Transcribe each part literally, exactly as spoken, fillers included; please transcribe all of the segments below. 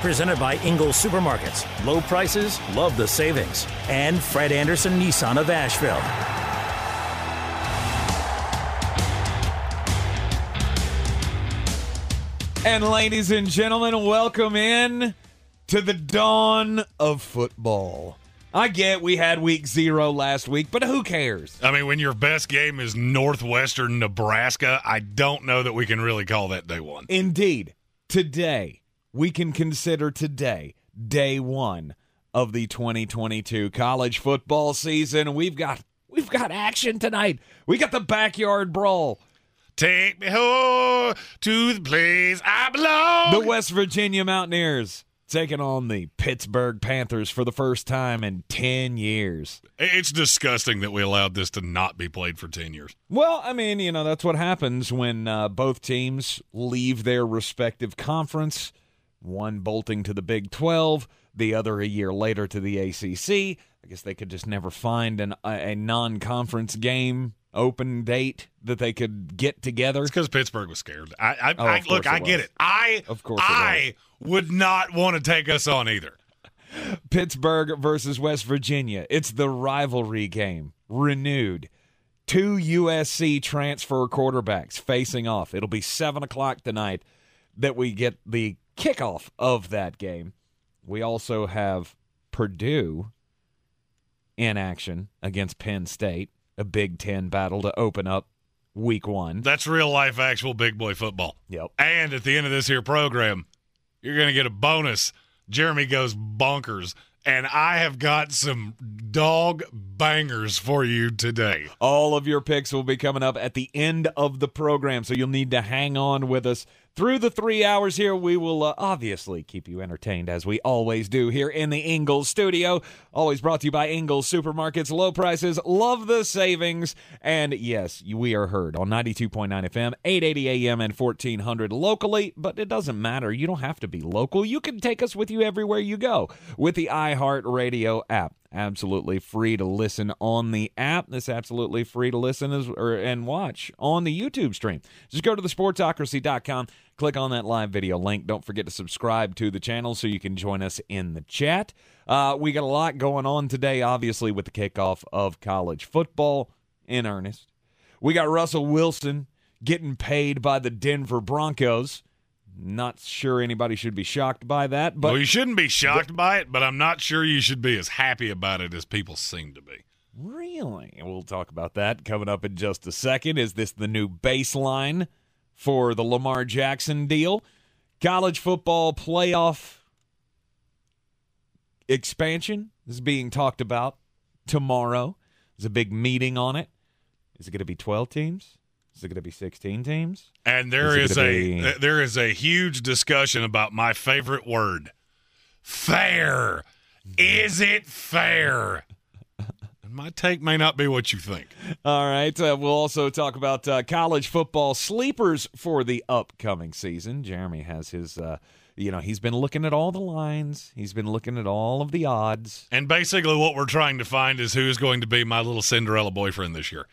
Presented by Ingle Supermarkets. Low prices, love the savings. And Fred Anderson Nissan of Asheville. And ladies and gentlemen, welcome in to the dawn of football. I get we had week zero last week, but who cares? I mean, when your best game is Northwestern Nebraska, I don't know that we can really call that day one. Indeed. Today, we can consider today day one of the twenty twenty-two college football season. We've got we've got action tonight. We got the backyard brawl. Take me home to the place I belong. The West Virginia Mountaineers taking on the Pittsburgh Panthers for the first time in ten years. It's disgusting that we allowed this to not be played for ten years. Well, I mean, you know, that's what happens when uh, both teams leave their respective conference, one bolting to the Big Twelve, the other a year later to the A C C. I guess they could just never find an, a non-conference game open date that they could get together. It's because Pittsburgh was scared. I, I, oh, I look, I was. get it. I, of course, I would not want to take us on either. Pittsburgh versus West Virginia. It's the rivalry game renewed. Two U S C transfer quarterbacks facing off. It'll be seven o'clock tonight that we get the kickoff of that game. We also have Purdue in action against Penn State. A Big Ten battle to open up week one. That's real life, actual big boy football. Yep. And at the end of this here program, you're going to get a bonus. Jeremy goes bonkers. And I have got some dog bangers for you today. All of your picks will be coming up at the end of the program, so you'll need to hang on with us through the three hours here. We will uh, obviously keep you entertained, as we always do here in the Ingalls studio. Always brought to you by Ingalls Supermarkets. Low prices, love the savings. And, yes, we are heard on ninety-two point nine F M, eight eighty A M, and fourteen hundred locally. But it doesn't matter. You don't have to be local. You can take us with you everywhere you go with the I Heart Radio app. Absolutely free to listen on the app. It's absolutely free to listen as, or, and watch on the YouTube stream. Just go to the sportsocracy dot com, click on that live video link. Don't forget to subscribe to the channel so you can join us in the chat. Uh, we got a lot going on today, obviously, with the kickoff of college football in earnest. We got Russell Wilson getting paid by the Denver Broncos. Not sure anybody should be shocked by that. But well, you shouldn't be shocked th- by it, but I'm not sure you should be as happy about it as people seem to be. Really? We'll talk about that coming up in just a second. Is this the new baseline for the Lamar Jackson deal? College football playoff expansion is being talked about tomorrow. There's a big meeting on it. Is it going to be twelve teams? Is it going to be sixteen teams? And there is, is a be... there is a huge discussion about my favorite word, fair. Is it fair? And my take may not be what you think. All right. Uh, we'll also talk about uh, college football sleepers for the upcoming season. Jeremy has his, uh, you know, he's been looking at all the lines. He's been looking at all of the odds. And basically what we're trying to find is who's going to be my little Cinderella boyfriend this year.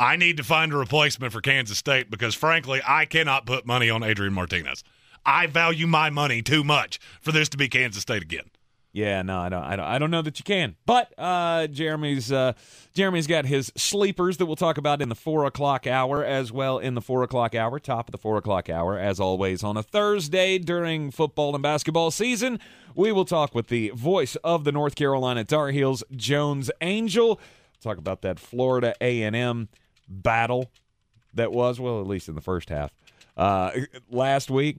I need to find a replacement for Kansas State because, frankly, I cannot put money on Adrian Martinez. I value my money too much for this to be Kansas State again. Yeah, no, I don't. I don't, I don't know that you can. But uh, Jeremy's uh, Jeremy's got his sleepers that we'll talk about in the four o'clock hour as well. In the four o'clock hour, top of the four o'clock hour, as always on a Thursday during football and basketball season, we will talk with the voice of the North Carolina Tar Heels, Jones Angel. Talk about that Florida A and M. Battle that was, well, at least in the first half, uh, last week.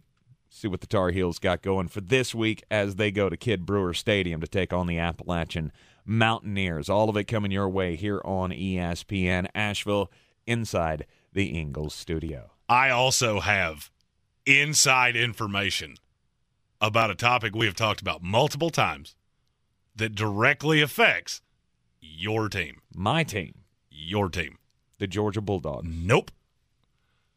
See what the Tar Heels got going for this week as they go to Kid Brewer Stadium to take on the Appalachian Mountaineers. All of it coming your way here on E S P N Asheville inside the Ingalls studio. I also have inside information about a topic we have talked about multiple times that directly affects Your team. My team. Your team. The Georgia Bulldogs. Nope.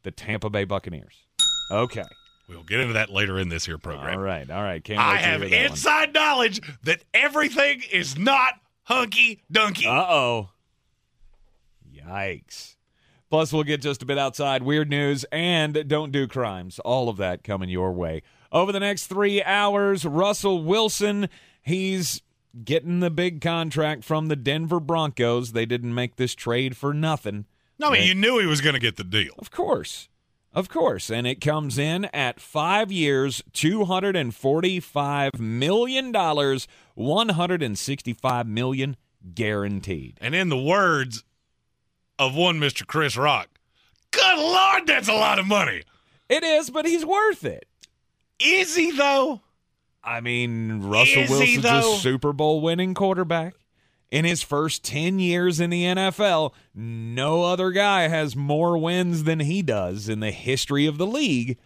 The Tampa Bay Buccaneers. Okay. We'll get into that later in this here program. All right, all right. Can't wait I to have inside one. knowledge that everything is not hunky-dunky. Uh-oh. Yikes. Plus, we'll get just a bit outside, weird news, and don't do crimes. All of that coming your way. Over the next three hours, Russell Wilson, he's getting the big contract from the Denver Broncos. They didn't make this trade for nothing. No, I mean, you knew he was going to get the deal. Of course. Of course, and it comes in at five years, two hundred forty-five million dollars, one hundred sixty-five million dollars guaranteed. And in the words of one Mister Chris Rock, good Lord, that's a lot of money. It is, but he's worth it. Is he, though? I mean, Russell Wilson's a Super Bowl winning quarterback. In his first ten years in the N F L, no other guy has more wins than he does in the history of the league.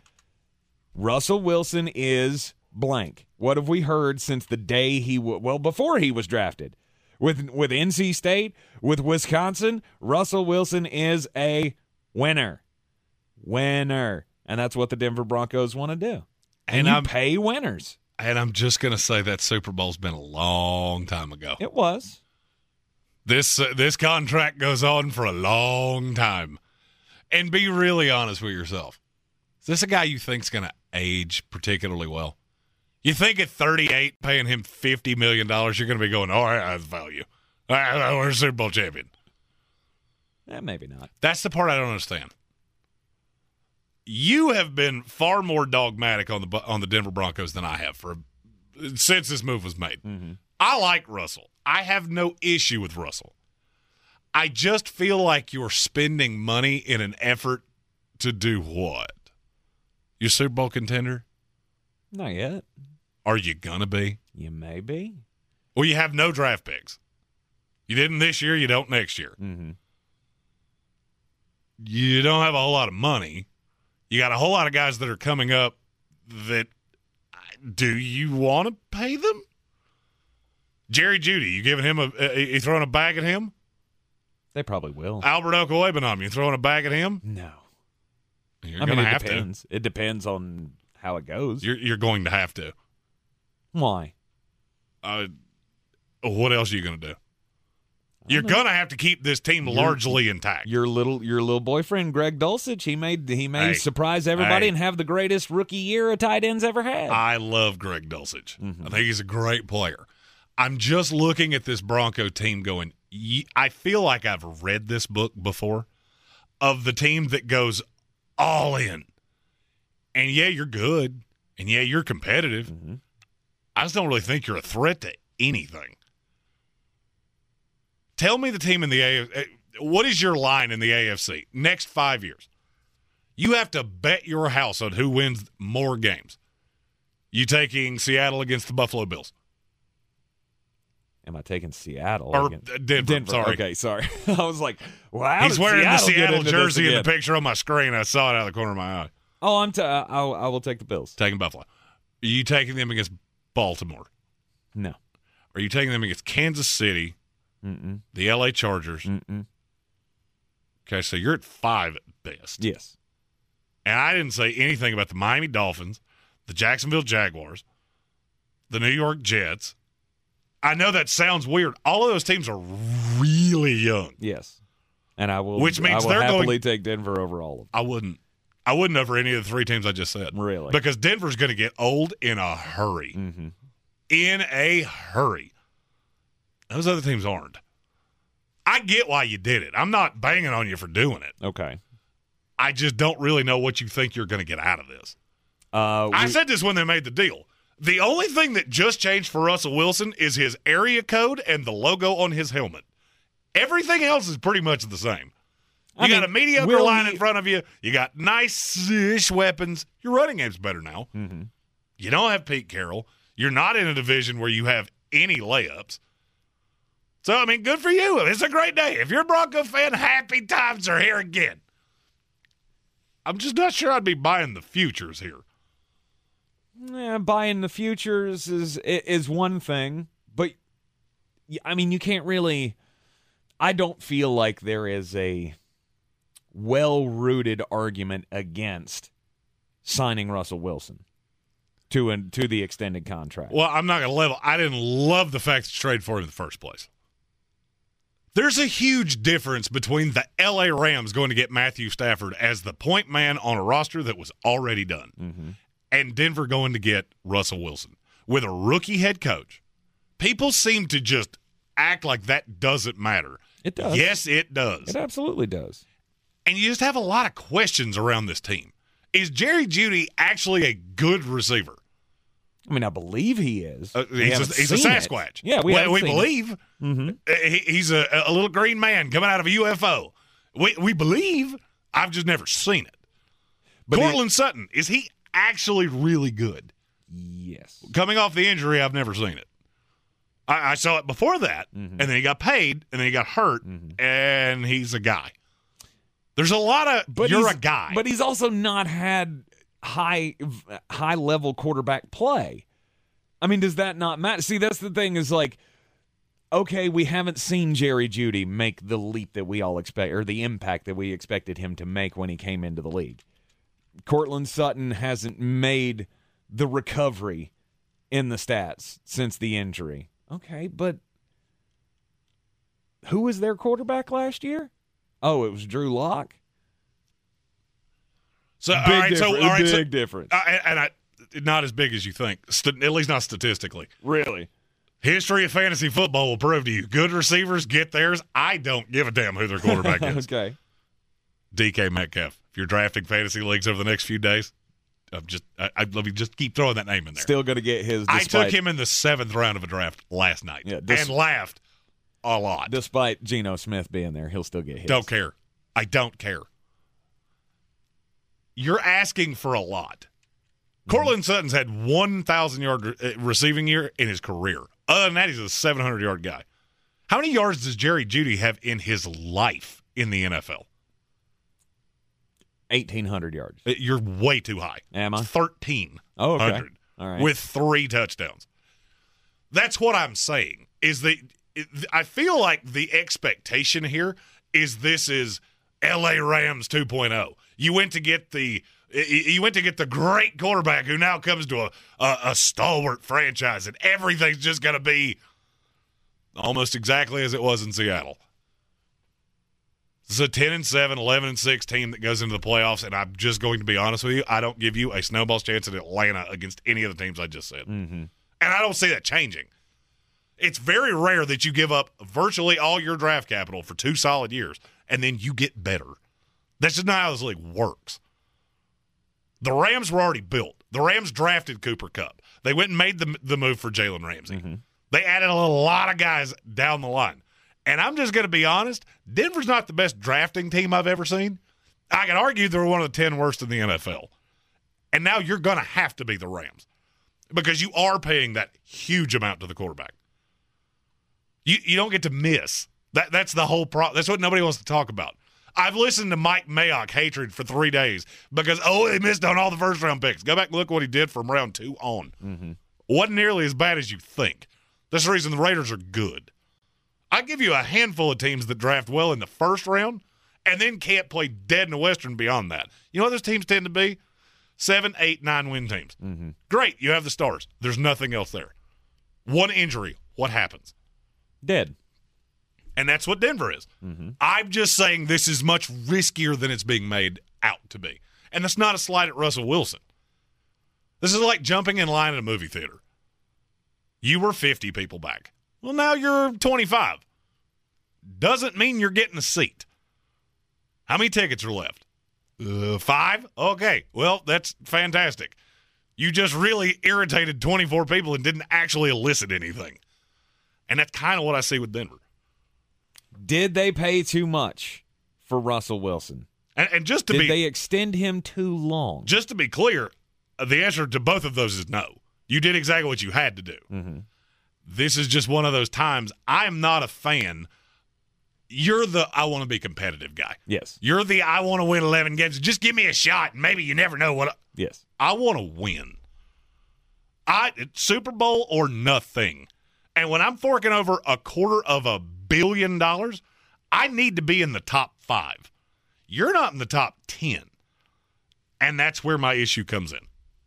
Russell Wilson is blank. What have we heard since the day he w- – well, before he was drafted? With, with N C State, with Wisconsin, Russell Wilson is a winner. Winner. And that's what the Denver Broncos want to do. And, and you pay winners. And I'm just going to say that Super Bowl's been a long time ago. It was. This uh, this contract goes on for a long time. And be really honest with yourself. Is this a guy you think's going to age particularly well? You think at thirty-eight, paying him fifty million dollars, you're going to be going, all right, I value. All right, we're a Super Bowl champion. Eh, maybe not. That's the part I don't understand. You have been far more dogmatic on the on the Denver Broncos than I have for since this move was made. Mm-hmm. I like Russell. I have no issue with Russell. I just feel like you're spending money in an effort to do what? You're a Super Bowl contender? Not yet. Are you going to be? You may be. Well, you have no draft picks. You didn't this year. You don't next year. Mm-hmm. You don't have a whole lot of money. You got a whole lot of guys that are coming up that do you want to pay them? Jerry Jeudy, you giving him a uh, you throwing a bag at him? They probably will. Albert Okwuegbunam, you throwing a bag at him? No. You're I gonna mean, it have depends. to. It depends on how it goes. You're you're going to have to. Why? Uh, what else are you gonna do? You're know. gonna have to keep this team your, largely intact. Your little your little boyfriend Greg Dulcich, he made he may hey. surprise everybody hey. and have the greatest rookie year a tight end's ever had. I love Greg Dulcich. Mm-hmm. I think he's a great player. I'm just looking at this Bronco team going, I feel like I've read this book before of the team that goes all in. And, yeah, you're good. And, yeah, you're competitive. Mm-hmm. I just don't really think you're a threat to anything. Tell me the team in the A F C. What is your line in the A F C? Next five years. You have to bet your house on who wins more games. You taking Seattle against the Buffalo Bills. Am I taking Seattle? Or Denver, Denver, sorry. Okay, sorry. I was like, wow. He's wearing Seattle the Seattle jersey in the picture on my screen. I saw it out of the corner of my eye. Oh, I'm. T- I will take the Bills. Taking Buffalo. Are you taking them against Baltimore? No. Are you taking them against Kansas City? Mm-mm. The L A Chargers? Mm-mm. Okay, so you're at five at best. Yes. And I didn't say anything about the Miami Dolphins, the Jacksonville Jaguars, the New York Jets. I know that sounds weird. All of those teams are really young. Yes. And I will, Which means I will they're happily going, take Denver over all of them. I wouldn't. I wouldn't over any of the three teams I just said. Really? Because Denver's going to get old in a hurry. Mm-hmm. In a hurry. Those other teams aren't. I get why you did it. I'm not banging on you for doing it. Okay. I just don't really know what you think you're going to get out of this. Uh, we- I said this when they made the deal. The only thing that just changed for Russell Wilson is his area code and the logo on his helmet. Everything else is pretty much the same. You I got mean, a mediocre we'll line be- in front of you. You got nice-ish weapons. Your running game's better now. Mm-hmm. You don't have Pete Carroll. You're not in a division where you have any layups. So, I mean, good for you. It's a great day. If you're a Bronco fan, happy times are here again. I'm just not sure I'd be buying the futures here. Yeah, buying the futures is is one thing, but I mean, you can't really I don't feel like there is a well-rooted argument against signing Russell Wilson to an, to the extended contract. Well, I'm not going to level. I didn't love the fact that you traded for him in the first place. There's a huge difference between the L A Rams going to get Matthew Stafford as the point man on a roster that was already done, mm-hmm. and Denver going to get Russell Wilson with a rookie head coach. People seem to just act like that doesn't matter. It does. Yes, it does. It absolutely does. And you just have a lot of questions around this team. Is Jerry Jeudy actually a good receiver? I mean, I believe he is. Uh, he's a, he's a Sasquatch. It. Yeah, we, well, we believe. Mm-hmm. He, he's a, a little green man coming out of a U F O. We we believe. I've just never seen it. But Cortland Sutton, is he actually really good? Yes. Coming off the injury, I've never seen it. I, I saw it before that, mm-hmm. and then he got paid, and then he got hurt, mm-hmm. and he's a guy. There's a lot of, but you're a guy. But he's also not had high, high-level quarterback play. I mean, does that not matter? See, that's the thing is like, okay, we haven't seen Jerry Jeudy make the leap that we all expect, or the impact that we expected him to make when he came into the league. Cortland Sutton hasn't made the recovery in the stats since the injury. Okay, but who was their quarterback last year? Oh, it was Drew Lock. So big all right, difference. So, all right, big so, difference. I, and I, not as big as you think, st- at least not statistically. Really, history of fantasy football will prove to you: good receivers get theirs. I don't give a damn who their quarterback is. Okay, D K Metcalf. If you're drafting fantasy leagues over the next few days, I'm just I, I, let me just keep throwing that name in there. Still going to get his. Despite... I took him in the seventh round of a draft last night, yeah, this... and laughed. A lot. Despite Geno Smith being there, he'll still get hit. Don't care. I don't care. You're asking for a lot. Mm-hmm. Cortland Sutton's had one thousand yard re- receiving year in his career. Other than that, he's a seven hundred yard guy. How many yards does Jerry Jeudy have in his life in the N F L? eighteen hundred yards. You're way too high. Am I? thirteen hundred. Oh, okay. All right. With three touchdowns. That's what I'm saying, is that – I feel like the expectation here is this is L A Rams two point oh. You went to get the you went to get the great quarterback who now comes to a a, a stalwart franchise, and everything's just going to be almost exactly as it was in Seattle. It's a ten and seven, eleven and six team that goes into the playoffs, and I'm just going to be honest with you, I don't give you a snowball's chance at Atlanta against any of the teams I just said. Mm-hmm. And I don't see that changing. It's very rare that you give up virtually all your draft capital for two solid years, and then you get better. That's just not how this league works. The Rams were already built. The Rams drafted Cooper Kupp. They went and made the, the move for Jalen Ramsey. Mm-hmm. They added a lot of guys down the line. And I'm just going to be honest, Denver's not the best drafting team I've ever seen. I can argue they're one of the ten worst in the N F L. And now you're going to have to be the Rams because you are paying that huge amount to the quarterback. You you don't get to miss. That That's the whole problem. That's what nobody wants to talk about. I've listened to Mike Mayock hatred for three days because, oh, they missed on all the first-round picks. Go back and look what he did from round two on. Mm-hmm. Wasn't nearly as bad as you think. That's the reason the Raiders are good. I give you a handful of teams that draft well in the first round and then can't play dead in the Western beyond that. You know what those teams tend to be? Seven, eight, nine-win teams. Mm-hmm. Great, you have the stars. There's nothing else there. One injury, what happens? Dead. And that's what Denver is. Mm-hmm. I'm just saying this is much riskier than it's being made out to be. And that's not a slight at Russell Wilson. This is like jumping in line at a movie theater. You were fifty people back. Well, now you're twenty-five. Doesn't mean you're getting a seat. How many tickets are left? Uh, five? Okay. Well, that's fantastic. You just really irritated twenty-four people and didn't actually elicit anything. And that's kind of what I see with Denver. Did they pay too much for Russell Wilson? And, and just to Did be, they extend him too long? Just to be clear, the answer to both of those is no. You did exactly what you had to do. Mm-hmm. This is just one of those times. I'm not a fan. You're the I want to be competitive guy. Yes. You're the I want to win eleven games. Just give me a shot, and maybe you never know what. I, yes. I want to win. I Super Bowl or nothing. And when I'm forking over a quarter of a billion dollars, I need to be in the top five. You're not in the top ten. And that's where my issue comes in.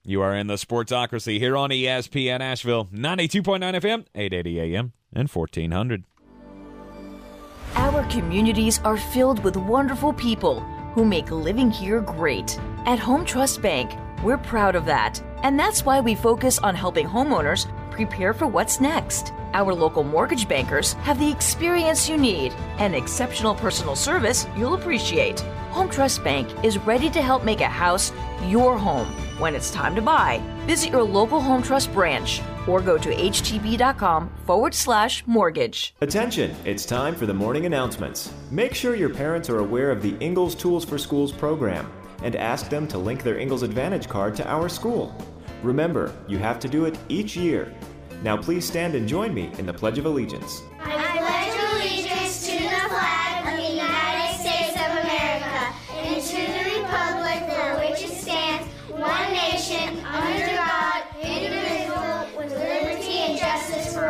You are in the Sportsocracy here on E S P N Asheville, ninety-two point nine F M, eight eighty A M, and fourteen hundred. Our communities are filled with wonderful people who make living here great. At Home Trust Bank, we're proud of that. And that's why we focus on helping homeowners prepare for what's next. Our local mortgage bankers have the experience you need and exceptional personal service you'll appreciate. Home Trust Bank is ready to help make a house your home. When it's time to buy, visit your local Home Trust branch or go to htb.com forward slash mortgage. Attention, it's time for the morning announcements. Make sure your parents are aware of the Ingalls Tools for Schools program and ask them to link their Ingalls Advantage card to our school. Remember, you have to do it each year. Now please stand and join me in the Pledge of Allegiance. I pledge allegiance to the flag of the United States of America and to the republic for which it stands, one nation, under God, indivisible, with liberty and justice for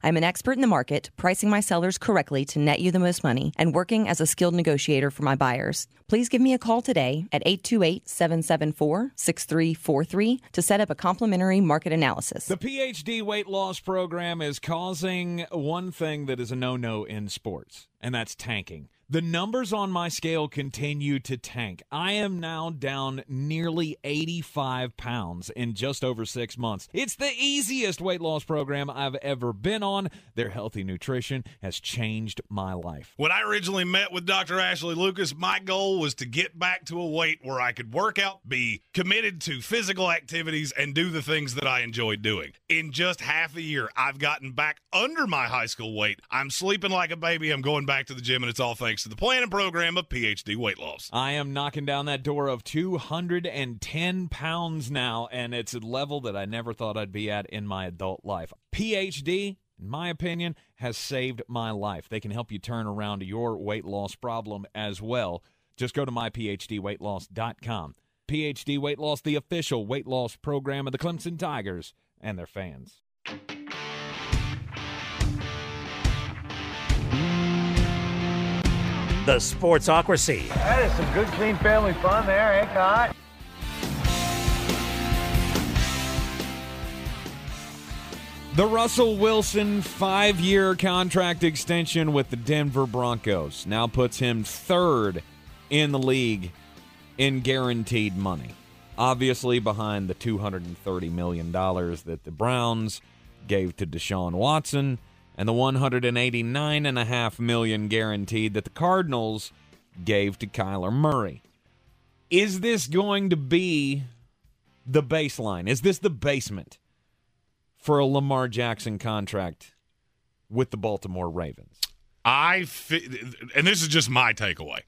I'm an expert in the market, pricing my sellers correctly to net you the most money, and working as a skilled negotiator for my buyers. Please give me a call today at eight two eight, seven seven four, six three four three to set up a complimentary market analysis. The PhD weight loss program is causing one thing that is a no-no in sports, and that's tanking. The numbers on my scale continue to tank. I am now down nearly eighty-five pounds in just over six months. It's the easiest weight loss program I've ever been on. Their healthy nutrition has changed my life. When I originally met with Doctor Ashley Lucas, my goal was to get back to a weight where I could work out, be committed to physical activities, and do the things that I enjoyed doing. In just half a year, I've gotten back under my high school weight. I'm sleeping like a baby. I'm going back to the gym, and it's all thanks to the plan and program of PhD Weight Loss. I am knocking down that door of two hundred ten pounds now, and it's a level that I never thought I'd be at in my adult life. PhD, in my opinion, has saved my life. They can help you turn around your weight loss problem as well. Just go to my p h d weight loss dot com. PhD Weight Loss, the official weight loss program of the Clemson Tigers and their fans. The Sportsocracy. That is some good, clean family fun there, eh, Kai? The Russell Wilson five-year contract extension with the Denver Broncos now puts him third in the league in guaranteed money, obviously behind the two hundred thirty million dollars that the Browns gave to Deshaun Watson, and the one hundred eighty-nine point five million dollars guaranteed that the Cardinals gave to Kyler Murray. Is this going to be the baseline? Is this the basement for a Lamar Jackson contract with the Baltimore Ravens? I fe- and this is just my takeaway.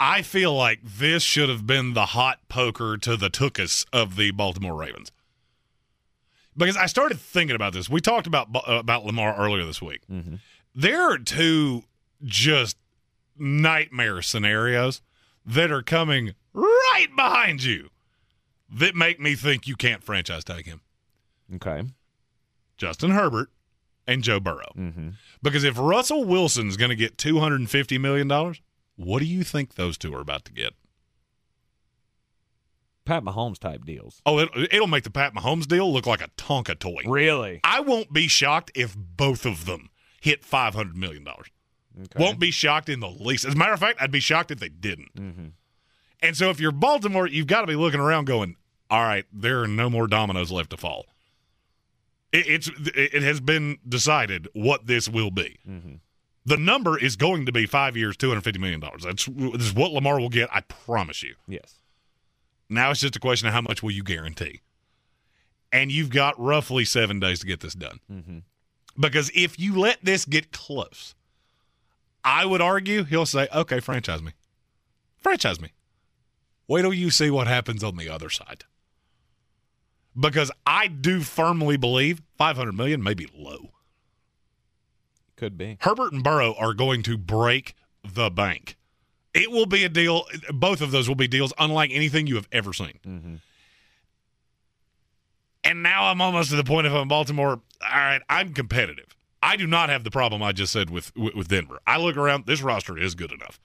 I feel like this should have been the hot poker to the tuchus of the Baltimore Ravens. Because I started thinking about this. We talked about about Lamar earlier this week. Mm-hmm. There are two just nightmare scenarios that are coming right behind you that make me think you can't franchise tag him. Okay. Justin Herbert and Joe Burrow. Mm-hmm. Because if Russell Wilson's going to get two hundred fifty million dollars, what do you think those two are about to get? Pat Mahomes type deals. Oh, it, it'll make the Pat Mahomes deal look like a Tonka toy. Really? I won't be shocked if both of them hit five hundred million dollars. Okay. Won't be shocked in the least. As a matter of fact, I'd be shocked if they didn't. Mm-hmm. And so if you're Baltimore, you've got to be looking around going, all right, there are no more dominoes left to fall. It, it's, it has been decided what this will be. Mm-hmm. The number is going to be five years, two hundred fifty million dollars. That's, that's what Lamar will get, I promise you. Yes. Now it's just a question of how much will you guarantee. And you've got roughly seven days to get this done. Mm-hmm. Because if you let this get close, I would argue he'll say, okay, franchise me. Franchise me. Wait till you see what happens on the other side. Because I do firmly believe five hundred million may be low. Could be. Herbert and Burrow are going to break the bank. It will be a deal. Both of those will be deals unlike anything you have ever seen. Mm-hmm. And now I'm almost to the point of I'm Baltimore. All right, I'm competitive. I do not have the problem I just said with with Denver. I look around. This roster is good enough.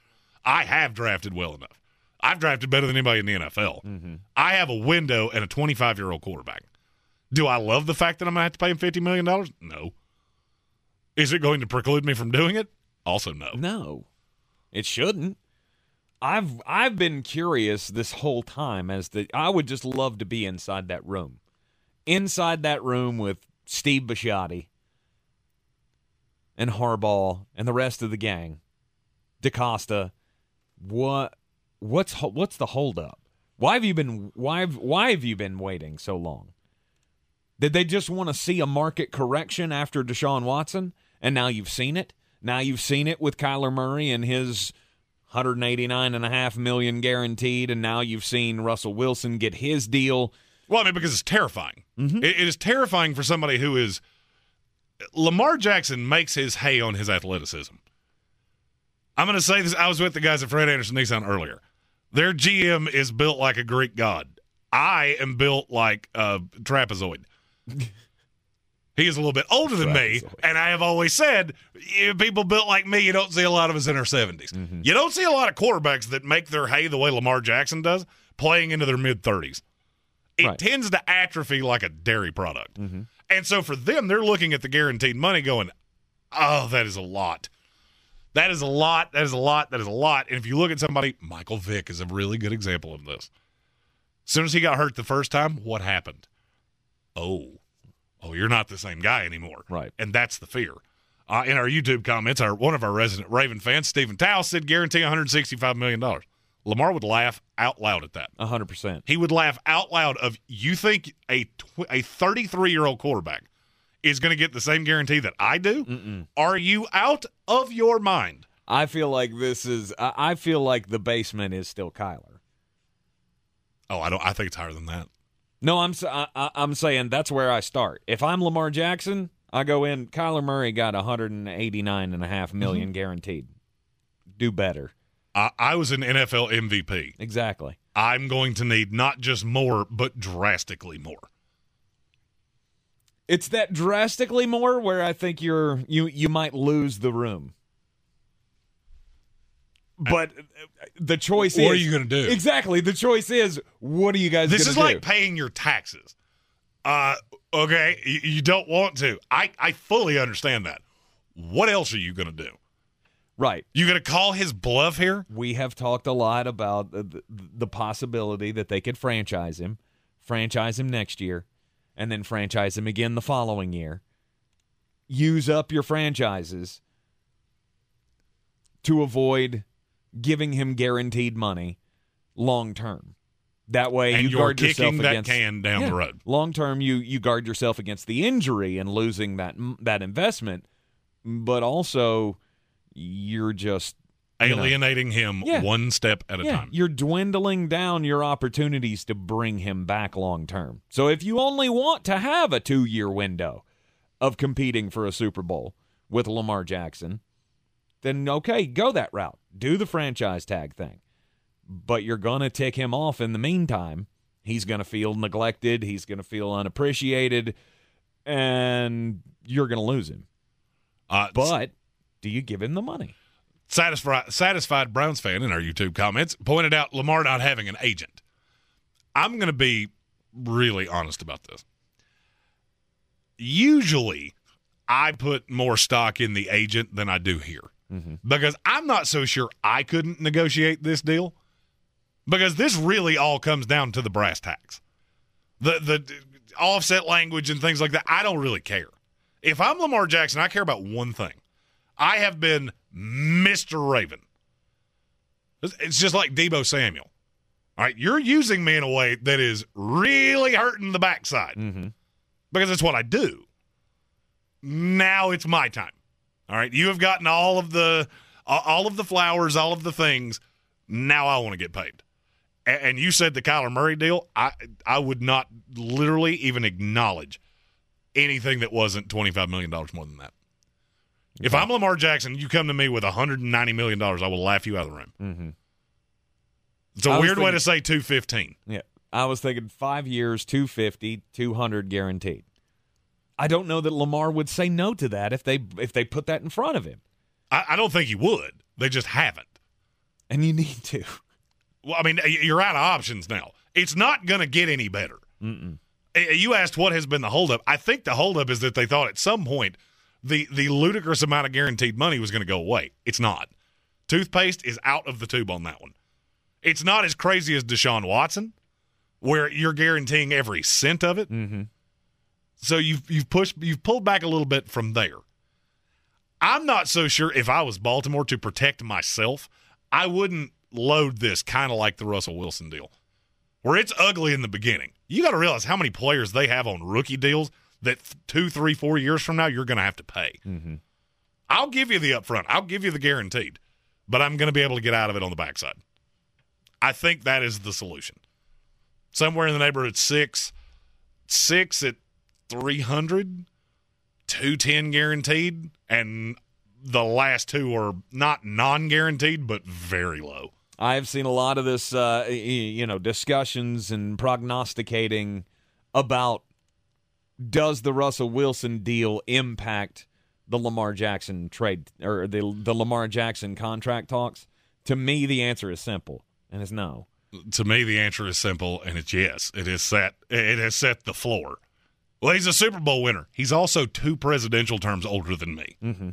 I have drafted well enough. I've drafted better than anybody in the N F L. Mm-hmm. I have a window and a twenty-five-year-old quarterback. Do I love the fact that I'm going to have to pay him fifty million dollars? No. Is it going to preclude me from doing it? Also, no. No. It shouldn't. I've I've been curious this whole time as the I would just love to be inside that room. Inside that room with Steve Bisciotti and Harbaugh and the rest of the gang. DaCosta, what what's what's the holdup? Why have you been why have, why have you been waiting so long? Did they just want to see a market correction after Deshaun Watson? And now you've seen it. Now you've seen it with Kyler Murray and his one hundred eighty-nine point five million dollars guaranteed, and now you've seen Russell Wilson get his deal. Well, I mean, because it's terrifying. Mm-hmm. It, it is terrifying for somebody who is – Lamar Jackson makes his hay on his athleticism. I'm going to say this. I was with the guys at Fred Anderson Nissan earlier. Their G M is built like a Greek god. I am built like a trapezoid. He is a little bit older than me, and I have always said, people built like me, you don't see a lot of us in our seventies. Mm-hmm. You don't see a lot of quarterbacks that make their hay the way Lamar Jackson does, playing into their mid-thirties. It right. tends to atrophy like a dairy product. Mm-hmm. And so for them, they're looking at the guaranteed money going, oh, that is a lot. That is a lot. That is a lot. That is a lot. And if you look at somebody, Michael Vick is a really good example of this. As soon as he got hurt the first time, what happened? Oh. Oh, you're not the same guy anymore. Right. And that's the fear. Uh, in our YouTube comments, our one of our resident Raven fans, Stephen Towle, said guarantee one hundred sixty-five million dollars. Lamar would laugh out loud at that. one hundred percent. He would laugh out loud of, you think a tw- a thirty-three-year-old quarterback is going to get the same guarantee that I do? Mm-mm. Are you out of your mind? I feel like this is – I feel like the basement is still Kyler. Oh, I don't. I think it's higher than that. No, I'm I, I'm saying that's where I start. If I'm Lamar Jackson, I go in. Kyler Murray got one hundred eighty-nine point five million dollars mm-hmm. guaranteed. Do better. I, I was an N F L M V P. Exactly. I'm going to need not just more, but drastically more. It's that drastically more where I think you're you you might lose the room. But the choice what is... What are you going to do? Exactly. The choice is, what are you guys going to do? This is like paying your taxes. Uh, okay, you, you don't want to. I, I fully understand that. What else are you going to do? Right. You going to call his bluff here? We have talked a lot about the, the possibility that they could franchise him, franchise him next year, and then franchise him again the following year. Use up your franchises to avoid... giving him guaranteed money long term. That way and you you're guard yourself against that can down yeah, the road. Long term you you guard yourself against the injury and losing that that investment, but also you're just alienating you know, him yeah, one step at a yeah, time. You're dwindling down your opportunities to bring him back long term. So if you only want to have a two-year window of competing for a Super Bowl with Lamar Jackson, then okay, go that route. Do the franchise tag thing. But you're going to tick him off in the meantime. He's going to feel neglected. He's going to feel unappreciated. And you're going to lose him. Uh, but do you give him the money? Satisfied, satisfied Browns fan in our YouTube comments pointed out Lamar not having an agent. I'm going to be really honest about this. Usually, I put more stock in the agent than I do here. Mm-hmm. Because I'm not so sure I couldn't negotiate this deal, because this really all comes down to the brass tacks, the the offset language and things like that. I don't really care. If I'm Lamar Jackson, I care about one thing. I have been Mister Raven. It's just like Debo Samuel. All right, you're using me in a way that is really hurting the backside mm-hmm. because it's what I do. Now it's my time. All right, you have gotten all of the all of the flowers, all of the things. Now I want to get paid. And you said the Kyler Murray deal, I I would not literally even acknowledge anything that wasn't twenty-five million dollars more than that. If I'm Lamar Jackson, you come to me with one hundred ninety million dollars, I will laugh you out of the room. Mm-hmm. It's a weird thinking, way to say two fifteen. Yeah, I was thinking five years, two fifty, two hundred guaranteed. I don't know that Lamar would say no to that if they if they put that in front of him. I, I don't think he would. They just haven't. And you need to. Well, I mean, you're out of options now. It's not going to get any better. Mm-mm. You asked what has been the holdup. I think the holdup is that they thought at some point the, the ludicrous amount of guaranteed money was going to go away. It's not. Toothpaste is out of the tube on that one. It's not as crazy as Deshaun Watson, where you're guaranteeing every cent of it. Mm-hmm. So you've you've pushed you've pulled back a little bit from there. I'm not so sure if I was Baltimore to protect myself, I wouldn't load this kind of like the Russell Wilson deal, where it's ugly in the beginning. You got to realize how many players they have on rookie deals that two, three, four years from now you're going to have to pay. Mm-hmm. I'll give you the upfront. I'll give you the guaranteed, but I'm going to be able to get out of it on the backside. I think that is the solution. Somewhere in the neighborhood at six, six at three hundred, two ten guaranteed, and the last two are not non-guaranteed, but very low. I've seen a lot of this, uh, you know, discussions and prognosticating about does the Russell Wilson deal impact the Lamar Jackson trade or the the Lamar Jackson contract talks? To me, the answer is simple, and it's no. To me, the answer is simple, and it's yes. It is set. It has set the floor. Well, he's a Super Bowl winner. He's also two presidential terms older than me. Mm-hmm.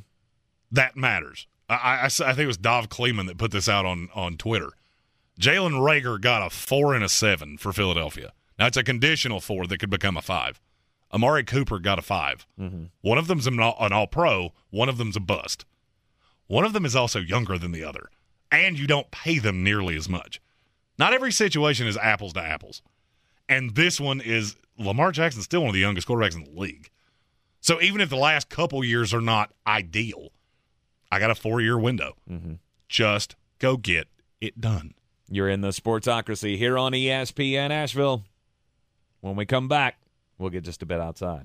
That matters. I, I, I think it was Dov Kleeman that put this out on, on Twitter. Jalen Reagor got a four and a seven for Philadelphia. Now, it's a conditional four that could become a five. Amari Cooper got a five. Mm-hmm. One of them's an all-pro. One of them's a bust. One of them is also younger than the other, and you don't pay them nearly as much. Not every situation is apples to apples, and this one is Lamar Jackson's still one of the youngest quarterbacks in the league. So even if the last couple years are not ideal, I got a four-year window. Mm-hmm. Just go get it done. You're in the Sportsocracy here on E S P N Asheville. When we come back, we'll get just a bit outside.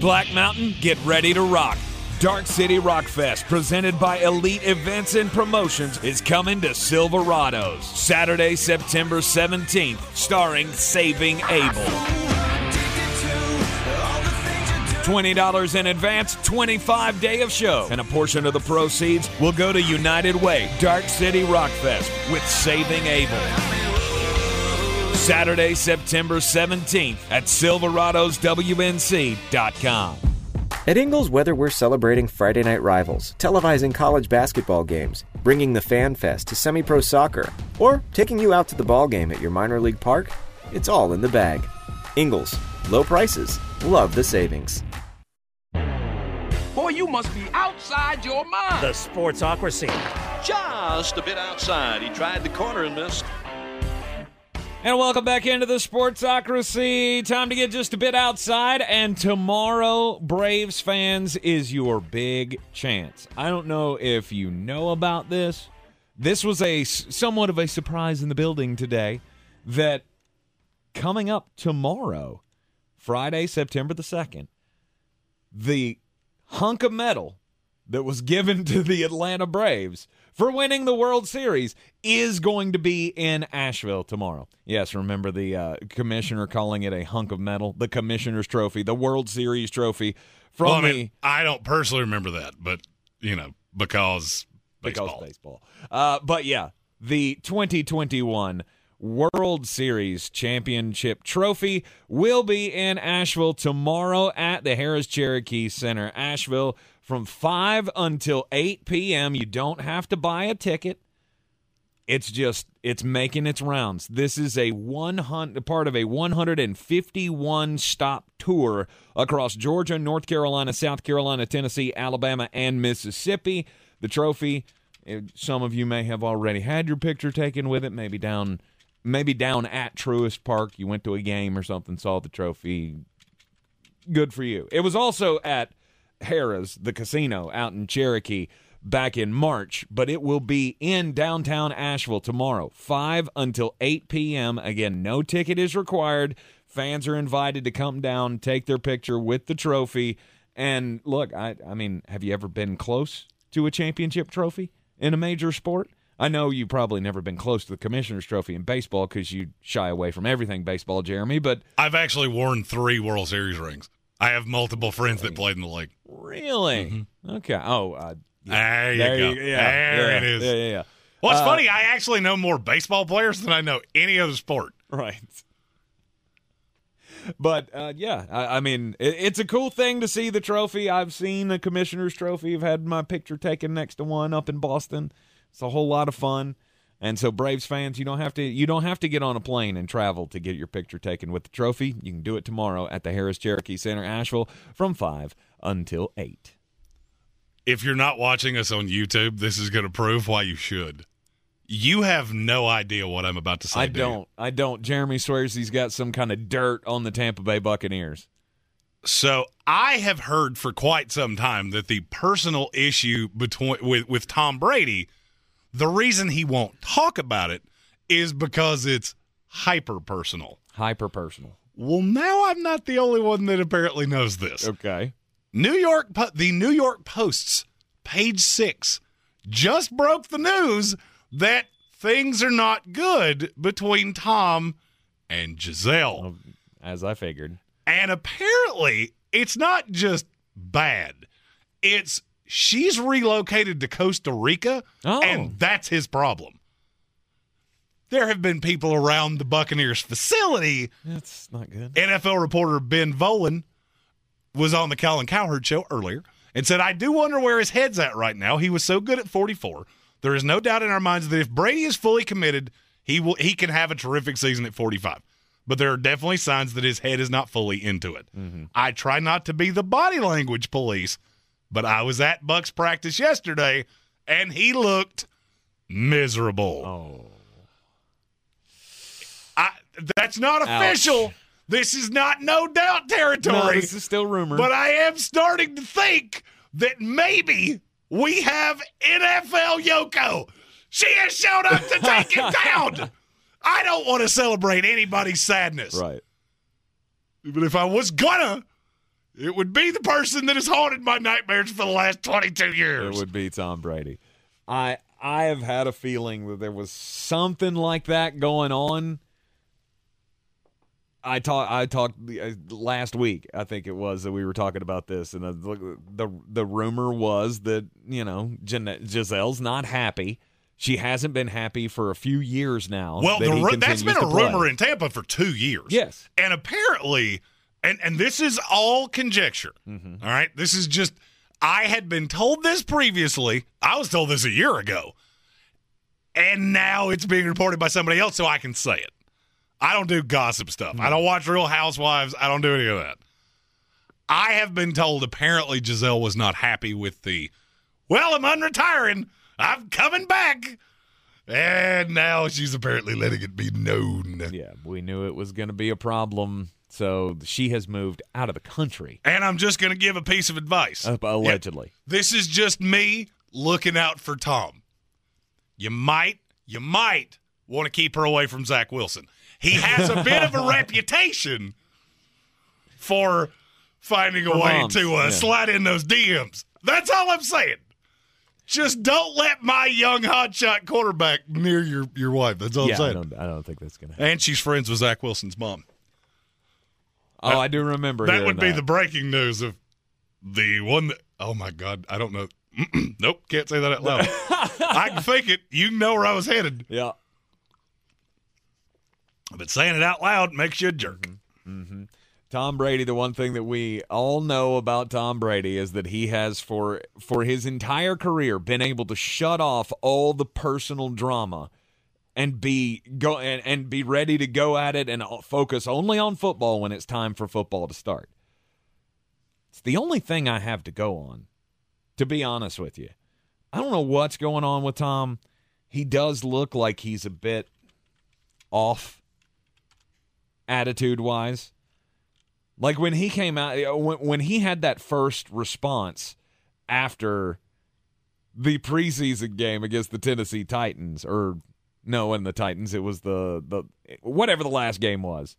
Black Mountain, get ready to rock. Dark City Rock Fest, presented by Elite Events and Promotions, is coming to Silverado's Saturday, September seventeenth, starring Saving Abel. twenty dollars in advance, twenty-five day of show, and a portion of the proceeds will go to United Way Dark City Rock Fest with Saving Abel. Saturday, September seventeenth at Silverados W N C dot com. At Ingles Weather, we're celebrating Friday night rivals, televising college basketball games, bringing the Fan Fest to semi-pro soccer, or taking you out to the ball game at your minor league park. It's all in the bag. Ingles, low prices, love the savings. Boy, you must be outside your mind. The Sportsocracy. Just a bit outside. He tried the corner and missed. And welcome back into the Sportsocracy. Time to get just a bit outside. And tomorrow, Braves fans, is your big chance. I don't know if you know about this. This was a somewhat of a surprise in the building today that coming up tomorrow, Friday, September the second, the hunk of metal that was given to the Atlanta Braves for winning the World Series is going to be in Asheville tomorrow. Yes, remember the uh, commissioner calling it a hunk of metal, the commissioner's trophy, the World Series trophy. From well, I mean, the, I don't personally remember that, but, you know, because baseball. Because baseball. Uh, but, yeah, the twenty twenty-one World Series Championship Trophy will be in Asheville tomorrow at the Harris Cherokee Center, Asheville, from five until eight p.m. You don't have to buy a ticket. It's just, it's making its rounds. This is a one hundred part of a one hundred fifty-one stop tour across Georgia, North Carolina, South Carolina, Tennessee, Alabama, and Mississippi. The trophy, some of you may have already had your picture taken with it, maybe down maybe down at Truist Park. You went to a game or something, saw the trophy. Good for you. It was also at Harrah's, the casino out in Cherokee, back in March, but it will be in downtown Asheville tomorrow, five until eight p.m. Again, no ticket is required. Fans are invited to come down, take their picture with the trophy. And look, I, I mean, have you ever been close to a championship trophy in a major sport? I know you've probably never been close to the Commissioner's Trophy in baseball because you shy away from everything baseball, Jeremy, but... I've actually worn three World Series rings. I have multiple friends that played in the league. Really? Mm-hmm. Okay. Oh, uh, yeah. there you there go. You, yeah, there yeah, it is. Yeah, yeah, yeah. Well, it's uh, funny. I actually know more baseball players than I know any other sport. Right. But, uh, yeah, I, I mean, it, it's a cool thing to see the trophy. I've seen a Commissioner's Trophy. I've had my picture taken next to one up in Boston. It's a whole lot of fun. And so, Braves fans, you don't have to you don't have to get on a plane and travel to get your picture taken with the trophy. You can do it tomorrow at the Harrah's Cherokee Center, Asheville, from five until eight. If you're not watching us on YouTube, this is going to prove why you should. You have no idea what I'm about to say. I do don't. You? I don't. Jeremy swears he's got some kind of dirt on the Tampa Bay Buccaneers. So I have heard for quite some time that the personal issue between with, with Tom Brady, the reason he won't talk about it is because it's hyper-personal. Hyper-personal. Well, now I'm not the only one that apparently knows this. Okay. New York, the New York Post's page six just broke the news that things are not good between Tom and Gisele. As I figured. And apparently, it's not just bad. It's she's relocated to Costa Rica, oh. and that's his problem. There have been people around the Buccaneers facility. That's not good. N F L reporter Ben Volen was on the Colin Cowherd show earlier and said, I do wonder where his head's at right now. He was so good at forty-four. There is no doubt in our minds that if Brady is fully committed, he will he can have a terrific season at forty-five. But there are definitely signs that his head is not fully into it. Mm-hmm. I try not to be the body language police, but I was at Bucks practice yesterday, and he looked miserable. Oh, I, that's not official. Ouch. This is not no doubt territory. No, this is still rumor. But I am starting to think that maybe we have N F L Yoko. She has showed up to take him down. I don't want to celebrate anybody's sadness. Right. But if I was gonna, it would be the person that has haunted my nightmares for the last twenty-two years. It would be Tom Brady. I I have had a feeling that there was something like that going on. I talked I talked last week, I think it was, that we were talking about this, and the the, the rumor was that, you know, Gisele's not happy. She hasn't been happy for a few years now. Well, that the, that's been a rumor in Tampa for two years. Yes. And apparently, and, and this is all conjecture, mm-hmm. all right? This is just, I had been told this previously. I was told this a year ago. And now it's being reported by somebody else, so I can say it. I don't do gossip stuff. Mm-hmm. I don't watch Real Housewives. I don't do any of that. I have been told apparently Gisele was not happy with the, well, I'm unretiring. I'm coming back. And now she's apparently letting it be known. Yeah, we knew it was going to be a problem, so she has moved out of the country. And I'm just going to give a piece of advice. Uh, allegedly. Yeah, this is just me looking out for Tom. You might, you might want to keep her away from Zach Wilson. He has a bit of a reputation for finding for a way moms. to uh, yeah. slide in those D Ms. That's all I'm saying. Just don't let my young hotshot quarterback near your, your wife. That's all yeah, I'm saying. I don't, I don't think that's going to happen. And she's friends with Zach Wilson's mom. Oh, that, I do remember. That would be that. the breaking news of the one that, oh, my God, I don't know. Nope, can't say that out loud. I can fake it. You can know where I was headed. Yeah. But saying it out loud makes you a jerk. Mm-hmm. Mm-hmm. Tom Brady, the one thing that we all know about Tom Brady is that he has for for his entire career been able to shut off all the personal drama and be go and, and be ready to go at it and focus only on football when it's time for football to start. It's the only thing I have to go on, to be honest with you. I don't know what's going on with Tom. He does look like he's a bit off attitude-wise. Like when he came out, when, when he had that first response after the preseason game against the Tennessee Titans, or no, in the Titans, it was the, the whatever the last game was.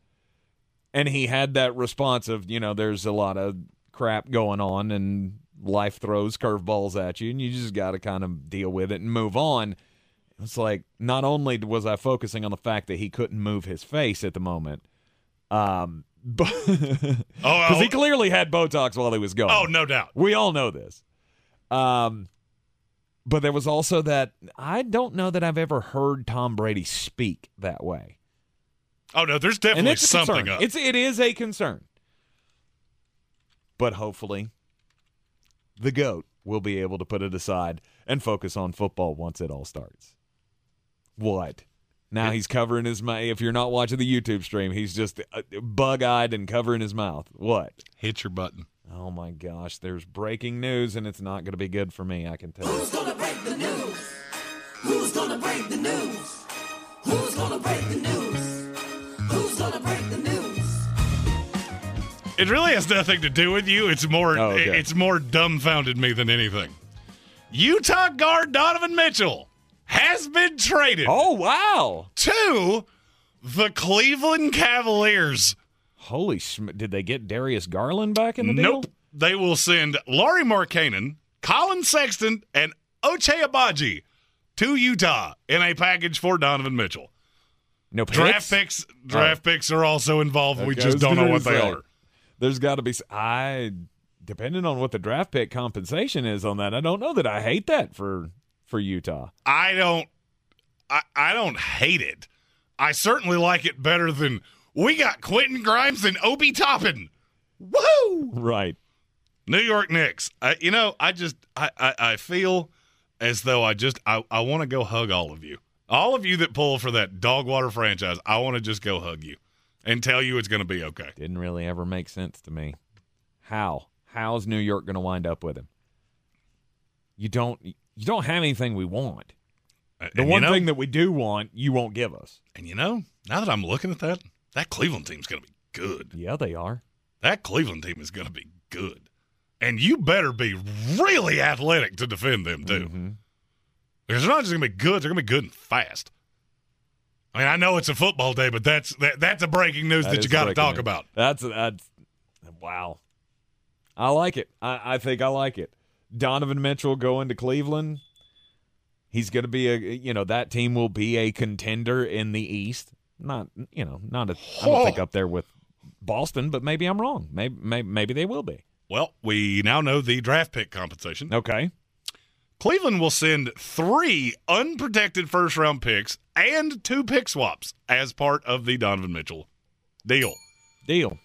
And he had that response of, you know, there's a lot of crap going on and life throws curveballs at you and you just got to kind of deal with it and move on. It's like, not only was I focusing on the fact that he couldn't move his face at the moment, um, but because oh, he clearly had Botox while he was going. Oh, no doubt. We all know this. Um, but there was also that, I don't know that I've ever heard Tom Brady speak that way. Oh, no, there's definitely something up. It's, it is a concern. But hopefully the GOAT will be able to put it aside and focus on football once it all starts. What? Now he's covering his mouth. If you're not watching the YouTube stream, he's just bug-eyed and covering his mouth. What? Hit your button. Oh, my gosh. There's breaking news, and it's not going to be good for me, I can tell you. Who's going to break the news? Who's going to break the news? Who's going to break the news? Who's going to break the news? It really has nothing to do with you. It's more, oh, okay. It's more dumbfounded me than anything. Utah guard Donovan Mitchell has been traded. Oh, wow. To the Cleveland Cavaliers. Holy sm- Did they get Darius Garland back in the deal? Nope. They will send Lauri Markkanen, Colin Sexton, and Ochai Agbaji to Utah in a package for Donovan Mitchell. No picks? Draft picks, draft oh. picks are also involved. Okay. We just don't know what they say. Are. There's got to be – I – depending on what the draft pick compensation is on that, I don't know that I hate that for for Utah. I don't I, I don't hate it. I certainly like it better than we got Quentin Grimes and Obi Toppin. Woo! Right. New York Knicks. I, you know, I just I, I, I feel as though I just I, I want to go hug all of you. All of you that pull for that dog water franchise, I want to just go hug you and tell you it's going to be okay. Didn't really ever make sense to me. How? How's New York going to wind up with him? You don't you don't have anything we want. The and one you know, thing that we do want, you won't give us. And you know, now that I'm looking at that, that Cleveland team's going to be good. Yeah, they are. That Cleveland team is going to be good. And you better be really athletic to defend them, too. Mm-hmm. Because they're not just going to be good, they're going to be good and fast. I mean, I know it's a football day, but that's that, that's a breaking news that, that you got to talk news. About. That's, that's – wow. I like it. I, I think I like it. Donovan Mitchell going to Cleveland. He's going to be a, you know, that team will be a contender in the East. Not, you know, not a, I don't think up there with Boston, but maybe I'm wrong. Maybe, maybe, maybe they will be. Well, we now know the draft pick compensation. Okay. Cleveland will send three unprotected first-round picks and two pick swaps as part of the Donovan Mitchell deal. Deal.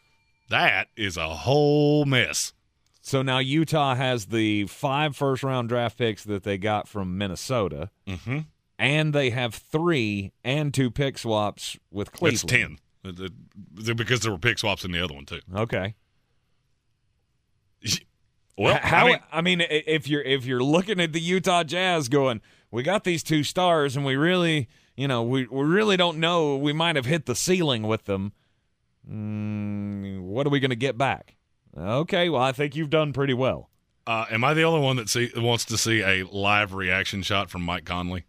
That is a whole mess. So now Utah has the five first-round draft picks that they got from Minnesota, mm-hmm. and they have three and two pick swaps with Cleveland. That's ten, because there were pick swaps in the other one, too. Okay. Well, How, I mean, I mean if, you're, if you're looking at the Utah Jazz going, we got these two stars, and we really, you know, we, we really don't know. We might have hit the ceiling with them. Mm, what are we going to get back? Okay, well, I think you've done pretty well. Uh, am I the only one that see, wants to see a live reaction shot from Mike Conley?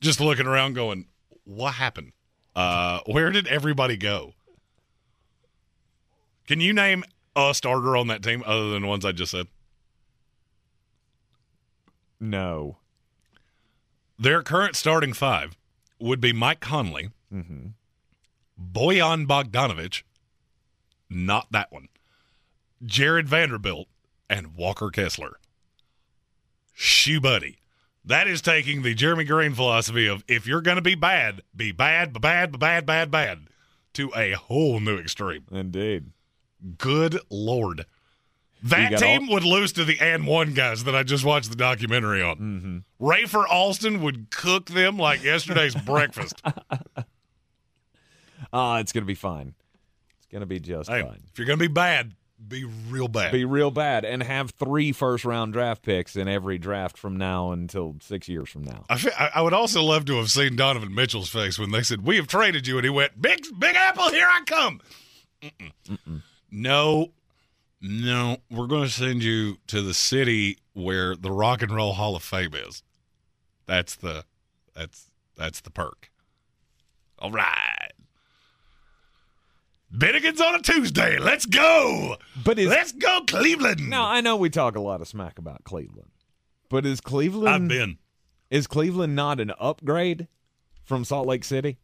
Just looking around going, what happened? Uh, where did everybody go? Can you name a starter on that team other than the ones I just said? No. Their current starting five would be Mike Conley. Mm-hmm. Bojan Bogdanovic, not that one, Jared Vanderbilt, and Walker Kessler. Shoo, buddy. That is taking the Jeremy Green philosophy of if you're going to be bad, be bad, bad, bad, bad, bad, to a whole new extreme. Indeed. Good Lord. That team all- would lose to the and one guys that I just watched the documentary on. Mm-hmm. Rafer Alston would cook them like yesterday's breakfast. Uh, it's going to be fine. It's going to be just hey, fine. If you're going to be bad, be real bad. Be real bad and have three first-round draft picks in every draft from now until six years from now. I, feel, I would also love to have seen Donovan Mitchell's face when they said, we have traded you, and he went, Big, Big Apple, here I come. Mm-mm. Mm-mm. No. No, we're going to send you to the city where the Rock and Roll Hall of Fame is. That's the that's that's the perk. All right. Bennigan's on a Tuesday. Let's go. But is, Let's go, Cleveland. Now, I know we talk a lot of smack about Cleveland, but is Cleveland I've been. Is Cleveland not an upgrade from Salt Lake City?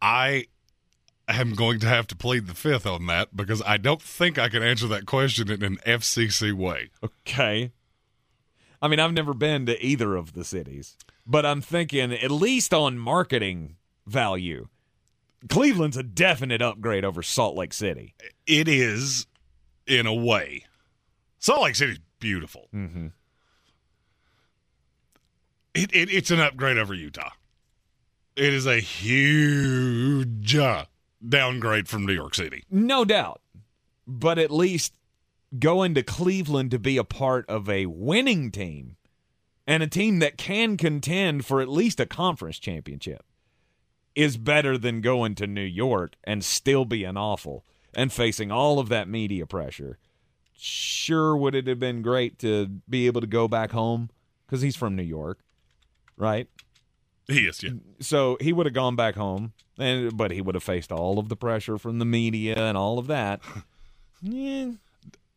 I... I am going to have to plead the fifth on that because I don't think I can answer that question in an F C C way. Okay. I mean, I've never been to either of the cities, but I'm thinking at least on marketing value, Cleveland's a definite upgrade over Salt Lake City. It is, in a way. Salt Lake City's beautiful. Mm-hmm. It, it, it's an upgrade over Utah. It is a huge uh, downgrade from New York City. No doubt. But at least going to Cleveland to be a part of a winning team and a team that can contend for at least a conference championship is better than going to New York and still being awful and facing all of that media pressure. Sure, would it have been great to be able to go back home? Because he's from New York, right? He is, yeah. So he would have gone back home, and but he would have faced all of the pressure from the media and all of that. Yeah.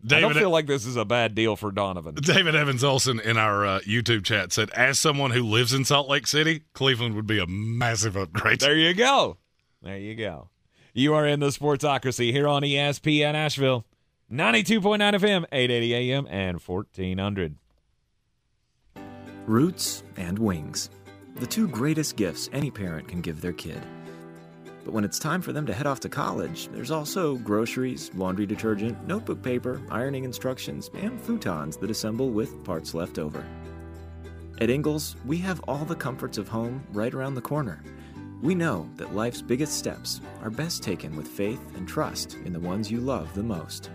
David, I don't feel like this is a bad deal for Donovan. David Evans Olson in our uh, YouTube chat said, as someone who lives in Salt Lake City, Cleveland would be a massive upgrade. There you go. There you go. You are in the Sportsocracy here on E S P N Asheville, ninety-two point nine F M, eight eighty A M, and fourteen hundred. Roots and wings. The two greatest gifts any parent can give their kid. But when it's time for them to head off to college, there's also groceries, laundry detergent, notebook paper, ironing instructions, and futons that assemble with parts left over. At Ingalls, we have all the comforts of home right around the corner. We know that life's biggest steps are best taken with faith and trust in the ones you love the most.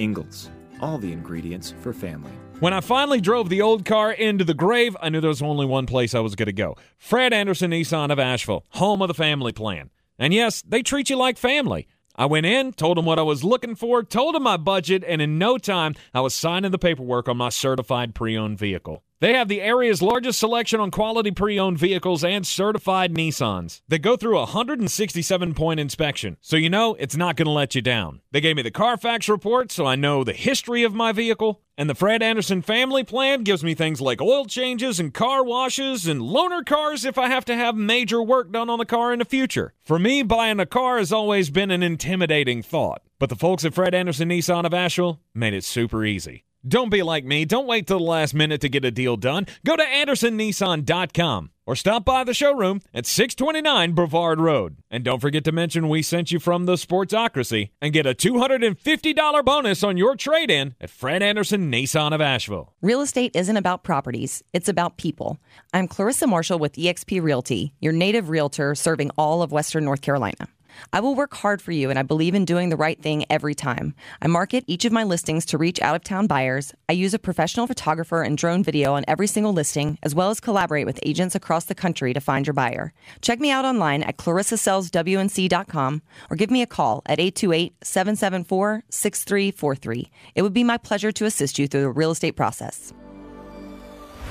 Ingalls, all the ingredients for family. When I finally drove the old car into the grave, I knew there was only one place I was going to go. Fred Anderson Nissan of Asheville, home of the family plan. And yes, they treat you like family. I went in, told them what I was looking for, told them my budget, and in no time, I was signing the paperwork on my certified pre-owned vehicle. They have the area's largest selection on quality pre-owned vehicles and certified Nissans. They go through a one hundred sixty-seven point inspection, so you know it's not going to let you down. They gave me the Carfax report, so I know the history of my vehicle. And the Fred Anderson family plan gives me things like oil changes and car washes and loaner cars if I have to have major work done on the car in the future. For me, buying a car has always been an intimidating thought, but the folks at Fred Anderson Nissan of Asheville made it super easy. Don't be like me. Don't wait till the last minute to get a deal done. Go to Anderson Nissan dot com or stop by the showroom at six twenty-nine Brevard Road. And don't forget to mention we sent you from the Sportsocracy and get a two hundred fifty dollars bonus on your trade-in at Fred Anderson Nissan of Asheville. Real estate isn't about properties. It's about people. I'm Clarissa Marshall with eXp Realty, your native realtor serving all of Western North Carolina. I will work hard for you, and I believe in doing the right thing every time. I market each of my listings to reach out-of-town buyers. I use a professional photographer and drone video on every single listing, as well as collaborate with agents across the country to find your buyer. Check me out online at clarissa sells w n c dot com or give me a call at eight two eight, seven seven four, six three four three. It would be my pleasure to assist you through the real estate process.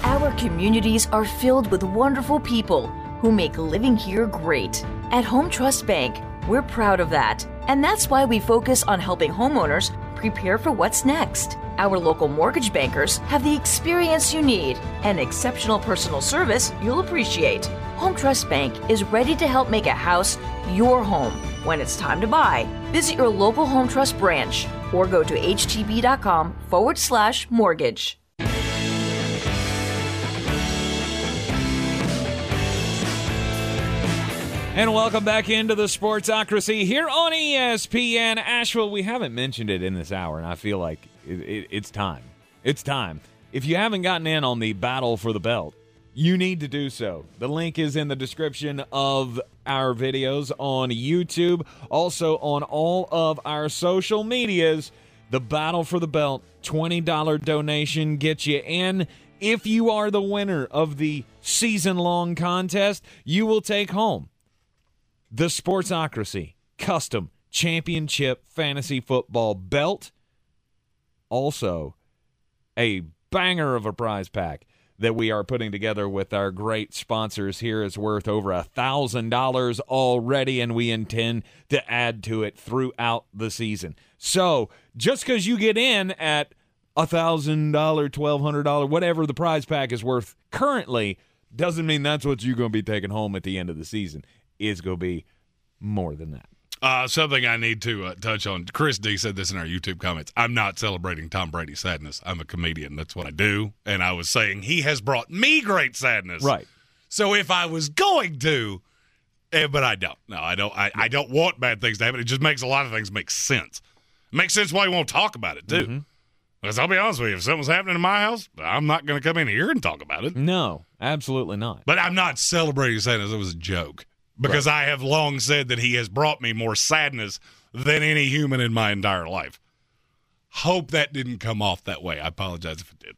Our communities are filled with wonderful people who make living here great. At Home Trust Bank, we're proud of that, and that's why we focus on helping homeowners prepare for what's next. Our local mortgage bankers have the experience you need and exceptional personal service you'll appreciate. Home Trust Bank is ready to help make a house your home. When it's time to buy, visit your local Home Trust branch or go to htb.com forward slash mortgage. And welcome back into the Sportsocracy here on E S P N Asheville. We haven't mentioned it in this hour, and I feel like it, it, it's time. It's time. If you haven't gotten in on the battle for the belt, you need to do so. The link is in the description of our videos on YouTube, also on all of our social medias. The battle for the belt, twenty dollars donation gets you in. If you are the winner of the season-long contest, you will take home the Sportsocracy Custom Championship Fantasy Football Belt. Also, a banger of a prize pack that we are putting together with our great sponsors here is worth over one thousand dollars already, and we intend to add to it throughout the season. So, just because you get in at one thousand dollars, twelve hundred dollars, whatever the prize pack is worth currently, doesn't mean that's what you're going to be taking home at the end of the season. Is going to be more than that. Uh, something I need to uh, touch on. Chris D said this in our YouTube comments. I'm not celebrating Tom Brady's sadness. I'm a comedian. That's what I do. And I was saying he has brought me great sadness. Right. So if I was going to, eh, but I don't. No, I don't. I, I don't want bad things to happen. It just makes a lot of things make sense. It makes sense why you won't talk about it, too. Mm-hmm. Because I'll be honest with you, if something's happening in my house, I'm not going to come in here and talk about it. No, absolutely not. But I'm not celebrating sadness. It was a joke. Because right. I have long said that he has brought me more sadness than any human in my entire life. Hope that didn't come off that way. I apologize if it did.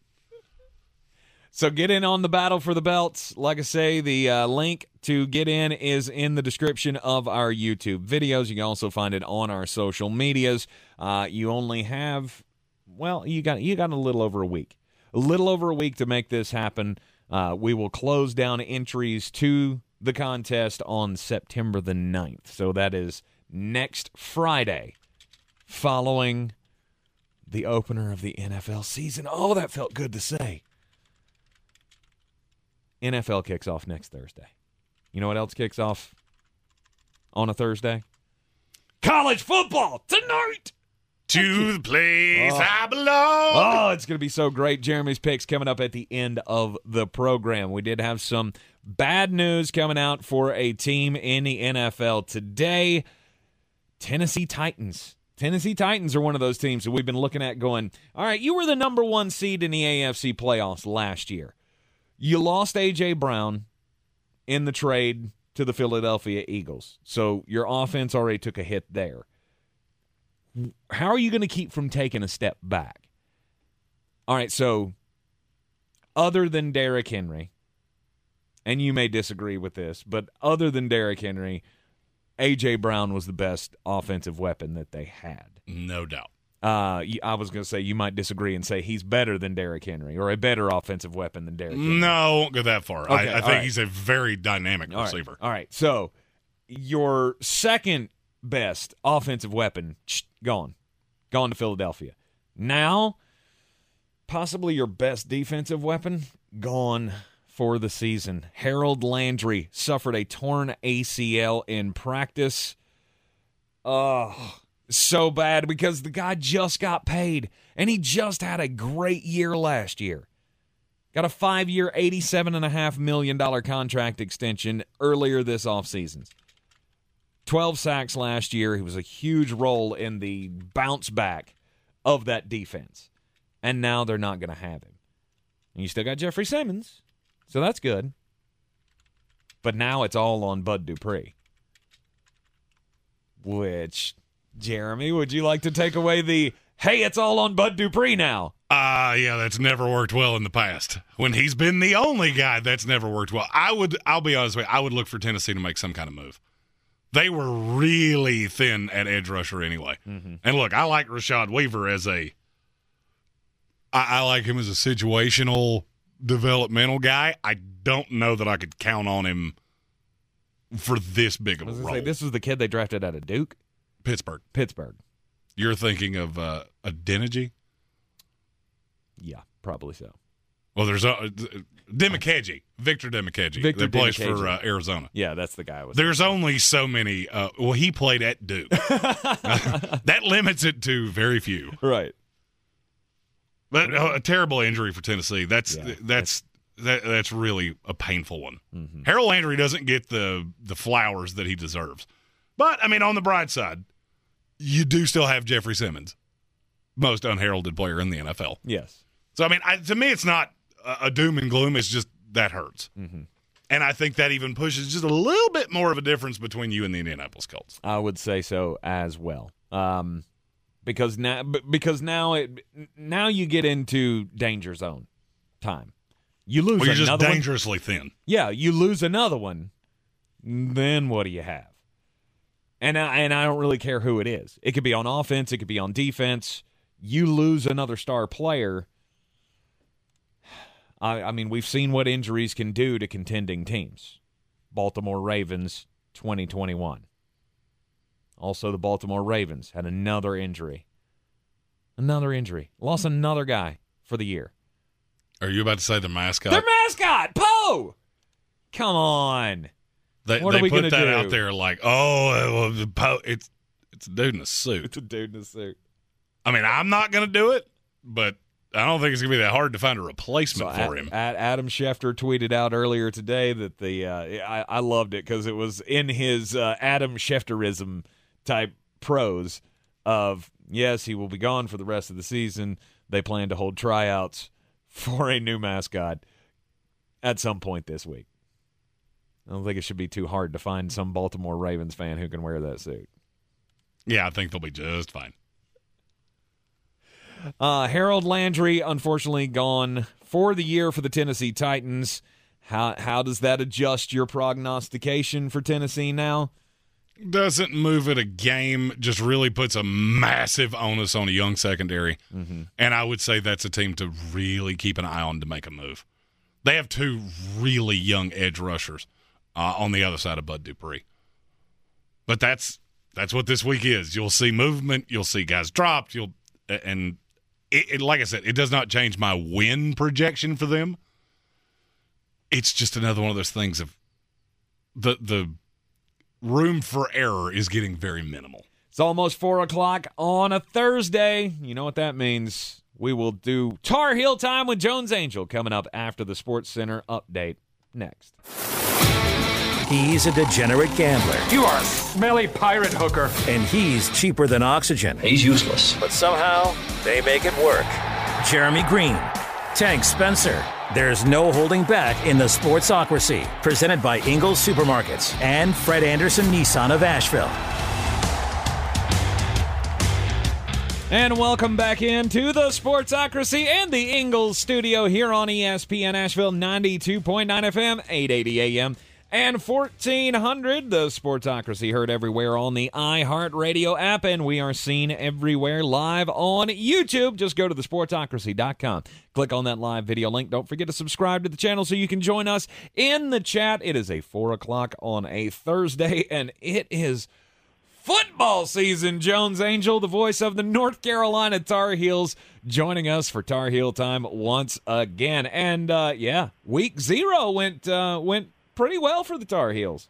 So get in on the battle for the belts. Like I say, the uh, link to get in is in the description of our YouTube videos. You can also find it on our social medias. Uh, you only have, well, you got you got a little over a week. A little over a week to make this happen. Uh, we will close down entries to the contest on September the ninth. So that is next Friday following the opener of the N F L season. Oh, that felt good to say. N F L kicks off next Thursday. You know what else kicks off on a Thursday? College football tonight! To the place oh. I belong. Oh, it's going to be so great. Jeremy's picks coming up at the end of the program. We did have some bad news coming out for a team in the N F L today. Tennessee Titans. Tennessee Titans are one of those teams that we've been looking at going, all right, you were the number one seed in the A F C playoffs last year. You lost A J Brown in the trade to the Philadelphia Eagles. So your offense already took a hit there. How are you going to keep from taking a step back? All right, so other than Derrick Henry, and you may disagree with this, but other than Derrick Henry, A J. Brown was the best offensive weapon that they had. No doubt. Uh, I was going to say you might disagree and say he's better than Derrick Henry or a better offensive weapon than Derrick Henry. No, I won't go that far. Okay, I, I think right. he's a very dynamic all receiver. Right, all right, so your second best offensive weapon, gone. Gone to Philadelphia. Now, possibly your best defensive weapon, gone for the season. Harold Landry suffered a torn A C L in practice. Oh, so bad because the guy just got paid, and he just had a great year last year. Got a five-year, eighty-seven point five million dollars contract extension earlier this offseason. twelve sacks last year. He was a huge role in the bounce back of that defense. And now they're not going to have him. And you still got Jeffrey Simmons, so that's good. But now it's all on Bud Dupree. Which, Jeremy, would you like to take away the, hey, it's all on Bud Dupree now? Uh, yeah, that's never worked well in the past. When he's been the only guy, that's never worked well. I would, I'll be honest with you, I would look for Tennessee to make some kind of move. They were really thin at edge rusher anyway. Mm-hmm. And look, I like Rashad Weaver as a I, I like him as a situational developmental guy. I don't know that I could count on him for this big of a role. Say, this was the kid they drafted out of Duke? Pittsburgh. Pittsburgh. You're thinking of uh, Adeniji? Yeah, probably so. Well, there's uh, Demikeji, Victor Demikeji, Victor that plays Demikeji. for uh, Arizona. Yeah, that's the guy. I was there's thinking. Only so many. Uh, well, he played at Duke. That limits it to very few. Right. But uh, a terrible injury for Tennessee. That's yeah, that's that that's really a painful one. Mm-hmm. Harold Landry doesn't get the the flowers that he deserves. But, I mean, on the bright side, you do still have Jeffrey Simmons, most unheralded player in the N F L. Yes. So, I mean, I, to me, it's not a doom and gloom. It's just that hurts. Mm-hmm. And I think that even pushes just a little bit more of a difference between you and the Indianapolis Colts. I would say so as well. Um, because now, because now it, now you get into danger zone time. You lose well, you're another one. You're just dangerously one. thin. Yeah, you lose another one. Then what do you have? And I, and I don't really care who it is. It could be on offense. It could be on defense. You lose another star player. I mean, we've seen what injuries can do to contending teams. Baltimore Ravens, twenty twenty-one. Also, the Baltimore Ravens had another injury. Another injury. Lost another guy for the year. Are you about to say their mascot? Their mascot, Poe! Come on. They, what they are we put that do? out there like, oh, Poe. It's, it's a dude in a suit. It's a dude in a suit. I mean, I'm not going to do it, but I don't think it's going to be that hard to find a replacement so for him. At, at Adam Schefter tweeted out earlier today that the uh, I, I loved it because it was in his uh, Adam Schefterism type prose of, yes, he will be gone for the rest of the season. They plan to hold tryouts for a new mascot at some point this week. I don't think it should be too hard to find some Baltimore Ravens fan who can wear that suit. Yeah, I think they'll be just fine. Uh, Harold Landry, unfortunately, gone for the year for the Tennessee Titans. How how does that adjust your prognostication for Tennessee now? Doesn't move it a game, just really puts a massive onus on a young secondary. Mm-hmm. And I would say that's a team to really keep an eye on to make a move. They have two really young edge rushers uh, on the other side of Bud Dupree. But that's that's what this week is. You'll see movement. You'll see guys dropped. You'll and. It, it, like I said, it does not change my win projection for them. It's just another one of those things of the the room for error is getting very minimal. It's almost four o'clock on a Thursday. You know what that means. We will do Tar Heel time with Jones Angel coming up after the Sports Center update next. He's a degenerate gambler. You are a smelly pirate hooker. And he's cheaper than oxygen. He's useless. But somehow, they make it work. Jeremy Green. Tank Spencer. There's no holding back in the Sportsocracy. Presented by Ingle Supermarkets and Fred Anderson Nissan of Asheville. And welcome back into the Sportsocracy and the Ingle Studio here on E S P N Asheville, ninety-two point nine F M, eight eighty A M. And fourteen hundred, the Sportsocracy, heard everywhere on the iHeartRadio app, and we are seen everywhere live on YouTube. Just go to the sportsocracy dot com. Click on that live video link. Don't forget to subscribe to the channel so you can join us in the chat. It is a four o'clock on a Thursday, and it is football season. Jones Angel, the voice of the North Carolina Tar Heels, joining us for Tar Heel time once again. And, uh, yeah, week zero went uh, went. pretty well for the Tar Heels.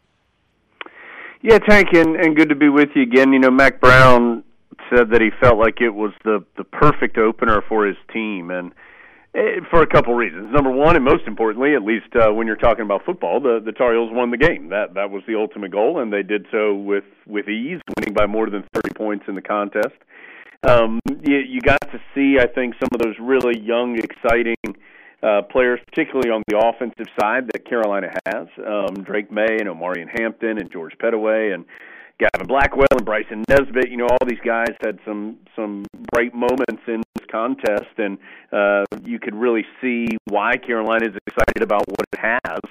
Yeah, Tank, and, and good to be with you again. You know, Mac Brown said that he felt like it was the, the perfect opener for his team, and it, for a couple reasons. Number one, and most importantly, at least uh, when you're talking about football, the, the Tar Heels won the game. That that was the ultimate goal, and they did so with, with ease, winning by more than thirty points in the contest. Um, you, you got to see, I think, some of those really young, exciting Uh, players, particularly on the offensive side that Carolina has, um, Drake May and Omarion Hampton and George Pettaway and Gavin Blackwell and Bryson Nesbitt. You know, all these guys had some some bright moments in this contest, and uh, you could really see why Carolina is excited about what it has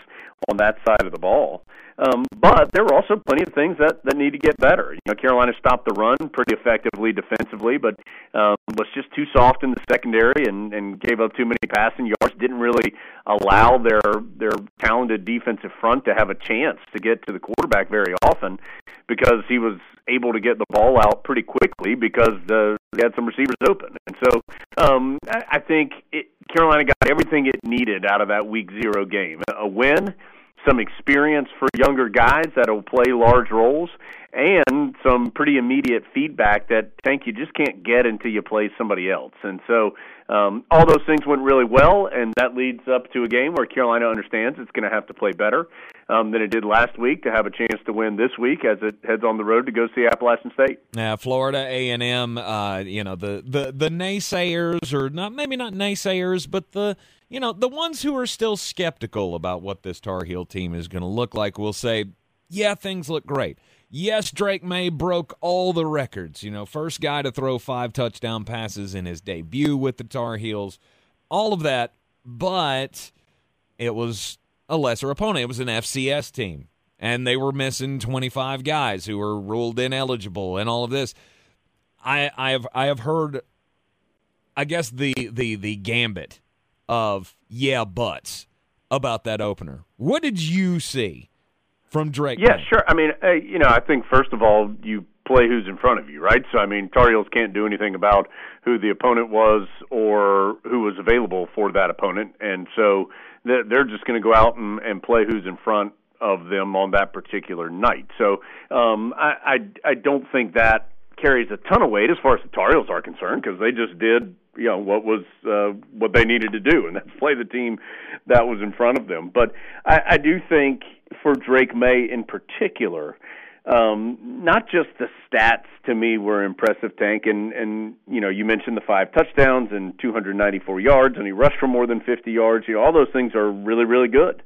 on that side of the ball. Um, but there were also plenty of things that, that need to get better. You know, Carolina stopped the run pretty effectively defensively, but um, was just too soft in the secondary and, and gave up too many passing yards. Didn't really allow their their talented defensive front to have a chance to get to the quarterback very often because he was able to get the ball out pretty quickly because the, they had some receivers open. And so um, I, I think it, Carolina got everything it needed out of that week zero game. A win, some experience for younger guys that will play large roles, and some pretty immediate feedback that, Tank, you just can't get until you play somebody else. And so um, all those things went really well, and that leads up to a game where Carolina understands it's going to have to play better um, than it did last week to have a chance to win this week as it heads on the road to go see Appalachian State. Now, Florida A and M, uh, you know, the, the, the naysayers, or not maybe not naysayers, but the you know the ones who are still skeptical about what this Tar Heel team is going to look like will say, yeah, things look great. Yes, Drake May broke all the records. You know, first guy to throw five touchdown passes in his debut with the Tar Heels, all of that, but it was a lesser opponent. It was an F C S team, and they were missing twenty-five guys who were ruled ineligible and all of this. I, I have I have heard, I guess, the, the, the gambit of yeah buts about that opener. What did you see from Drake? Yeah, sure. I mean, you know, I think first of all, you play who's in front of you, right? So, I mean, Tar Heels can't do anything about who the opponent was or who was available for that opponent. And so they're just going to go out and, and play who's in front of them on that particular night. So um, I, I, I don't think that carries a ton of weight as far as the Tar Heels are concerned, because they just did, you know, what was uh, what they needed to do, and that's play the team that was in front of them. But I, I do think for Drake May in particular, um, not just the stats to me were impressive, Tank, and, and you know, you mentioned the five touchdowns and two hundred ninety-four yards, and he rushed for more than fifty yards. You know, all those things are really, really good.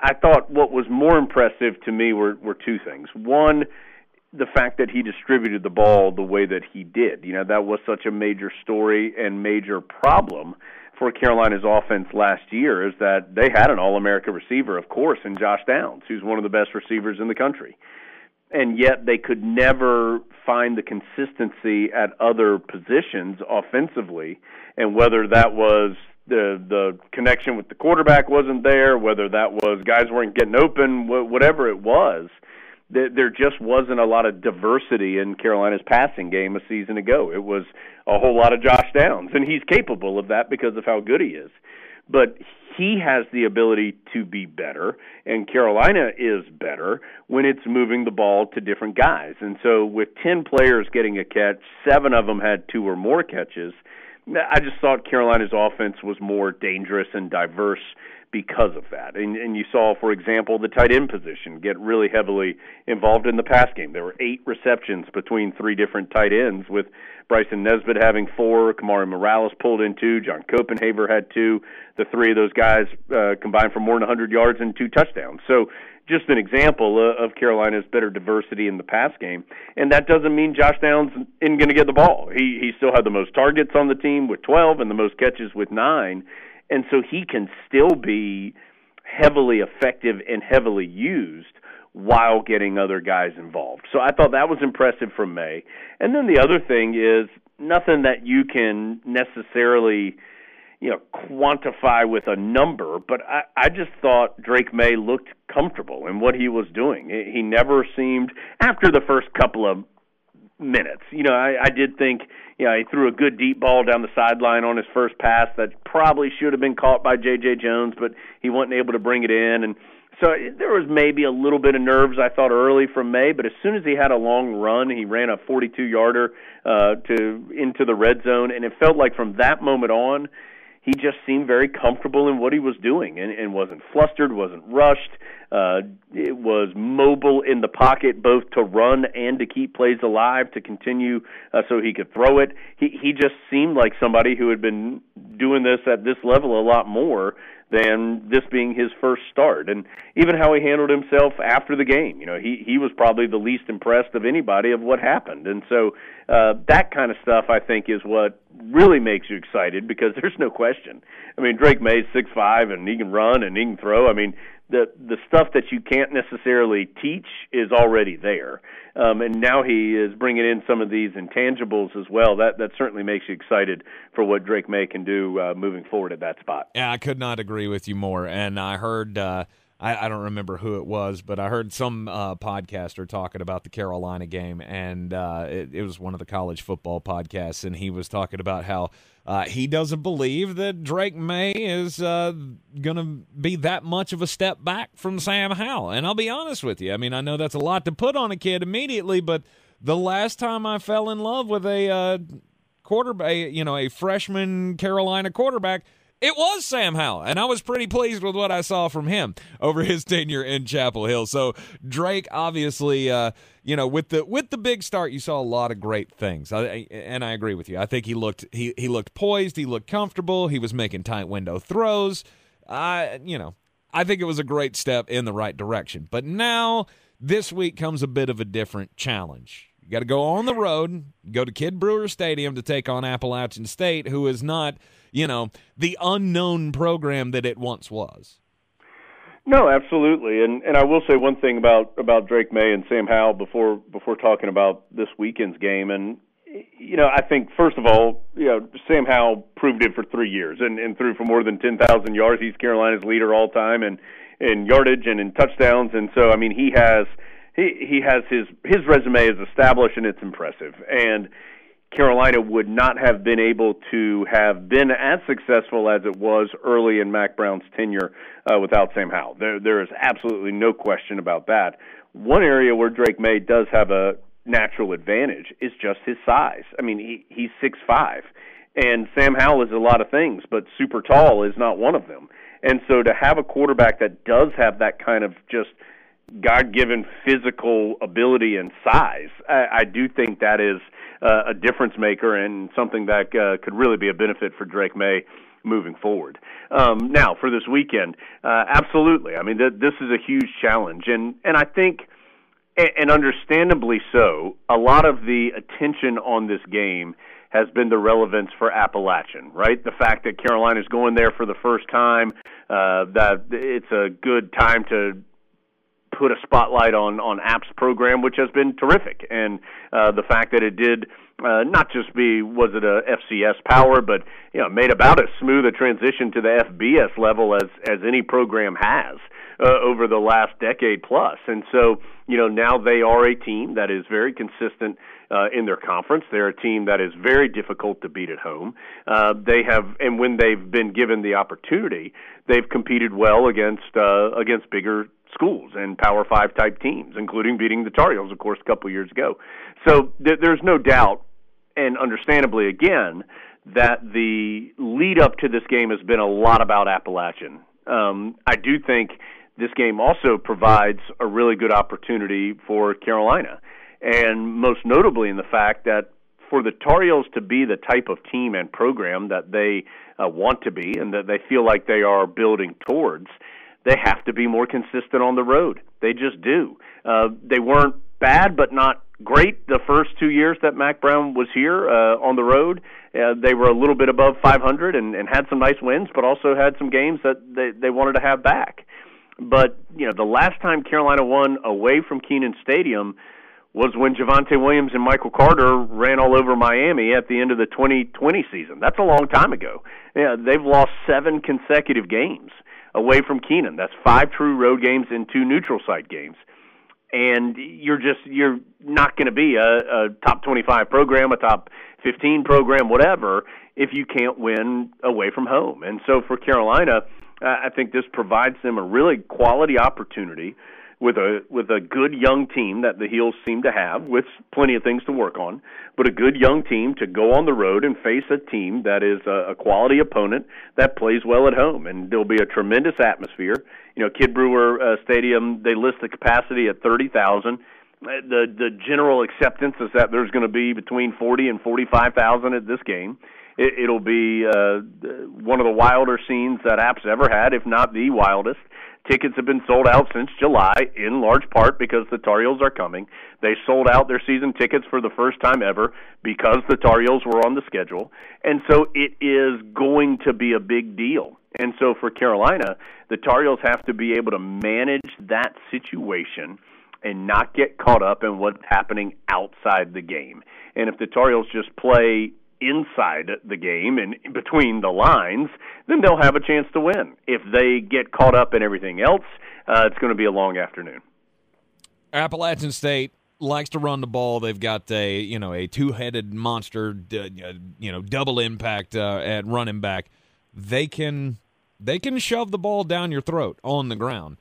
I thought what was more impressive to me were, were two things. One, the fact that he distributed the ball the way that he did. You know, that was such a major story and major problem for Carolina's offense last year, is that they had an All-America receiver, of course, in Josh Downs, who's one of the best receivers in the country. And yet they could never find the consistency at other positions offensively, and whether that was the the connection with the quarterback wasn't there, whether that was guys weren't getting open, whatever it was, there just wasn't a lot of diversity in Carolina's passing game a season ago. It was a whole lot of Josh Downs, and he's capable of that because of how good he is. But he has the ability to be better, and Carolina is better when it's moving the ball to different guys. And so with ten players getting a catch, seven of them had two or more catches, I just thought Carolina's offense was more dangerous and diverse because of that. And, and you saw, for example, the tight end position get really heavily involved in the pass game. There were eight receptions between three different tight ends, with Bryson Nesbitt having four, Kamari Morales pulled in two, John Copenhaver had two. The three of those guys uh, combined for more than one hundred yards and two touchdowns. So just an example uh, of Carolina's better diversity in the pass game. And that doesn't mean Josh Downs isn't going to get the ball. He, he still had the most targets on the team with twelve and the most catches with nine. And so he can still be heavily effective and heavily used while getting other guys involved. So I thought that was impressive from May. And then the other thing is nothing that you can necessarily, you know, quantify with a number, but I, I just thought Drake May looked comfortable in what he was doing. He never seemed, after the first couple of minutes, you know, I, I did think, you know, he threw a good deep ball down the sideline on his first pass that probably should have been caught by J J Jones, but he wasn't able to bring it in. And so there was maybe a little bit of nerves, I thought, early from May, but as soon as he had a long run, he ran a forty-two-yarder uh, to into the red zone, and it felt like from that moment on, he just seemed very comfortable in what he was doing, and, and wasn't flustered, wasn't rushed. Uh, it was mobile in the pocket, both to run and to keep plays alive, to continue uh, so he could throw it. He, he just seemed like somebody who had been doing this at this level a lot more than this being his first start. And even how he handled himself after the game, you know, he, he was probably the least impressed of anybody of what happened. And so uh, that kind of stuff, I think, is what really makes you excited, because there's no question. I mean, Drake May's six five, and he can run and he can throw. I mean, the the stuff that you can't necessarily teach is already there. Um, and now he is bringing in some of these intangibles as well. That that certainly makes you excited for what Drake May can do uh, moving forward at that spot. Yeah, I could not agree with you more. And I heard uh, I, I don't remember who it was, but I heard some uh, podcaster talking about the Carolina game, and uh, it, it was one of the college football podcasts, and he was talking about how uh, he doesn't believe that Drake May is uh, going to be that much of a step back from Sam Howell. And I'll be honest with you. I mean, I know that's a lot to put on a kid immediately, but the last time I fell in love with a uh, quarterback, you know, a freshman Carolina quarterback, it was Sam Howell, and I was pretty pleased with what I saw from him over his tenure in Chapel Hill. So Drake, obviously, uh, you know, with the with the big start, you saw a lot of great things, I, I, and I agree with you. I think he looked he he looked poised, he looked comfortable, he was making tight window throws. I you know, I think it was a great step in the right direction. But now this week comes a bit of a different challenge. You got to go on the road, go to Kid Brewer Stadium to take on Appalachian State, who is not, you know, the unknown program that it once was. No, absolutely. And and I will say one thing about, about Drake May and Sam Howell before before talking about this weekend's game. And, you know, I think, first of all, you know, Sam Howell proved it for three years and, and threw for more than ten thousand yards. He's Carolina's leader all time in, in yardage and in touchdowns. And so, I mean, he has – He he has his his resume is established, and it's impressive. And Carolina would not have been able to have been as successful as it was early in Mack Brown's tenure uh, without Sam Howell. There there is absolutely no question about that. One area where Drake May does have a natural advantage is just his size. I mean, he he's six five, and Sam Howell is a lot of things, but super tall is not one of them. And so to have a quarterback that does have that kind of just God-given physical ability and size, I, I do think that is uh, a difference maker and something that uh, could really be a benefit for Drake May moving forward. Um, now, for this weekend, uh, absolutely. I mean, th- this is a huge challenge, and, and I think, and, and understandably so, a lot of the attention on this game has been the relevance for Appalachian, right? The fact that Carolina's going there for the first time, uh, that it's a good time to put a spotlight on, on App's program, which has been terrific. And uh, the fact that it did uh, not just be, was it a F C S power, but, you know, made about as smooth a transition to the F B S level as, as any program has uh, over the last decade plus. And so, you know, now they are a team that is very consistent uh, in their conference. They're a team that is very difficult to beat at home. Uh, they have, and when they've been given the opportunity, they've competed well against uh, against bigger schools and Power Five type teams, including beating the Tar Heels, of course, a couple years ago. So th- there's no doubt, and understandably again, that the lead up to this game has been a lot about Appalachian. Um, I do think this game also provides a really good opportunity for Carolina, and most notably in the fact that for the Tar Heels to be the type of team and program that they uh, want to be and that they feel like they are building towards, they have to be more consistent on the road. They just do. Uh, they weren't bad, but not great the first two years that Mack Brown was here uh, on the road. Uh, they were a little bit above five hundred and, and had some nice wins, but also had some games that they, they wanted to have back. But, you know, the last time Carolina won away from Kenan Stadium was when Javonte Williams and Michael Carter ran all over Miami at the end of the twenty twenty season. That's a long time ago. Yeah, they've lost seven consecutive games away from Kenan. That's five true road games and two neutral site games. And you're just, you're not going to be a, a top twenty-five program, a top fifteen program, whatever, if you can't win away from home. And so for Carolina, uh, I think this provides them a really quality opportunity with a with a good young team that the Heels seem to have, with plenty of things to work on, but a good young team to go on the road and face a team that is a, a quality opponent that plays well at home. And there'll be a tremendous atmosphere. You know, Kid Brewer uh, Stadium, they list the capacity at thirty thousand. The, the general acceptance is that there's going to be between forty thousand and forty-five thousand at this game. It, it'll be uh, one of the wilder scenes that App's ever had, if not the wildest. Tickets have been sold out since July, in large part because the Tar Heels are coming. They sold out their season tickets for the first time ever because the Tar Heels were on the schedule. And so it is going to be a big deal. And so for Carolina, the Tar Heels have to be able to manage that situation and not get caught up in what's happening outside the game. And if the Tar Heels just play inside the game and between the lines, then they'll have a chance to win. If they get caught up in everything else, uh, it's going to be a long afternoon. Appalachian State likes to run the ball. They've got a you know a two-headed monster, you know, double impact uh, at running back. They can they can shove the ball down your throat on the ground,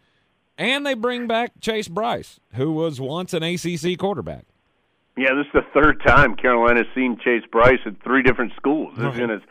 and they bring back Chase Bryce, who was once an A C C quarterback. Yeah, this is the third time Carolina's seen Chase Bryce at three different schools. This is in his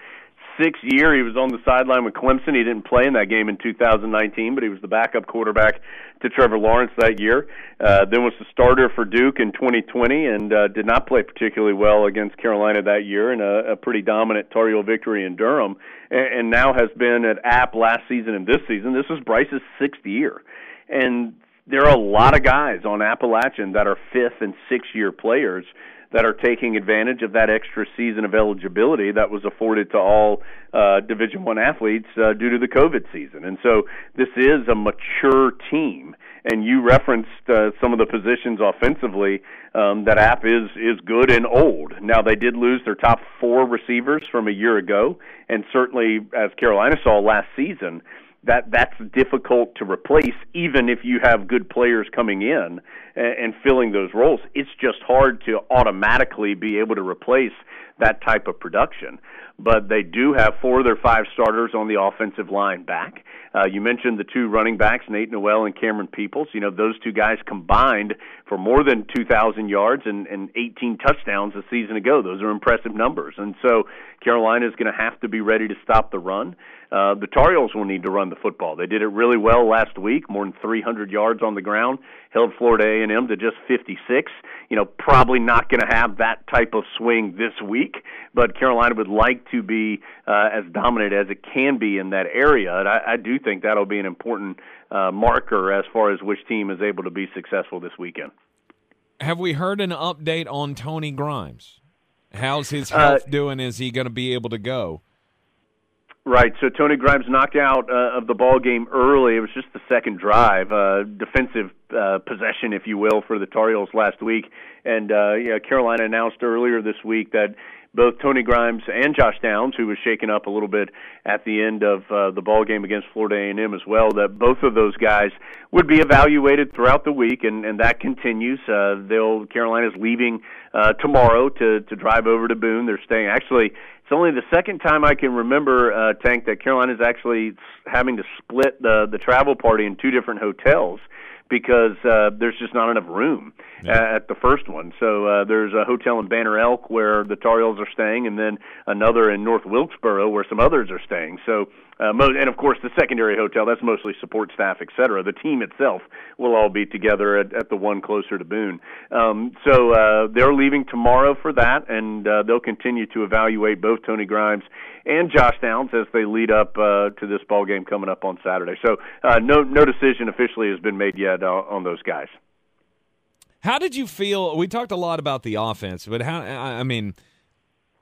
sixth year. He was on the sideline with Clemson. He didn't play in that game in two thousand nineteen, but he was the backup quarterback to Trevor Lawrence that year. Uh, then was the starter for Duke in twenty twenty and uh, did not play particularly well against Carolina that year in a, a pretty dominant Tar Heel victory in Durham, and, and now has been at App last season and this season. This is Bryce's sixth year. And there are a lot of guys on Appalachian that are fifth and sixth-year players that are taking advantage of that extra season of eligibility that was afforded to all uh, Division I athletes uh, due to the COVID season. And so this is a mature team. And you referenced uh, some of the positions offensively um, that App is is good and old. Now, they did lose their top four receivers from a year ago, and certainly, as Carolina saw last season, that that's difficult to replace, even if you have good players coming in and, and filling those roles. It's just hard to automatically be able to replace that type of production. But they do have four of their five starters on the offensive line back. Uh, you mentioned the two running backs, Nate Noel and Cameron Peoples. You know, those two guys combined for more than two thousand yards and, and eighteen touchdowns a season ago. Those are impressive numbers. And so Carolina is going to have to be ready to stop the run. Uh, the Tar Heels will need to run the football. They did it really well last week, more than three hundred yards on the ground, held Florida A and M to just fifty-six. You know, probably not going to have that type of swing this week, but Carolina would like to be uh, as dominant as it can be in that area. And I, I do think that'll be an important uh, marker as far as which team is able to be successful this weekend. Have we heard an update on Tony Grimes? How's his health uh, doing? Is he going to be able to go? Right, so Tony Grimes knocked out uh, of the ball game early. It was just the second drive, uh, defensive uh, possession, if you will, for the Tar Heels last week. And uh, yeah, Carolina announced earlier this week that both Tony Grimes and Josh Downs, who was shaken up a little bit at the end of uh, the ball game against Florida A and M as well, that both of those guys would be evaluated throughout the week, and, and that continues. Uh, they'll Carolina's leaving uh, tomorrow to, to drive over to Boone. They're staying. Actually, it's only the second time I can remember, uh, Tank, that Carolina's actually having to split the, the travel party in two different hotels, because uh, there's just not enough room yeah. at the first one. So uh, there's a hotel in Banner Elk where the Tar Heels are staying, and then another in North Wilkesboro where some others are staying. So, uh, mo- and, of course, the secondary hotel, that's mostly support staff, et cetera. The team itself will all be together at, at the one closer to Boone. Um, so uh, they're leaving tomorrow for that, and uh, they'll continue to evaluate both Tony Grimes and Josh Downs as they lead up uh, to this ball game coming up on Saturday. So uh, no no decision officially has been made yet uh, on those guys. How did you feel? We talked a lot about the offense, but how I mean,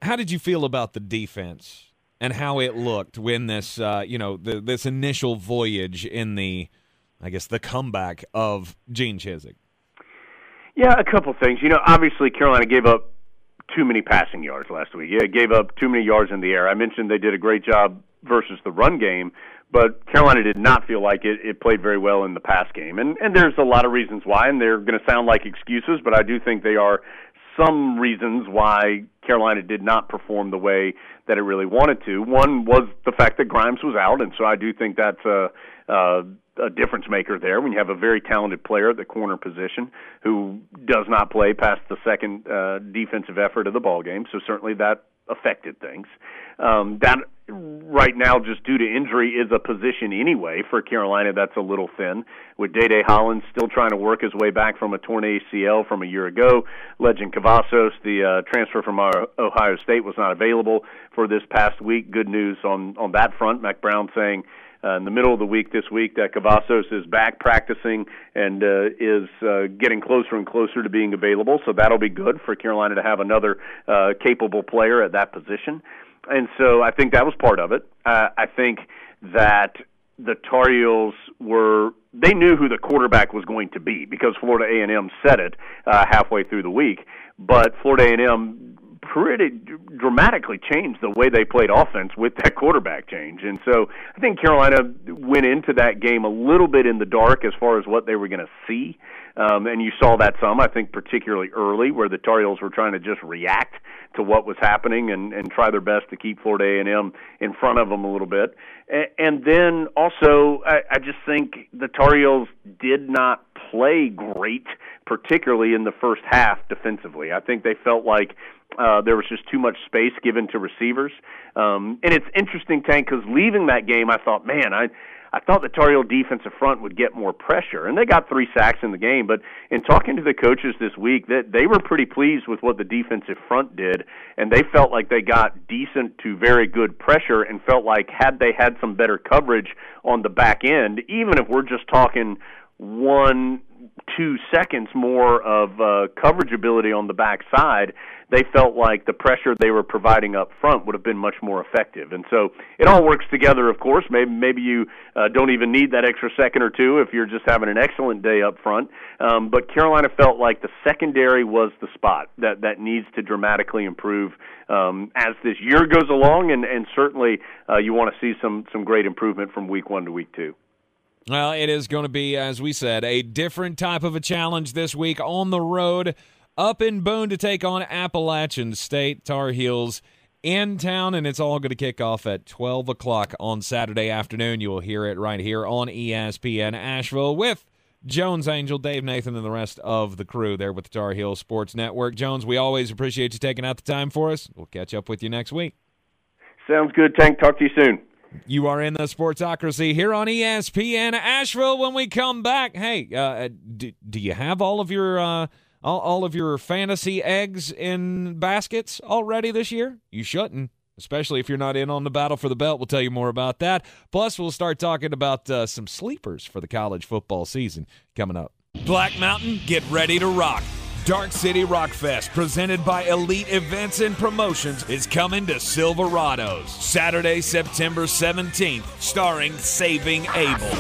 how did you feel about the defense and how it looked when this uh, you know the, this initial voyage in the, I guess, the comeback of Gene Chizik? Yeah, a couple things. You know, obviously Carolina gave up too many passing yards last week. Yeah, gave up too many yards in the air. I mentioned they did a great job versus the run game, but Carolina did not feel like it, it played very well in the pass game. And, and there's a lot of reasons why, and they're going to sound like excuses, but I do think they are some reasons why Carolina did not perform the way that it really wanted to. One was the fact that Grimes was out, and so I do think that's a, a, a difference maker there when you have a very talented player at the corner position who does not play past the second uh, defensive effort of the ballgame. So certainly that affected things. Um, that right now, just due to injury, is a position anyway for Carolina that's a little thin, with Dede Holland still trying to work his way back from a torn A C L from a year ago. Legend Cavazos, the uh, transfer from Ohio State, was not available for this past week. Good news on, on that front. Mac Brown saying Uh, in the middle of the week this week that Cavazos is back practicing and uh, is uh, getting closer and closer to being available. So that'll be good for Carolina to have another uh, capable player at that position. And so I think that was part of it. Uh, I think that the Tar Heels were – they knew who the quarterback was going to be because Florida A and M said it uh, halfway through the week. But Florida A and M – pretty dramatically changed the way they played offense with that quarterback change. And so I think Carolina went into that game a little bit in the dark as far as what they were going to see. Um, and you saw that some, I think, particularly early, where the Tar Heels were trying to just react to what was happening and, and try their best to keep Florida A and M in front of them a little bit. And, and then also, I, I just think the Tar Heels did not play great, particularly in the first half defensively. I think they felt like uh, there was just too much space given to receivers. Um, and it's interesting, Tank, because leaving that game, I thought, man, I – I thought the Tar Heel defensive front would get more pressure, and they got three sacks in the game. But in talking to the coaches this week, that they were pretty pleased with what the defensive front did, and they felt like they got decent to very good pressure and felt like had they had some better coverage on the back end, even if we're just talking one, two seconds more of uh, coverage ability on the backside, they felt like the pressure they were providing up front would have been much more effective. And so it all works together, of course. Maybe maybe you uh, don't even need that extra second or two if you're just having an excellent day up front. Um, but Carolina felt like the secondary was the spot that, that needs to dramatically improve um, as this year goes along, and, and certainly uh, you want to see some some great improvement from week one to week two. Well, it is going to be, as we said, a different type of a challenge this week on the road, up in Boone to take on Appalachian State. Tar Heels in town, and it's all going to kick off at twelve o'clock on Saturday afternoon. You will hear it right here on E S P N Asheville with Jones Angel, Dave Nathan, and the rest of the crew there with the Tar Heels Sports Network. Jones, we always appreciate you taking out the time for us. We'll catch up with you next week. Sounds good, Tank. Talk to you soon. You are in the Sportsocracy here on E S P N Asheville. When we come back, hey, uh, do, do you have all of your uh, all, all of your fantasy eggs in baskets already this year? You shouldn't, especially if you're not in on the battle for the belt. We'll tell you more about that. Plus, we'll start talking about uh, some sleepers for the college football season coming up. Black Mountain, get ready to rock. Dark City Rock Fest, presented by Elite Events and Promotions, is coming to Silverado's Saturday, September seventeenth, starring Saving Abel.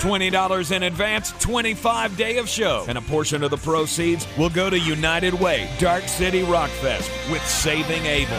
twenty dollars in advance, twenty-five day of show, and a portion of the proceeds will go to United Way Dark City Rock Fest with Saving Abel.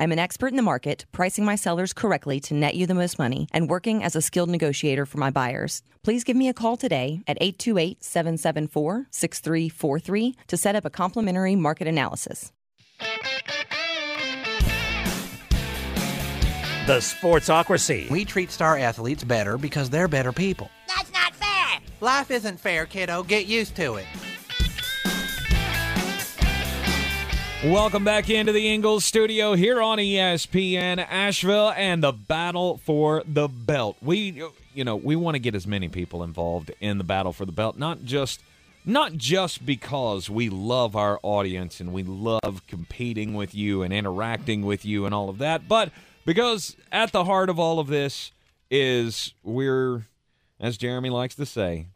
I'm an expert in the market, pricing my sellers correctly to net you the most money, and working as a skilled negotiator for my buyers. Please give me a call today at eight two eight, seven seven four, six three four three to set up a complimentary market analysis. The Sportsocracy. We treat star athletes better because they're better people. That's not fair! Life isn't fair, kiddo. Get used to it. Welcome back into the Ingalls studio here on E S P N Asheville and the battle for the belt. We, you know, we want to get as many people involved in the battle for the belt, not just, not just because we love our audience and we love competing with you and interacting with you and all of that, but because at the heart of all of this is we're, as Jeremy likes to say,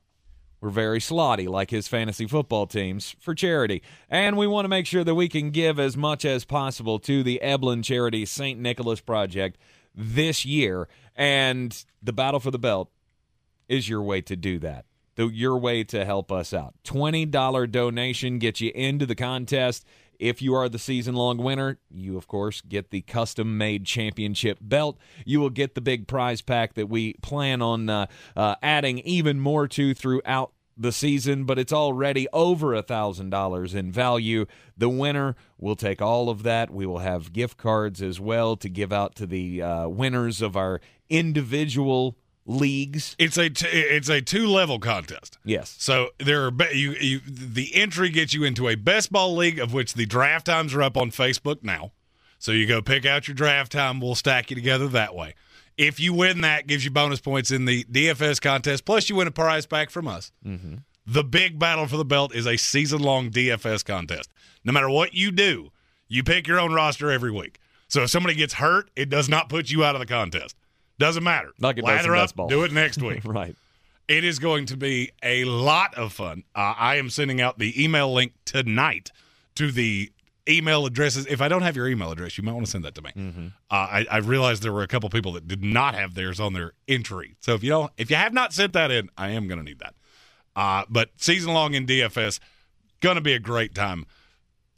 we're very slotty, like his fantasy football teams, for charity. And we want to make sure that we can give as much as possible to the Eblin Charity Saint Nicholas Project this year. And the Battle for the Belt is your way to do that, the, your way to help us out. twenty dollars donation gets you into the contest. If you are the season-long winner, you, of course, get the custom-made championship belt. You will get the big prize pack that we plan on uh, uh, adding even more to throughout the season, but it's already over one thousand dollars in value. The winner will take all of that. We will have gift cards as well to give out to the uh, winners of our individual leagues. It's a t- it's a two-level contest. Yes. So there are be- you, you the entry gets you into a best ball league, of which the draft times are up on Facebook now. So you go pick out your draft time. We'll stack you together that way. If you win, that gives you bonus points in the D F S contest. Plus, you win a prize pack from us. Mm-hmm. The big battle for the belt is a season-long D F S contest. No matter what you do, you pick your own roster every week. So if somebody gets hurt, it does not put you out of the contest. Doesn't matter. Like it Lather does up, do it next week. Right. It is going to be a lot of fun. Uh, I am sending out the email link tonight to the email addresses. If I don't have your email address, you might want to send that to me. Mm-hmm. Uh, I, I realized there were a couple people that did not have theirs on their entry. So if you don't, if you have not sent that in, I am going to need that. Uh, but season long in D F S, going to be a great time.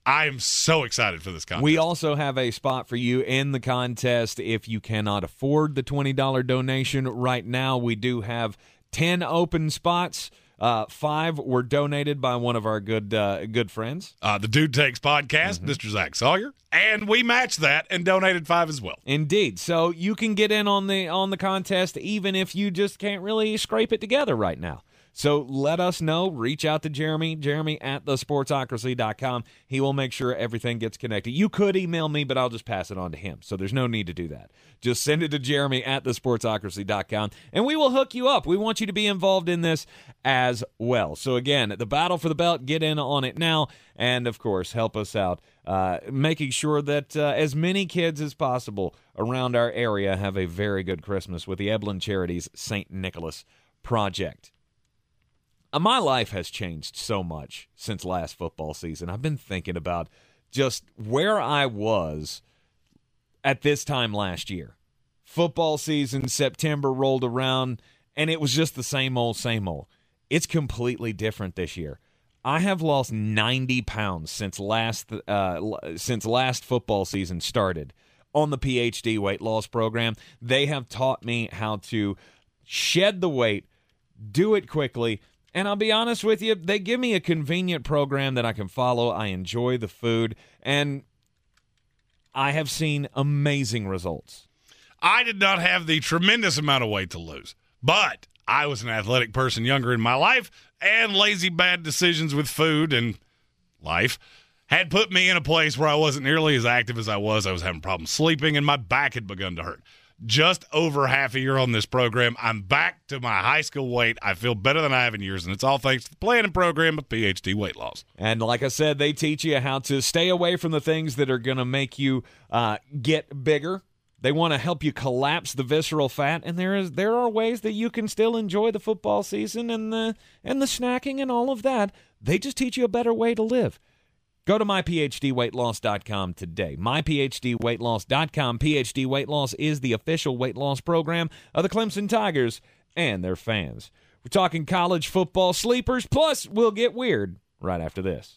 I am so excited for this contest. We also have a spot for you in the contest. If you cannot afford the twenty dollars donation right now, we do have ten open spots. Uh, five were donated by one of our good uh, good friends. Uh, the Dude Takes Podcast, mm-hmm. Mister Zach Sawyer. And we matched that and donated five as well. Indeed. So you can get in on the on the contest even if you just can't really scrape it together right now. So let us know. Reach out to Jeremy, Jeremy at the sportsocracy dot com. He will make sure everything gets connected. You could email me, but I'll just pass it on to him. So there's no need to do that. Just send it to Jeremy at the sportsocracy dot com, and we will hook you up. We want you to be involved in this as well. So again, the battle for the belt, get in on it now, and of course, help us out. Uh, making sure that uh, as many kids as possible around our area have a very good Christmas with the Eblin Charities Saint Nicholas Project. My life has changed so much since last football season. I've been thinking about just where I was at this time last year. Football season, September rolled around, and it was just the same old, same old. It's completely different this year. I have lost ninety pounds since last uh, since last football season started. On the P H D weight loss program, they have taught me how to shed the weight, do it quickly. And I'll be honest with you, they give me a convenient program that I can follow. I enjoy the food, and I have seen amazing results. I did not have the tremendous amount of weight to lose, but I was an athletic person younger in my life, and lazy, bad decisions with food and life had put me in a place where I wasn't nearly as active as I was. I was having problems sleeping, and my back had begun to hurt. Just over half a year on this program, I'm back to my high school weight. I feel better than I have in years, and it's all thanks to the plan and program of P H D Weight Loss. And like I said, they teach you how to stay away from the things that are going to make you uh, get bigger. They want to help you collapse the visceral fat, and there is there are ways that you can still enjoy the football season and the and the snacking and all of that. They just teach you a better way to live. Go to my p h d weight loss dot com today. my p h d weight loss dot com. P H D Weight Loss is the official weight loss program of the Clemson Tigers and their fans. We're talking college football sleepers, plus we'll get weird right after this.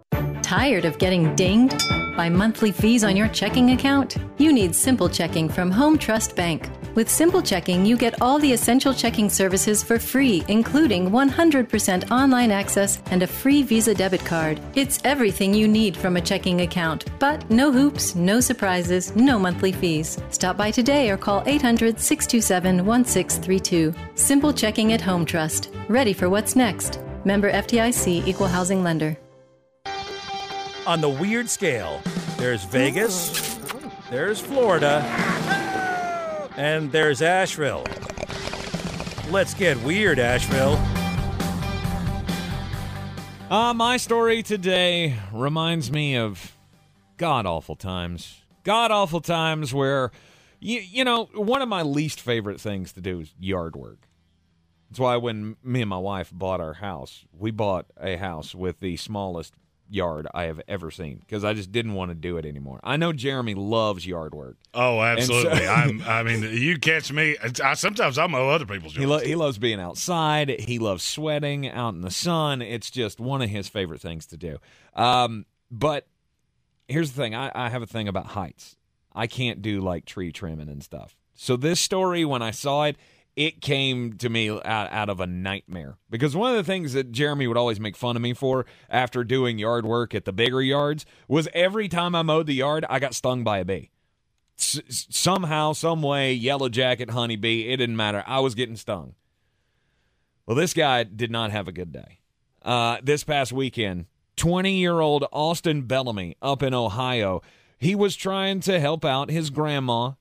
Tired of getting dinged by monthly fees on your checking account? You need Simple Checking from Home Trust Bank. With Simple Checking, you get all the essential checking services for free, including one hundred percent online access and a free Visa debit card. It's everything you need from a checking account, but no hoops, no surprises, no monthly fees. Stop by today or call eight hundred, six two seven, one six three two. Simple Checking at Home Trust. Ready for what's next. Member F D I C, Equal Housing Lender. On the weird scale, there's Vegas, there's Florida, and there's Asheville. Let's get weird, Asheville. Uh, my story today reminds me of god-awful times. God-awful times where, you, you know, one of my least favorite things to do is yard work. That's why when me and my wife bought our house, we bought a house with the smallest yard I have ever seen, because I just didn't want to do it anymore. I know Jeremy loves yard work. Oh, absolutely. So, I'm, I mean, you catch me. I, sometimes I mow other people's yards. He, lo- he loves being outside. He loves sweating out in the sun. It's just one of his favorite things to do. Um, but here's the thing. I, I have a thing about heights. I can't do, like, tree trimming and stuff. So this story, when I saw it, it came to me out, out of a nightmare, because one of the things that Jeremy would always make fun of me for after doing yard work at the bigger yards was every time I mowed the yard, I got stung by a bee. S- somehow, some way, yellow jacket, honeybee, it didn't matter. I was getting stung. Well, this guy did not have a good day. Uh, this past weekend, twenty-year-old Austin Bellamy up in Ohio, he was trying to help out his grandma,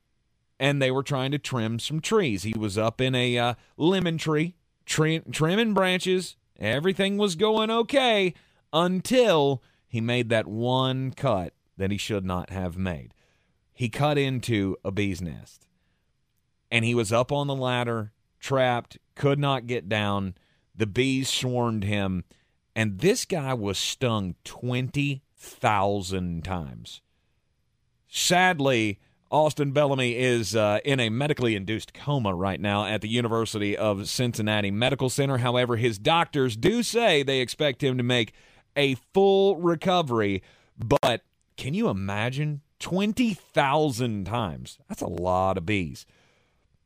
and they were trying to trim some trees. He was up in a uh, lemon tree, tri- trimming branches. Everything was going okay until he made that one cut that he should not have made. He cut into a bee's nest, and he was up on the ladder, trapped, could not get down. The bees swarmed him, and this guy was stung twenty thousand times. Sadly, Austin Bellamy is uh, in a medically induced coma right now at the University of Cincinnati Medical Center. However, his doctors do say they expect him to make a full recovery, but can you imagine? twenty thousand times. That's a lot of bees.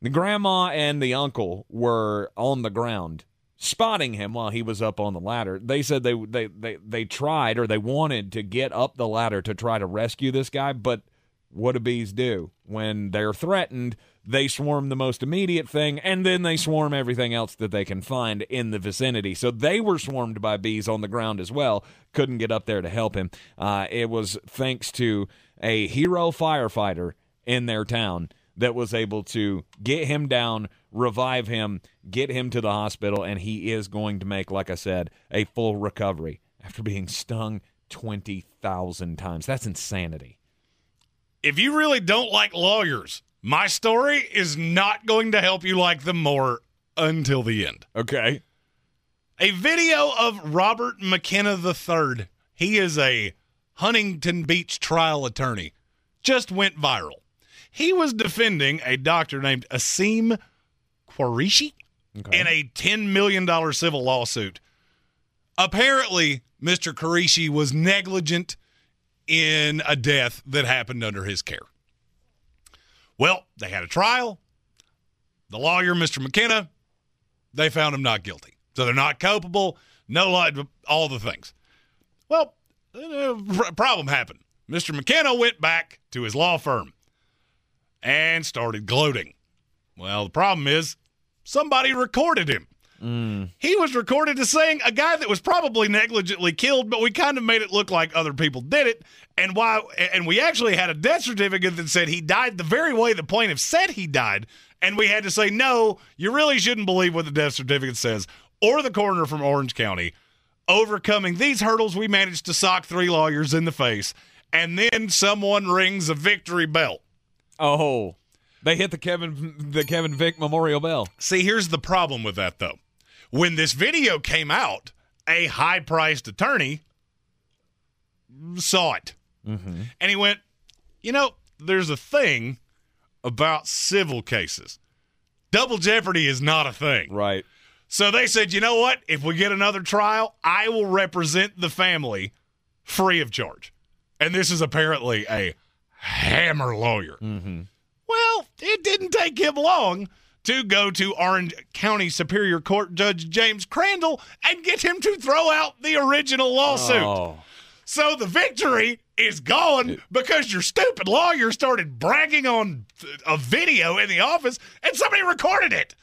The grandma and the uncle were on the ground spotting him while he was up on the ladder. They said they, they they they tried or they wanted to get up the ladder to try to rescue this guy, but what do bees do? When they're threatened, they swarm the most immediate thing, and then they swarm everything else that they can find in the vicinity. So they were swarmed by bees on the ground as well. Couldn't get up there to help him. Uh, it was thanks to a hero firefighter in their town that was able to get him down, revive him, get him to the hospital, and he is going to make, like I said, a full recovery after being stung twenty thousand times. That's insanity. If you really don't like lawyers, my story is not going to help you like them more until the end. Okay. A video of Robert McKenna the third. He is a Huntington Beach trial attorney, just went viral. He was defending a doctor named Asim Qureshi okay. in a ten million dollars civil lawsuit. Apparently, Mister Qureshi was negligent in a death that happened under his care. Well, they had a trial. The lawyer, Mister McKenna, they found him not guilty. So they're not culpable, no lie, all the things. Well, a problem happened. Mister McKenna went back to his law firm and started gloating. Well, the problem is somebody recorded him. Mm. He was recorded as saying a guy that was probably negligently killed, but we kind of made it look like other people did it. And why? And we actually had a death certificate that said he died the very way the plaintiff said he died. And we had to say, no, you really shouldn't believe what the death certificate says. Or the coroner from Orange County. Overcoming these hurdles, we managed to sock three lawyers in the face, and then someone rings a victory bell. Oh, they hit the Kevin the Kevin Vick Memorial Bell. See, here's the problem with that, though. When this video came out, a high-priced attorney saw it, mm-hmm. and he went, you know, there's a thing about civil cases. Double jeopardy is not a thing. Right. So they said, you know what? If we get another trial, I will represent the family free of charge. And this is apparently a hammer lawyer. Mm-hmm. Well, it didn't take him long to go to Orange County Superior Court Judge James Crandall and get him to throw out the original lawsuit. Oh. So the victory is gone because your stupid lawyer started bragging on a video in the office and somebody recorded it.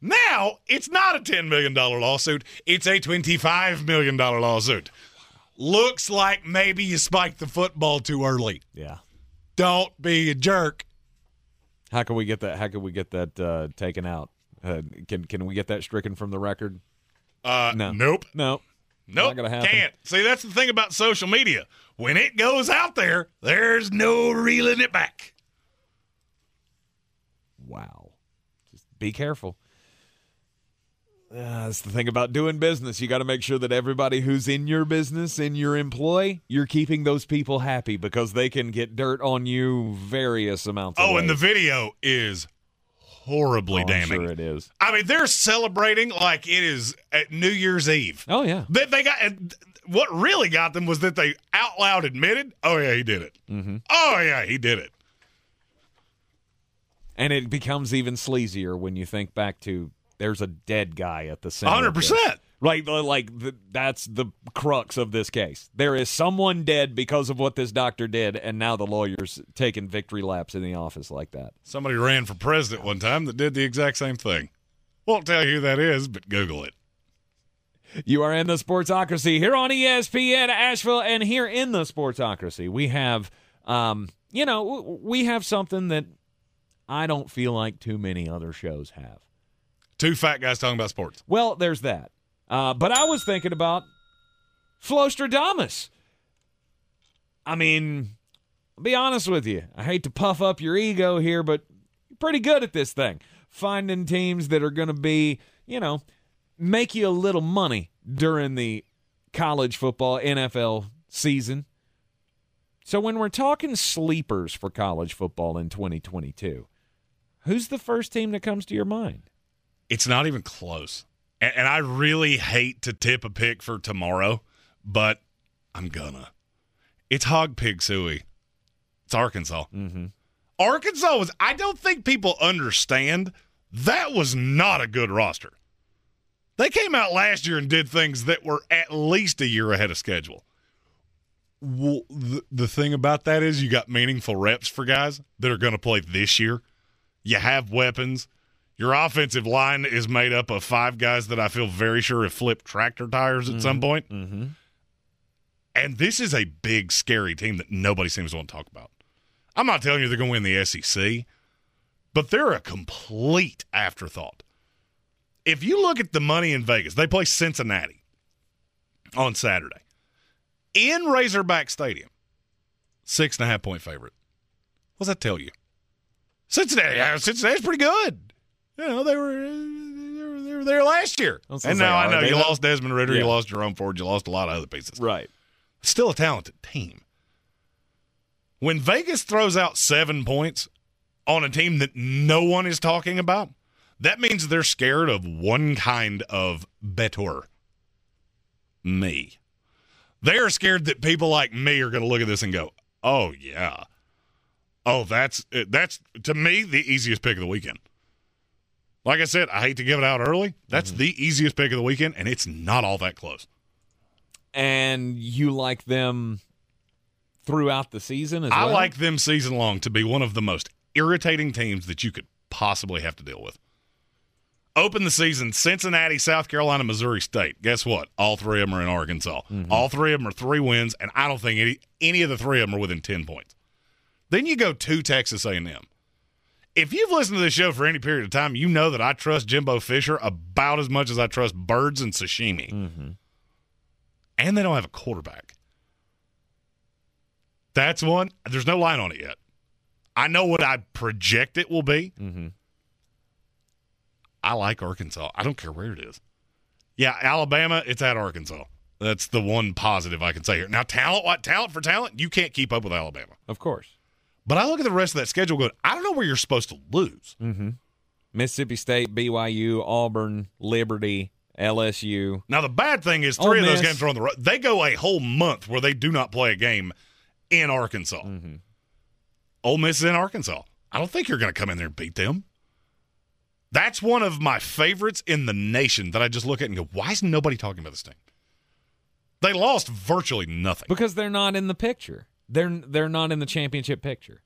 Now, it's not a ten million dollars lawsuit. It's a twenty-five million dollars lawsuit. Looks like maybe you spiked the football too early. Yeah. Don't be a jerk. How can we get that How can we get that uh, taken out? Uh, can Can we get that stricken from the record? Uh, no. Nope. No. Nope. Not gonna happen. Can't. See, that's the thing about social media. When it goes out there, there's no reeling it back. Wow. Just be careful. Uh, that's the thing about doing business. You got to make sure that everybody who's in your business, in your employ, you're keeping those people happy because they can get dirt on you various amounts of Oh, ways. And the video is horribly oh, damning. I'm sure it is. I mean, they're celebrating like it is at New Year's Eve. Oh, yeah. They, they got what really got them was that they out loud admitted, oh, yeah, he did it. Mm-hmm. Oh, yeah, he did it. And it becomes even sleazier when you think back to there's a dead guy at the center. one hundred percent. Like, like the, that's the crux of this case. There is someone dead because of what this doctor did, and now the lawyer's taking victory laps in the office like that. Somebody ran for president one time that did the exact same thing. Won't tell you who that is, but Google it. You are in the Sportsocracy here on E S P N Asheville, and here in the Sportsocracy, we have, um, you know, we have something that I don't feel like too many other shows have. Two fat guys talking about sports. Well, there's that. Uh, but I was thinking about Flostradamus. I mean, I'll be honest with you. I hate to puff up your ego here, but you're pretty good at this thing. Finding teams that are going to be, you know, make you a little money during the college football N F L season. So when we're talking sleepers for college football in twenty twenty-two, who's the first team that comes to your mind? It's not even close. And I really hate to tip a pick for tomorrow, but I'm gonna. It's hog pig suey. It's Arkansas. Mm-hmm. Arkansas was, I don't think people understand, that was not a good roster. They came out last year and did things that were at least a year ahead of schedule. Well, the, the thing about that is you got meaningful reps for guys that are going to play this year. You have weapons. Your offensive line is made up of five guys that I feel very sure have flipped tractor tires at mm-hmm. some point. Mm-hmm. And this is a big, scary team that nobody seems to want to talk about. I'm not telling you they're going to win the S E C, but they're a complete afterthought. If you look at the money in Vegas, they play Cincinnati on Saturday. In Razorback Stadium, six and a half point favorite. What does that tell you? Cincinnati, Cincinnati's pretty good. You know, they were, they were, they were there last year. And now I know you lost Desmond Ridder, yeah. you lost Jerome Ford, you lost a lot of other pieces. Right. Still a talented team. When Vegas throws out seven points on a team that no one is talking about, that means they're scared of one kind of bettor. Me. They're scared that people like me are going to look at this and go, oh, yeah. Oh, that's that's, to me, the easiest pick of the weekend. Like I said, I hate to give it out early. That's mm-hmm. the easiest pick of the weekend, and it's not all that close. And you like them throughout the season as I well? I like them season long to be one of the most irritating teams that you could possibly have to deal with. Open the season, Cincinnati, South Carolina, Missouri State. Guess what? All three of them are in Arkansas. Mm-hmm. All three of them are three wins, and I don't think any, any of the three of them are within ten points. Then you go to Texas A and M. If you've listened to this show for any period of time, you know that I trust Jimbo Fisher about as much as I trust birds and sashimi. Mm-hmm. And they don't have a quarterback. That's one. There's no line on it yet. I know what I project it will be. Mm-hmm. I like Arkansas. I don't care where it is. Yeah, Alabama, it's at Arkansas. That's the one positive I can say here. Now, talent, what, talent for talent, you can't keep up with Alabama. Of course. But I look at the rest of that schedule going, I don't know where you're supposed to lose. Mm-hmm. Mississippi State, B Y U, Auburn, Liberty, L S U. Now, the bad thing is three of those games are on the road. They go a whole month where they do not play a game in Arkansas. Mm-hmm. Ole Miss is in Arkansas. I don't think you're going to come in there and beat them. That's one of my favorites in the nation that I just look at and go, why is nobody talking about this team? They lost virtually nothing. Because they're not in the picture. They're they're not in the championship picture.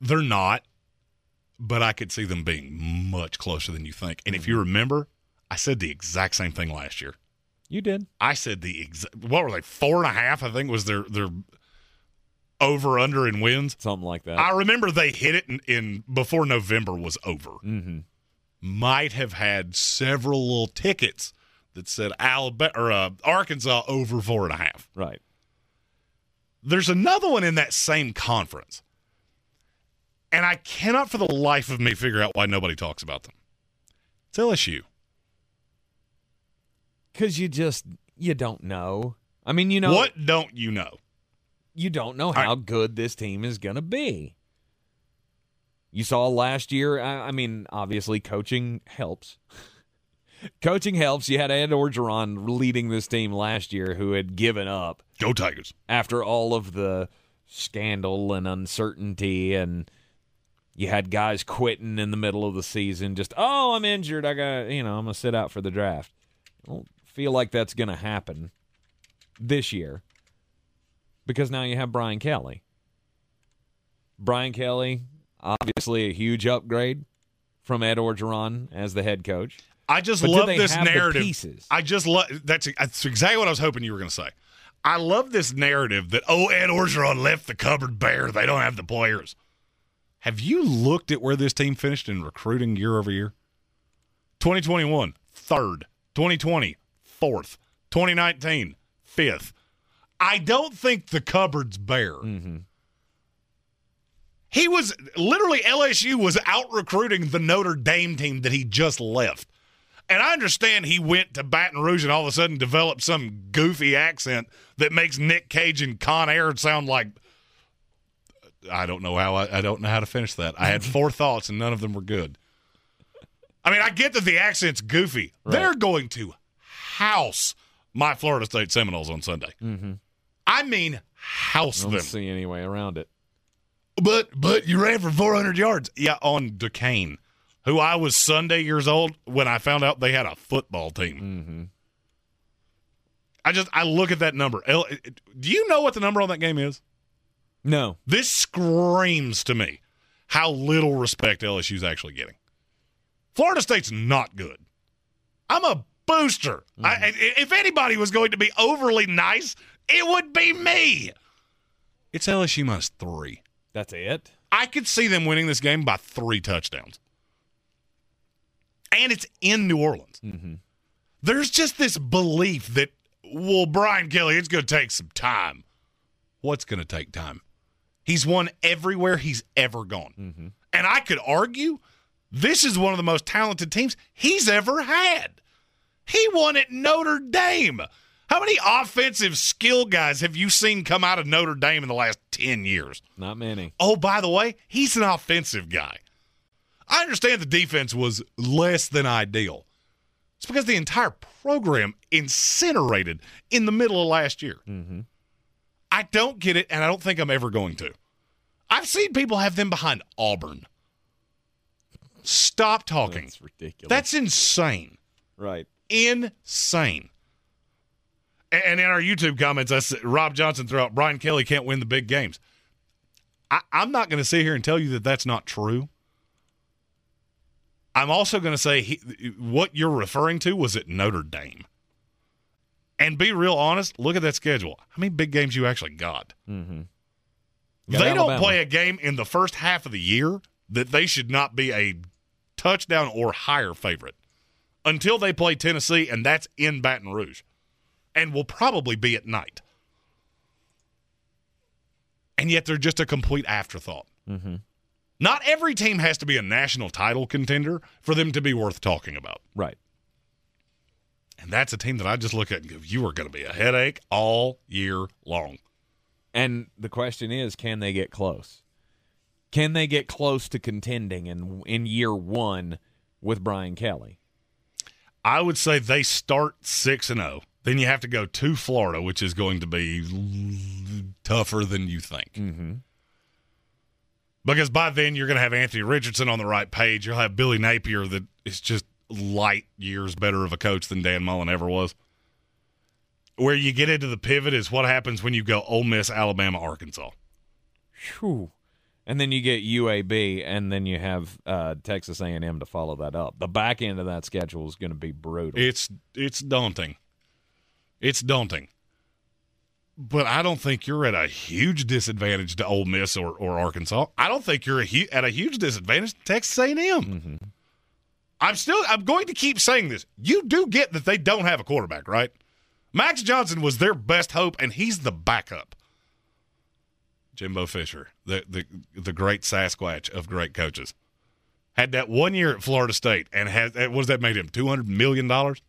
They're not, but I could see them being much closer than you think. And mm-hmm. if you remember, I said the exact same thing last year. You did. I said the exact, what were they, four and a half, I think, was their, their over-under in wins. Something like that. I remember they hit it in, in before November was over. Mm-hmm. Might have had several little tickets that said Alabama, or, uh, Arkansas over four and a half. Right. There's another one in that same conference, and I cannot for the life of me figure out why nobody talks about them. It's L S U. Because you just, you don't know. I mean, you know. What don't you know? You don't know how I, good this team is going to be. You saw last year, I, I mean, obviously coaching helps. Coaching helps. You had Ed Orgeron leading this team last year who had given up. Go Tigers. After all of the scandal and uncertainty, and you had guys quitting in the middle of the season, just, oh, I'm injured. I got, you know, I'm going to sit out for the draft. I don't feel like that's going to happen this year because now you have Brian Kelly. Brian Kelly, obviously a huge upgrade from Ed Orgeron as the head coach. I just but love this narrative. I just love that's that's exactly what I was hoping you were going to say. I love this narrative that oh Ed Orgeron left the cupboard bare. They don't have the players. Have you looked at where this team finished in recruiting year over year? twenty twenty-one, third. twenty twenty, fourth. twenty nineteen, fifth. I don't think the cupboard's bare. Mm-hmm. He was literally L S U was out recruiting the Notre Dame team that he just left. And I understand he went to Baton Rouge and all of a sudden developed some goofy accent that makes Nick Cage and Con Air sound like I don't know how I, I don't know how to finish that. I had four thoughts and none of them were good. I mean, I get that the accent's goofy. Right. They're going to house my Florida State Seminoles on Sunday. Mm-hmm. I mean, house them. I don't them. see any way around it. But but you ran for four hundred yards. Yeah, on Duquesne. Who I was Sunday years old when I found out they had a football team. Mm-hmm. I just, I look at that number. Do you know what the number on that game is? No. This screams to me how little respect L S U's actually getting. Florida State's not good. I'm a booster. Mm-hmm. I, if anybody was going to be overly nice, it would be me. It's L S U minus three. That's it? I could see them winning this game by three touchdowns. And it's in New Orleans. Mm-hmm. There's just this belief that, well, Brian Kelly, it's going to take some time. What's going to take time? He's won everywhere he's ever gone. Mm-hmm. And I could argue this is one of the most talented teams he's ever had. He won at Notre Dame. How many offensive skill guys have you seen come out of Notre Dame in the last ten years? Not many. Oh, by the way, he's an offensive guy. I understand the defense was less than ideal. It's because the entire program incinerated in the middle of last year. Mm-hmm. I don't get it, and I don't think I'm ever going to. I've seen people have them behind Auburn. Stop talking. That's ridiculous. That's insane. Right. Insane. And in our YouTube comments, I said, Rob Johnson threw out, Brian Kelly can't win the big games. I, I'm not going to sit here and tell you that that's not true. I'm also going to say he, what you're referring to was at Notre Dame. And be real honest, look at that schedule. How many big games you actually got? Mm-hmm. got they Alabama. Don't play a game in the first half of the year that they should not be a touchdown or higher favorite until they play Tennessee, and that's in Baton Rouge. And will probably be at night. And yet they're just a complete afterthought. Mm-hmm. Not every team has to be a national title contender for them to be worth talking about. Right. And that's a team that I just look at and go, you are going to be a headache all year long. And the question is, can they get close? Can they get close to contending in, in year one with Brian Kelly? I would say they start six and oh. Then you have to go to Florida, which is going to be tougher than you think. Mm-hmm. Because by then you're going to have Anthony Richardson on the right page. You'll have Billy Napier that is just light years better of a coach than Dan Mullen ever was. Where you get into the pivot is what happens when you go Ole Miss, Alabama, Arkansas. Whew. And then you get U A B, and then you have uh, Texas A and M to follow that up. The back end of that schedule is going to be brutal. It's it's daunting. It's daunting. But I don't think you're at a huge disadvantage to Ole Miss or, or Arkansas. I don't think you're a hu- at a huge disadvantage to Texas A and M. Mm-hmm. I'm still I'm going to keep saying this. You do get that they don't have a quarterback, right? Max Johnson was their best hope, and he's the backup. Jimbo Fisher, the the, the great Sasquatch of great coaches, had that one year at Florida State, and has what does that make him? two hundred million dollars?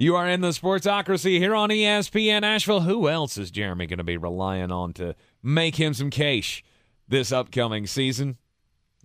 You are in the Sportsocracy here on E S P N Asheville. Who else is Jeremy going to be relying on to make him some cash this upcoming season?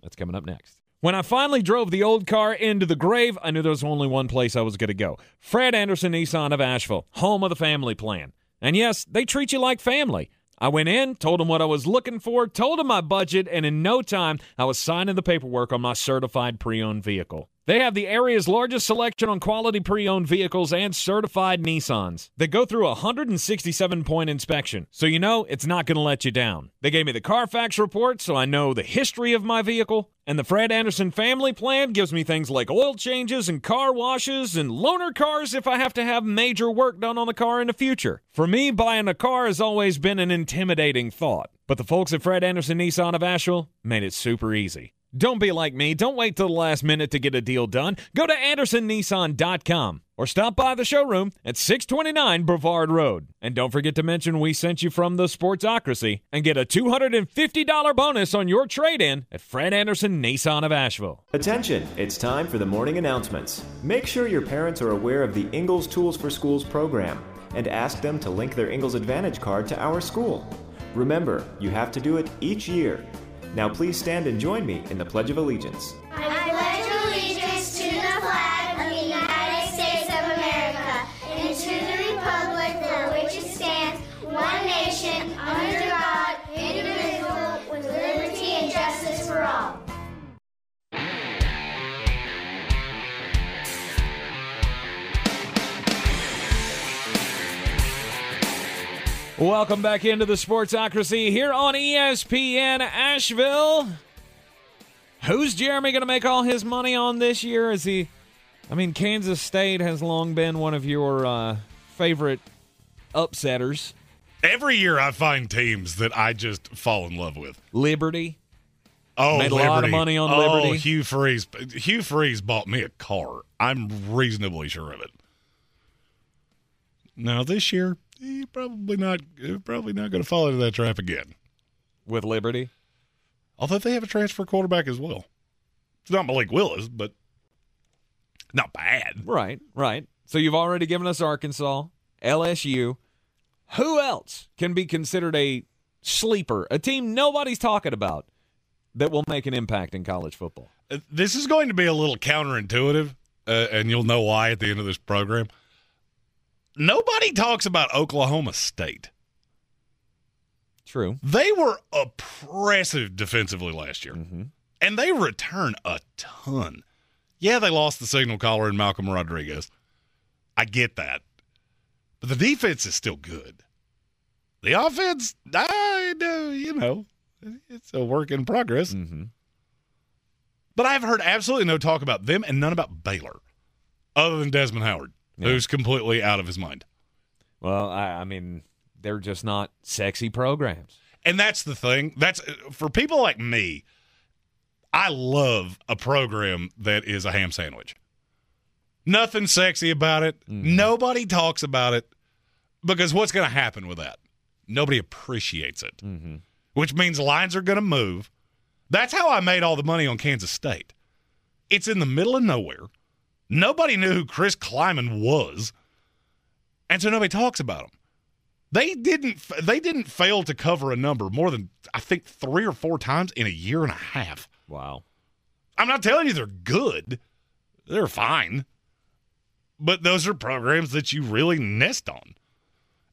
That's coming up next. When I finally drove the old car into the grave, I knew there was only one place I was going to go. Fred Anderson Nissan of Asheville, home of the family plan. And yes, they treat you like family. I went in, told them what I was looking for, told them my budget, and in no time, I was signing the paperwork on my certified pre-owned vehicle. They have the area's largest selection on quality pre-owned vehicles and certified Nissans. They go through a one hundred sixty-seven point inspection, so you know it's not going to let you down. They gave me the Carfax report, so I know the history of my vehicle. And the Fred Anderson family plan gives me things like oil changes and car washes and loaner cars if I have to have major work done on the car in the future. For me, buying a car has always been an intimidating thought. But the folks at Fred Anderson Nissan of Asheville made it super easy. Don't be like me. Don't wait till the last minute to get a deal done. Go to anderson nissan dot com or stop by the showroom at six twenty-nine Brevard Road. And don't forget to mention we sent you from the Sportsocracy and get a two hundred fifty dollars bonus on your trade-in at Fred Anderson Nissan of Asheville. Attention, it's time for the morning announcements. Make sure your parents are aware of the Ingalls Tools for Schools program and ask them to link their Ingalls Advantage card to our school. Remember, you have to do it each year. Now please stand and join me in the Pledge of Allegiance. I pledge allegiance to the flag of the United States of America and to the republic for which it stands, one nation, under God, indivisible, with liberty and justice for all. Welcome back into the Sportsocracy here on E S P N Asheville. Who's Jeremy going to make all his money on this year? Is he? I mean, Kansas State has long been one of your uh, favorite upsetters. Every year I find teams that I just fall in love with. Liberty. Oh, made Liberty. A lot of money on oh, Liberty. Hugh Freeze. Hugh Freeze bought me a car. I'm reasonably sure of it. Now this year, He probably not probably not going to fall into that trap again. With Liberty? Although they have a transfer quarterback as well. It's not Malik Willis, but not bad. Right, right. So you've already given us Arkansas, L S U. Who else can be considered a sleeper, a team nobody's talking about, that will make an impact in college football? This is going to be a little counterintuitive, uh, and you'll know why at the end of this program. Nobody talks about Oklahoma State. True. They were oppressive defensively last year, mm-hmm. and they return a ton. Yeah, they lost the signal caller in Malcolm Rodriguez. I get that. But the defense is still good. The offense, I, you know, it's a work in progress. Mm-hmm. But I've heard absolutely no talk about them and none about Baylor other than Desmond Howard. Yeah. Who's completely out of his mind. Well, I, I mean, they're just not sexy programs. And that's the thing. That's for people like me, I love a program that is a ham sandwich. Nothing sexy about it. Mm-hmm. Nobody talks about it because what's going to happen with that? Nobody appreciates it, mm-hmm. which means lines are going to move. That's how I made all the money on Kansas State. It's in the middle of nowhere. Nobody knew who Chris Kleiman was, and so nobody talks about him. They didn't They didn't fail to cover a number more than, I think, three or four times in a year and a half. Wow. I'm not telling you they're good. They're fine. But those are programs that you really nest on.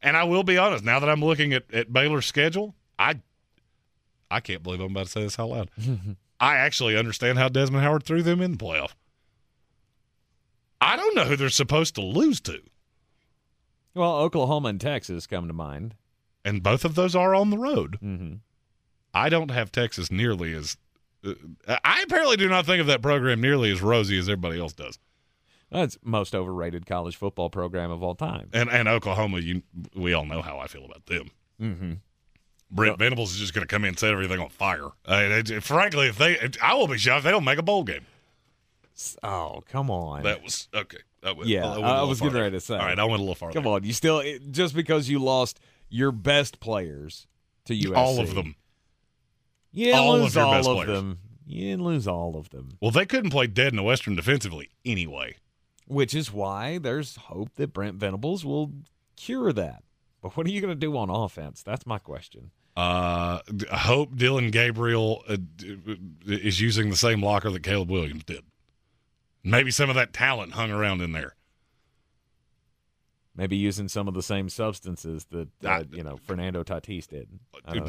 And I will be honest, now that I'm looking at, at Baylor's schedule, I, I can't believe I'm about to say this out loud. I actually understand how Desmond Howard threw them in the playoff. I don't know who they're supposed to lose to. Well, Oklahoma and Texas come to mind. And both of those are on the road. Mm-hmm. I don't have Texas nearly as uh, – I apparently do not think of that program nearly as rosy as everybody else does. That's the most overrated college football program of all time. And and Oklahoma, you, we all know how I feel about them. Mm-hmm. Brent well, Venables is just going to come in and set everything on fire. I, I, frankly, if they, I will be shocked if they don't make a bowl game. Oh, come on. That was – okay. I went, yeah, I, went I was farther. Getting ready to say. All right, I went a little farther. Come on. You still – just because you lost your best players to U S C. All of them. You didn't all lose of all best of players. Them. You didn't lose all of them. Well, they couldn't play dead in the Western defensively anyway. Which is why there's hope that Brent Venables will cure that. But what are you going to do on offense? That's my question. Uh, I hope Dylan Gabriel uh, is using the same locker that Caleb Williams did. Maybe some of that talent hung around in there. Maybe using some of the same substances that, uh, I, you know, Fernando Tatis did.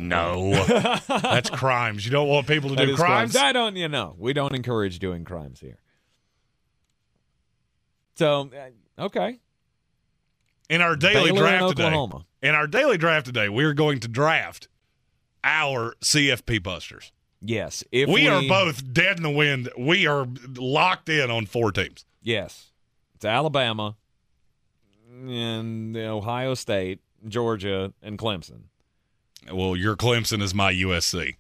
No. That's crimes. You don't want people to that do crimes. crimes. I don't, you know, we don't encourage doing crimes here. So, okay. In our daily Baylor draft today, Oklahoma. in our daily draft today, we're going to draft our C F P busters. Yes. If we, we are both dead in the wind. We are locked in on four teams. Yes. It's Alabama and Ohio State, Georgia, and Clemson. Well, your Clemson is my U S C.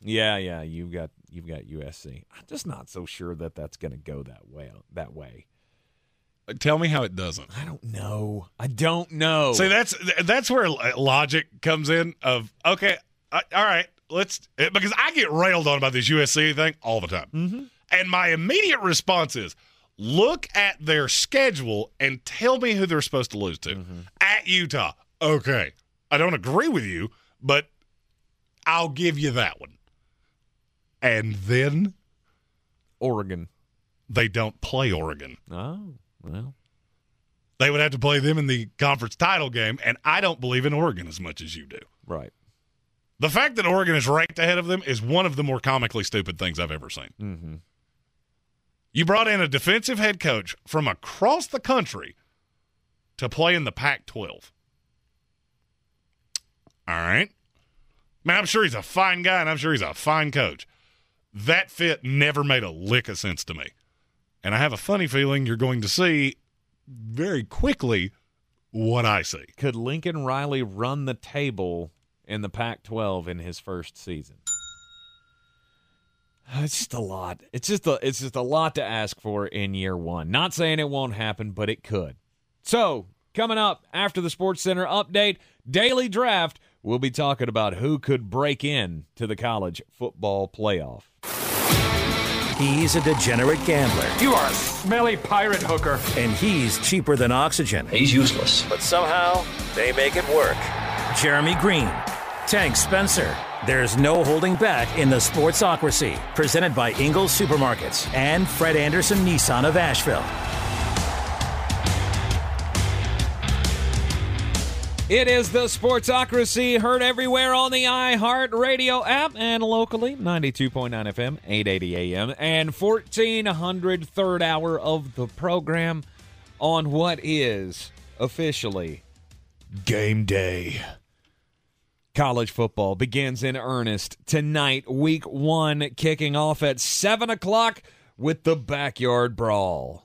Yeah, yeah, you've got you've got U S C. I'm just not so sure that that's going to go that way. That way. Tell me how it doesn't. I don't know. I don't know. See, that's that's where logic comes in. Of okay, all right, let's because I get railed on about this U S C thing all the time, mm-hmm. and my immediate response is look at their schedule and tell me who they're supposed to lose to mm-hmm. at Utah. Okay, I don't agree with you, but I'll give you that one. And then Oregon. They don't play Oregon. Oh, well. They would have to play them in the conference title game, and I don't believe in Oregon as much as you do. Right. The fact that Oregon is ranked ahead of them is one of the more comically stupid things I've ever seen. Mm-hmm. You brought in a defensive head coach from across the country to play in the Pac twelve. All right. Man, I'm sure he's a fine guy, and I'm sure he's a fine coach. That fit never made a lick of sense to me. And I have a funny feeling you're going to see very quickly what I see. Could Lincoln Riley run the table in the Pac twelve in his first season? It's just a lot. It's just a, it's just a lot to ask for in year one. Not saying it won't happen, but it could. So, coming up after the SportsCenter update, Daily Draft, we'll be talking about who could break in to the college football playoff. He's a degenerate gambler. You are a smelly pirate hooker. And he's cheaper than oxygen. He's useless. But somehow, they make it work. Jeremy Green, Tank Spencer. There's no holding back in the Sportsocracy. Presented by Ingle Supermarkets and Fred Anderson Nissan of Asheville. It is the Sportsocracy, heard everywhere on the iHeartRadio app and locally, ninety-two point nine F M, eight eighty A M, and fourteen hundred third hour of the program on what is officially game day. College football begins in earnest tonight, week one, kicking off at seven o'clock with the Backyard Brawl.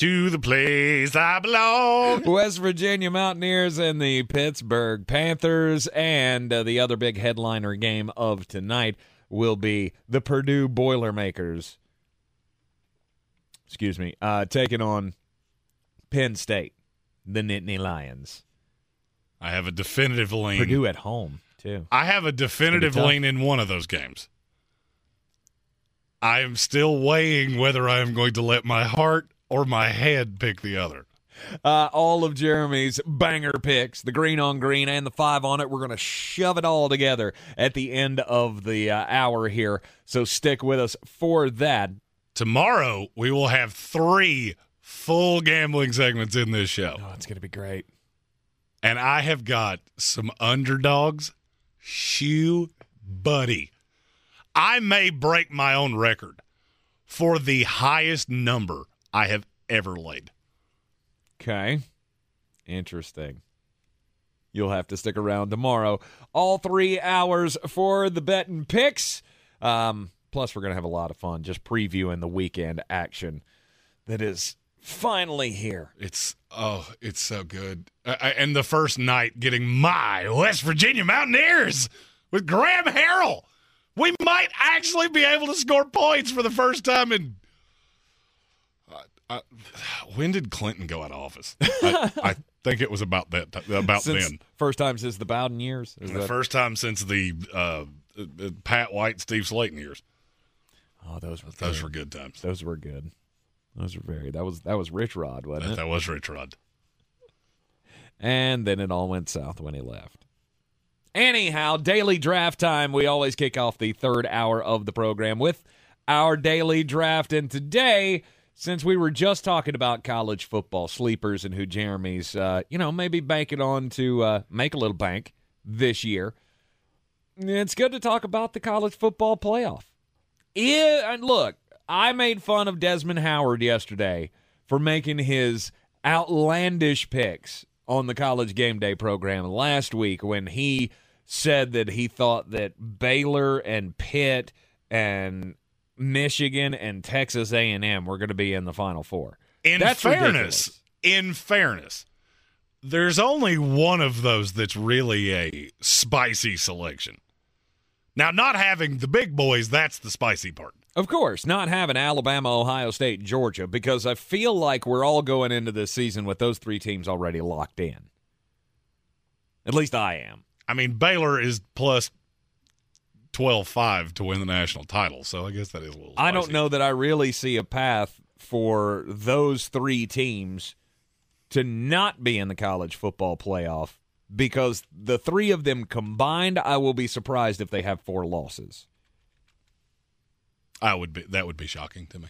To the place I belong. West Virginia Mountaineers and the Pittsburgh Panthers. And uh, the other big headliner game of tonight will be the Purdue Boilermakers. Excuse me. Uh, taking on Penn State, the Nittany Lions. I have a definitive lean. Purdue at home, too. I have a definitive lean in one of those games. I am still weighing whether I am going to let my heart or my head pick the other. Uh, all of Jeremy's banger picks, the green on green and the five on it, we're going to shove it all together at the end of the uh, hour here. So stick with us for that. Tomorrow we will have three full gambling segments in this show. Oh, it's going to be great. And I have got some underdogs. Shoo, buddy. I may break my own record for the highest number I have ever laid. Okay. Interesting. You'll have to stick around tomorrow. All three hours for the betting picks. Um, plus, we're going to have a lot of fun just previewing the weekend action that is finally here. It's, oh, it's so good. Uh, and the first night getting my West Virginia Mountaineers with Graham Harrell. We might actually be able to score points for the first time in I, when did Clinton go out of office? I, I think it was about that about since, then. First time since the Biden years. The that... first time since the uh, Pat White, Steve Slayton years. Oh, those were those good. were good times. Those were good. Those were very. That was that was Rich Rod, wasn't it? That was Rich Rod. And then it all went south when he left. Anyhow, daily draft time. We always kick off the third hour of the program with our daily draft, and today, since we were just talking about college football sleepers and who Jeremy's, uh, you know, maybe banking on to uh, make a little bank this year, it's good to talk about the college football playoff. Yeah, and look, I made fun of Desmond Howard yesterday for making his outlandish picks on the College Game Day program last week when he said that he thought that Baylor and Pitt and Michigan and Texas A and M were going to be in the Final Four. In that's fairness, ridiculous. in fairness, there's only one of those that's really a spicy selection. Now, not having the big boys, that's the spicy part. Of course, not having Alabama, Ohio State, Georgia, because I feel like we're all going into this season with those three teams already locked in. At least I am. I mean, Baylor is plus twelve five to win the national title, so I guess that is a little spicy. I don't know that I really see a path for those three teams to not be in the college football playoff, because the three of them combined, I will be surprised if they have four losses. I would be. That would be shocking to me.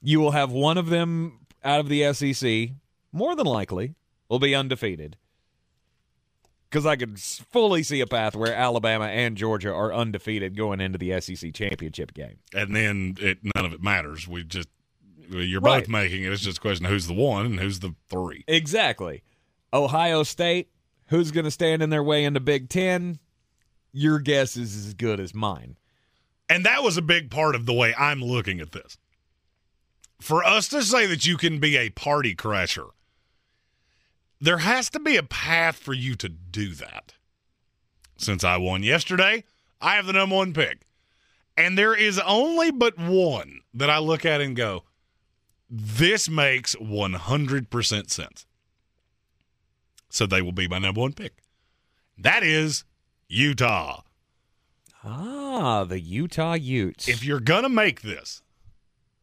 You will have one of them out of the S E C, more than likely, will be undefeated. Because I could fully see a path where Alabama and Georgia are undefeated going into the S E C championship game. And then it, none of it matters. We just You're right. both making it. It's just a question of who's the one and who's the three. Exactly. Ohio State, who's going to stand in their way in the Big Ten? Your guess is as good as mine. And that was a big part of the way I'm looking at this. For us to say that you can be a party crasher, there has to be a path for you to do that. Since I won yesterday, I have the number one pick. And there is only but one that I look at and go, this makes one hundred percent sense. So they will be my number one pick. That is Utah. Ah, the Utah Utes. If you're going to make this,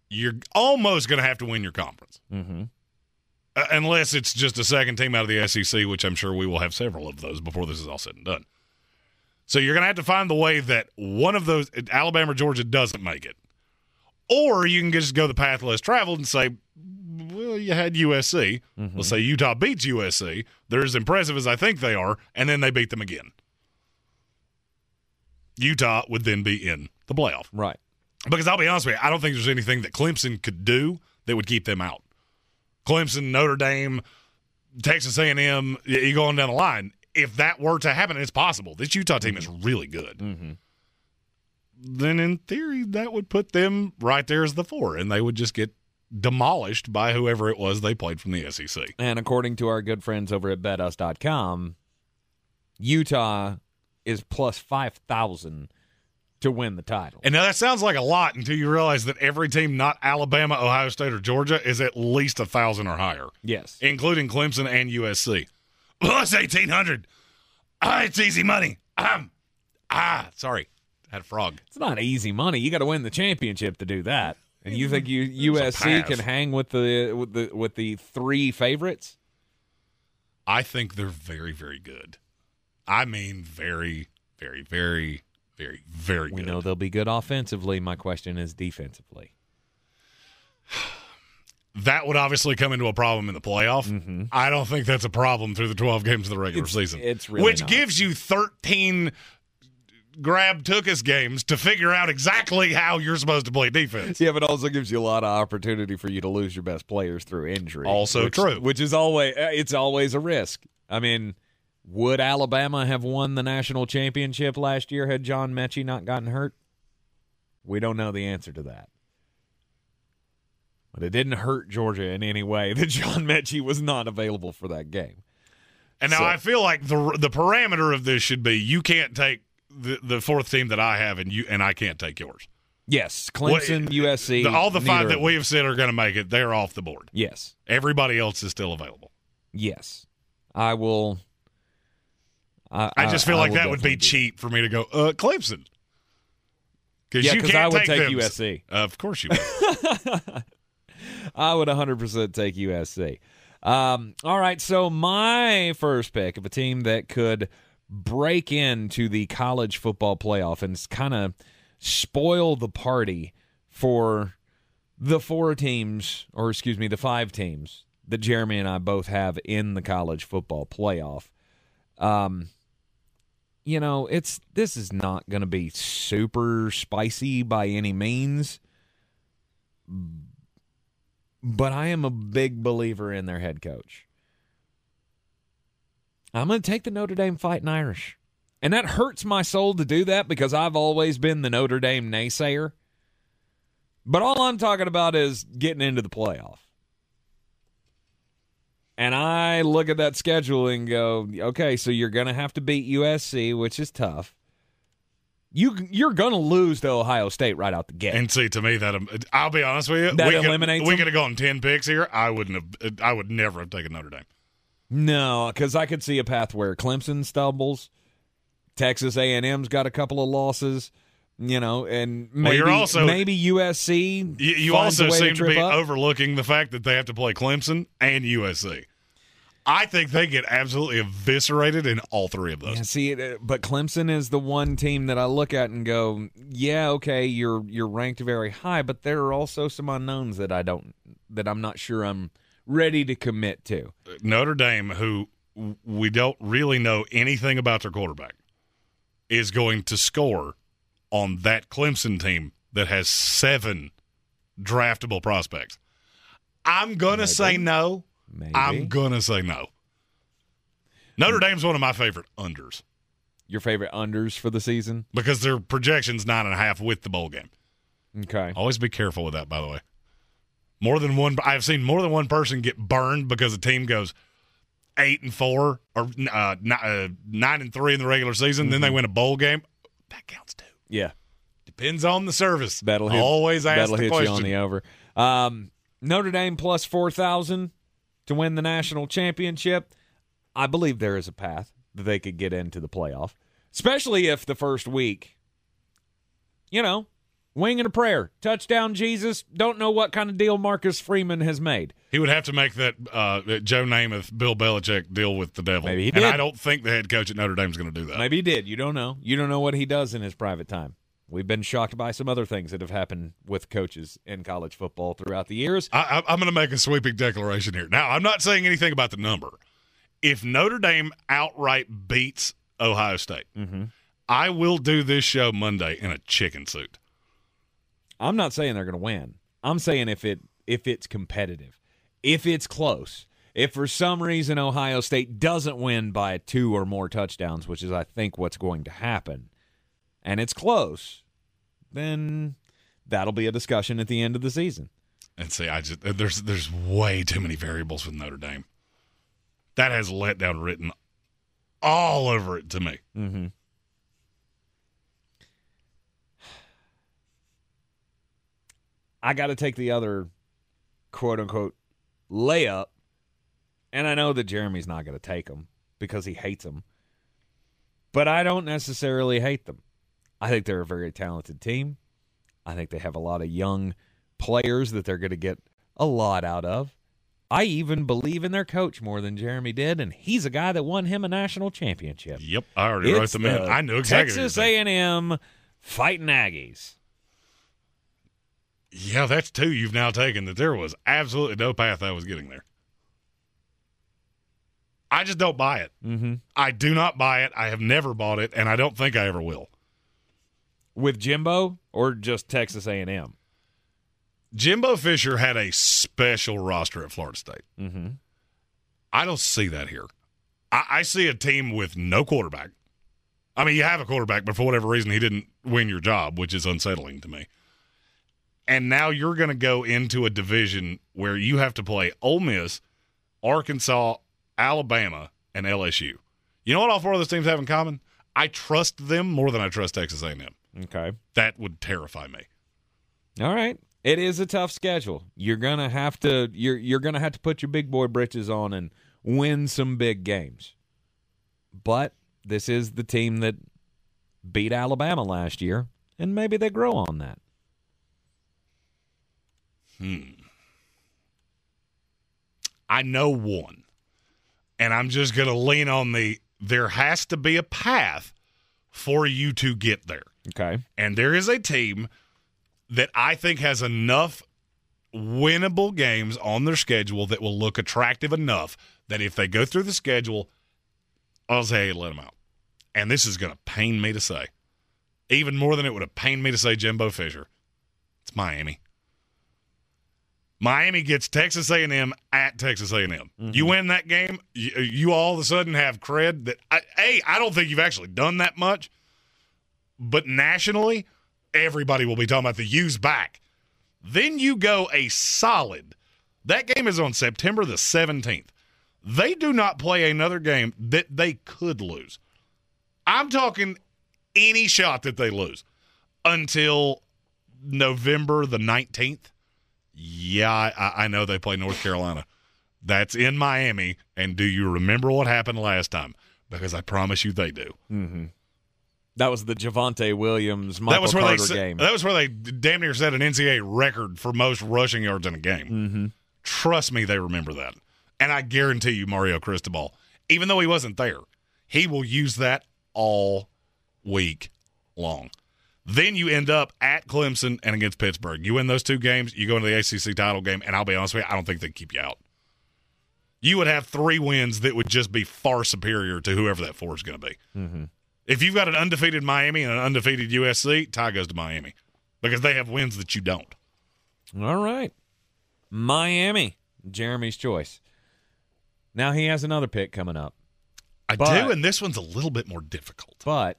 you're almost going to have to win your conference. Mm-hmm. Uh, unless it's just a second team out of the S E C, which I'm sure we will have several of those before this is all said and done. So you're going to have to find the way that one of those, Alabama or Georgia, doesn't make it. Or you can just go the path less traveled and say, well, you had U S C. Mm-hmm. Let's say Utah beats U S C. They're as impressive as I think they are, and then they beat them again. Utah would then be in the playoff. Right. Because I'll be honest with you, I don't think there's anything that Clemson could do that would keep them out. Clemson, Notre Dame, Texas A and M, you go on down the line. If that were to happen, it's possible. This Utah team is really good. Mm-hmm. Then in theory, that would put them right there as the four, and they would just get demolished by whoever it was they played from the S E C. And according to our good friends over at bet us dot com, Utah is plus five thousand to win the title. And now that sounds like a lot until you realize that every team not Alabama, Ohio State, or Georgia is at least one thousand or higher. Yes. Including Clemson and U S C. Plus eighteen hundred. Ah, it's easy money. Um, ah, sorry. Had a frog. It's not easy money. You got to win the championship to do that. And you think you, U S C can hang with the with the with the three favorites? I think they're very, very good. I mean, very, very, very, very, very good. We know they'll be good offensively. My question is defensively. That would obviously come into a problem in the playoff. Mm-hmm. I don't think that's a problem through the twelve games of the regular it's, season. It's really Which not. gives you thirteen grab-took-us games to figure out exactly how you're supposed to play defense. Yeah, but also gives you a lot of opportunity for you to lose your best players through injury. Also which, true. Which is always, it's always a risk. I mean, would Alabama have won the national championship last year had John Mechie not gotten hurt? We don't know the answer to that. But it didn't hurt Georgia in any way that John Mechie was not available for that game. And now so. I feel like the the parameter of this should be you can't take the, the fourth team that I have and you and I can't take yours. Yes, Clemson, what, U S C. The, all the five that we have said are going to make it, they're off the board. Yes. Everybody else is still available. Yes. I will. I, I just feel I, like I that would be cheap for me to go, uh, Clemson. Yeah, because I would take, take U S C. Uh, of course you would. I would one hundred percent take U S C. Um, all right, so my first pick of a team that could break into the college football playoff and kind of spoil the party for the four teams, or excuse me, the five teams that Jeremy and I both have in the college football playoff. Um, you know, it's this is not going to be super spicy by any means, But I am a big believer in their head coach. I'm going to take the Notre Dame Fighting Irish. And that hurts my soul to do that because I've always been the Notre Dame naysayer. But all I'm talking about is getting into the playoff. And I look at that schedule and go, okay, so you're going to have to beat U S C, which is tough. You, you're going to lose to Ohio State right out the gate. And see, to me, that I'll be honest with you. That we eliminates could, We could have gone ten picks here. I wouldn't have. I would never have taken Notre Dame. No, because I could see a path where Clemson stumbles. Texas A and M's got a couple of losses, you know, and maybe well, also, maybe U S C. You, you also seem to, to be up. overlooking the fact that they have to play Clemson and U S C. I think they get absolutely eviscerated in all three of those. Yeah, see, but Clemson is the one team that I look at and go, yeah, okay, you're you're ranked very high, but there are also some unknowns that I don't that I'm not sure I'm ready to commit to. Notre Dame, who we don't really know anything about their quarterback, is going to score on that Clemson team that has seven draftable prospects. I'm going to say no. Maybe. I'm going to say no. Notre Dame's one of my favorite unders. Your favorite unders for the season? Because their projection's nine and a half with the bowl game. Okay. Always be careful with that, by the way. More than one, I've seen more than one person get burned because a team goes Eight and four, or uh, nine, uh, nine and three in the regular season. Mm-hmm. Then they win a bowl game. That counts too. Yeah, depends on the service. That'll hit, always ask that'll the hit question. You on the over. Um, Notre Dame plus four thousand to win the national championship. I believe there is a path that they could get into the playoff, especially if the first week, you know, wing and a prayer, touchdown, Jesus. Don't know what kind of deal Marcus Freeman has made. He would have to make that uh, Joe Namath, Bill Belichick deal with the devil. Maybe he did. And I don't think the head coach at Notre Dame is going to do that. Maybe he did. You don't know. You don't know what he does in his private time. We've been shocked by some other things that have happened with coaches in college football throughout the years. I, I'm going to make a sweeping declaration here. Now, I'm not saying anything about the number. If Notre Dame outright beats Ohio State, mm-hmm. I will do this show Monday in a chicken suit. I'm not saying they're going to win. I'm saying if it if it's competitive, if it's close, if for some reason Ohio State doesn't win by two or more touchdowns, which is I think what's going to happen, and it's close, then that'll be a discussion at the end of the season. And see, I just there's there's way too many variables with Notre Dame. That has letdown written all over it to me. Mm-hmm. I got to take the other quote-unquote layup, and I know that Jeremy's not going to take them because he hates them, but I don't necessarily hate them. I think they're a very talented team. I think they have a lot of young players that they're going to get a lot out of. I even believe in their coach more than Jeremy did, and he's a guy that won him a national championship. Yep, I already it's wrote them in. I know exactly. Texas A and M Fighting Aggies. Yeah, that's two you've now taken that there was absolutely no path I was getting there. I just don't buy it. Mm-hmm. I do not buy it. I have never bought it, and I don't think I ever will. With Jimbo or just Texas A and M? Jimbo Fisher had a special roster at Florida State. Mm-hmm. I don't see that here. I, I see a team with no quarterback. I mean, you have a quarterback, but for whatever reason, he didn't win your job, which is unsettling to me. And now you're going to go into a division where you have to play Ole Miss, Arkansas, Alabama, and L S U. You know what all four of those teams have in common? I trust them more than I trust Texas A and M. Okay. That would terrify me. All right. It is a tough schedule. You're going to have to you're you're going to have to put your big boy britches on and win some big games. But this is the team that beat Alabama last year, and maybe they grow on that. Hmm. I know one, and I'm just going to lean on the there has to be a path for you to get there. Okay. And there is a team that I think has enough winnable games on their schedule that will look attractive enough that if they go through the schedule, I'll say, hey, let them out. And this is going to pain me to say, even more than it would have pained me to say Jimbo Fisher. It's Miami. Miami gets Texas A and M at Texas A and M. Mm-hmm. You win that game, you, you all of a sudden have cred that, I, A, I don't think you've actually done that much, but nationally, everybody will be talking about the U's back. Then you go a solid. That game is on September the seventeenth. They do not play another game that they could lose. I'm talking any shot that they lose until November the nineteenth. Yeah, I, I know they play North Carolina. That's in Miami. And do you remember what happened last time? Because I promise you they do. Mm-hmm. That was the Javonte Williams, Michael Carter they, game. That was where they damn near set an N C A A record for most rushing yards in a game. Mm-hmm. Trust me, they remember that. And I guarantee you Mario Cristobal, even though he wasn't there, he will use that all week long. Then you end up at Clemson and against Pittsburgh. You win those two games, you go into the A C C title game, and I'll be honest with you, I don't think they'd keep you out. You would have three wins that would just be far superior to whoever that four is going to be. Mm-hmm. If you've got an undefeated Miami and an undefeated U S C, tie goes to Miami because they have wins that you don't. All right. Miami, Jeremy's choice. Now he has another pick coming up. I but, do, and this one's a little bit more difficult. But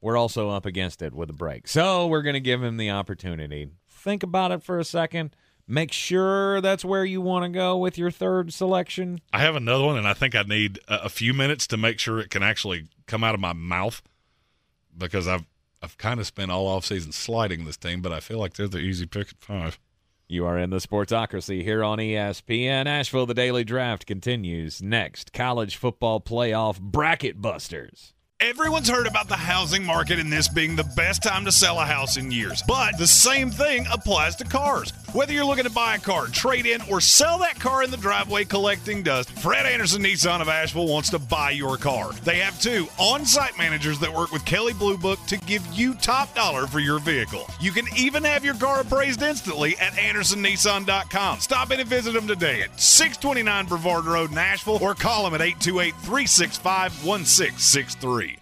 we're also up against it with a break. So we're going to give him the opportunity. Think about it for a second. Make sure that's where you want to go with your third selection. I have another one, and I think I need a, a few minutes to make sure it can actually come out of my mouth because I've I've kind of spent all offseason sliding this team, but I feel like they're the easy pick at five. You are in the Sportsocracy here on E S P N. Asheville, the Daily Draft continues next. College football playoff bracket busters. Everyone's heard about the housing market and this being the best time to sell a house in years. But the same thing applies to cars. Whether you're looking to buy a car, trade in, or sell that car in the driveway collecting dust, Fred Anderson Nissan of Asheville wants to buy your car. They have two on-site managers that work with Kelly Blue Book to give you top dollar for your vehicle. You can even have your car appraised instantly at anderson nissan dot com. Stop in and visit them today at six twenty-nine Brevard Road, Nashville, or call them at eight two eight, three six five, one six six three.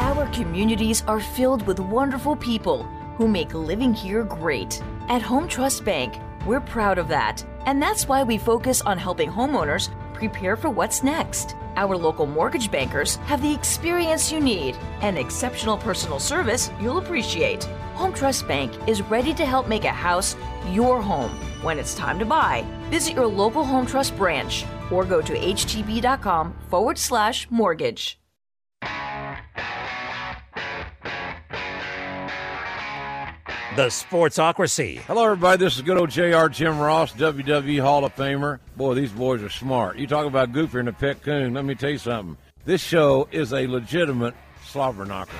Our communities are filled with wonderful people who make living here great. At Home Trust Bank, we're proud of that. And that's why we focus on helping homeowners prepare for what's next. Our local mortgage bankers have the experience you need and exceptional personal service you'll appreciate. Home Trust Bank is ready to help make a house your home when it's time to buy. Visit your local Home Trust branch or go to htb.com forward slash mortgage. The Sportsocracy. Hello, everybody. This is good old J R Jim Ross, W W E Hall of Famer. Boy, these boys are smart. You talk about Goofy and a pet coon. Let me tell you something. This show is a legitimate slobber knocker.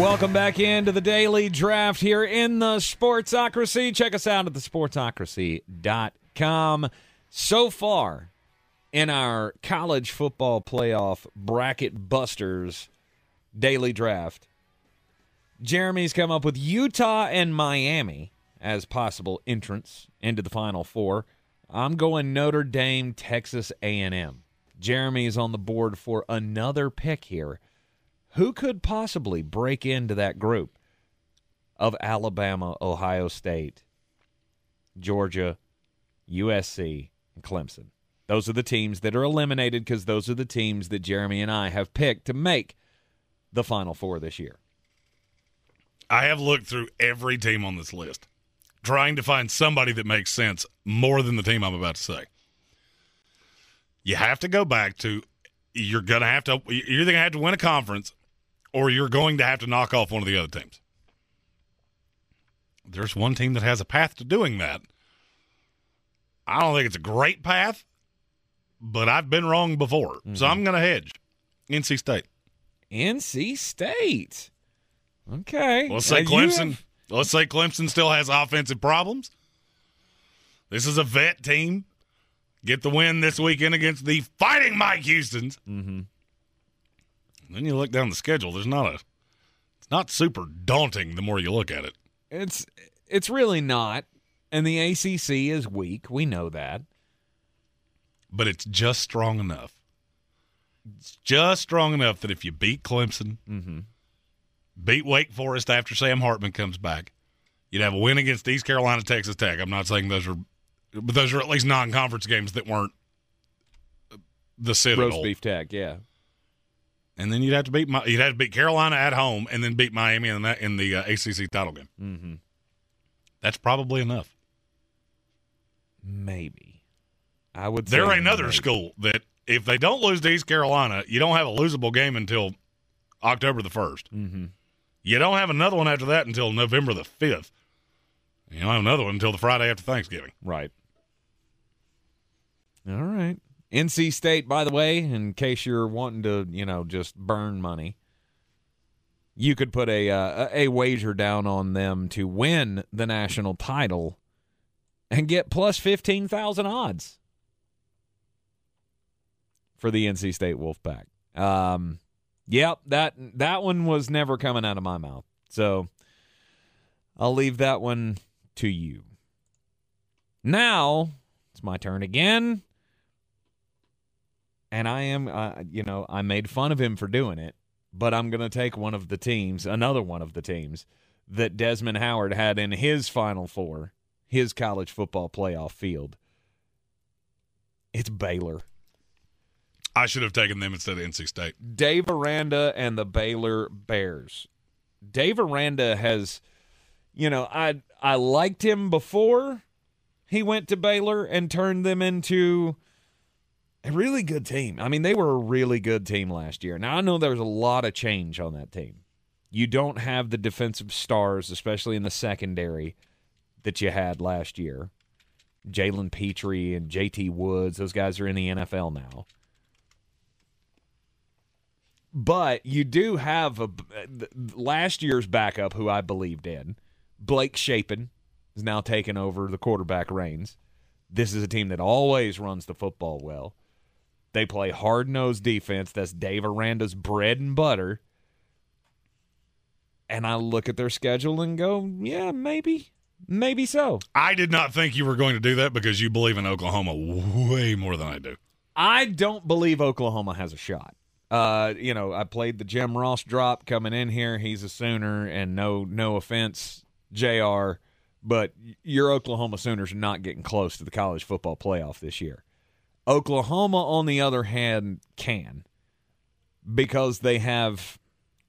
Welcome back into the Daily Draft here in the Sportsocracy. Check us out at the sportsocracy dot com. So far in our college football playoff bracket busters Daily Draft, Jeremy's come up with Utah and Miami as possible entrants into the Final Four. I'm going Notre Dame, Texas A and M. Jeremy is on the board for another pick here. Who could possibly break into that group of Alabama, Ohio State, Georgia, U S C, and Clemson? Those are the teams that are eliminated because those are the teams that Jeremy and I have picked to make the Final Four this year. I have looked through every team on this list, trying to find somebody that makes sense more than the team I'm about to say. You have to go back to, you're going to have to, you're going to have to win a conference, or you're going to have to knock off one of the other teams. There's one team that has a path to doing that. I don't think it's a great path, but I've been wrong before. Mm-hmm. So I'm going to hedge. N C State. N C State. Okay. Let's say Clemson. Have, Let's say Clemson still has offensive problems. This is a vet team. Get the win this weekend against the Fighting Mike Houstons. Mm-hmm. Then you look down the schedule. There's not a. It's not super daunting the more you look at it. It's it's really not, and the A C C is weak. We know that, but it's just strong enough. It's just strong enough that if you beat Clemson, mm-hmm. beat Wake Forest after Sam Hartman comes back, you'd have a win against East Carolina, Texas Tech. I'm not saying those are, but those are at least non-conference games that weren't the Citadel. Roast beef tag, yeah. And then you'd have to beat you'd have to beat Carolina at home, and then beat Miami in the, in the uh, A C C title game. Mm-hmm. That's probably enough. Maybe I would. They're another maybe. School that if they don't lose to East Carolina, you don't have a losable game until October the first. Mm-hmm. You don't have another one after that until November the fifth. You don't have another one until the Friday after Thanksgiving. Right. All right. N C State, by the way, in case you're wanting to, you know, just burn money, you could put a uh, a wager down on them to win the national title and get plus fifteen thousand odds for the N C State Wolfpack. Um, yep, that that one was never coming out of my mouth. So I'll leave that one to you. Now it's my turn again. And I am, uh, you know, I made fun of him for doing it, but I'm going to take one of the teams, another one of the teams that Desmond Howard had in his Final Four, his college football playoff field. It's Baylor. I should have taken them instead of N C State. Dave Aranda and the Baylor Bears. Dave Aranda has, you know, I I liked him before he went to Baylor and turned them into a really good team. I mean, they were a really good team last year. Now, I know there's a lot of change on that team. You don't have the defensive stars, especially in the secondary, that you had last year. Jalen Petrie and J T Woods, those guys are in the N F L now. But you do have a, last year's backup, who I believed in. Blake Shapen is now taking over the quarterback reins. This is a team that always runs the football well. They play hard-nosed defense. That's Dave Aranda's bread and butter. And I look at their schedule and go, yeah, maybe. Maybe so. I did not think you were going to do that because you believe in Oklahoma way more than I do. I don't believe Oklahoma has a shot. Uh, you know, I played the Jim Ross drop coming in here. He's a Sooner, and no, no offense, J R, but your Oklahoma Sooners are not getting close to the college football playoff this year. Oklahoma, on the other hand, can, because they have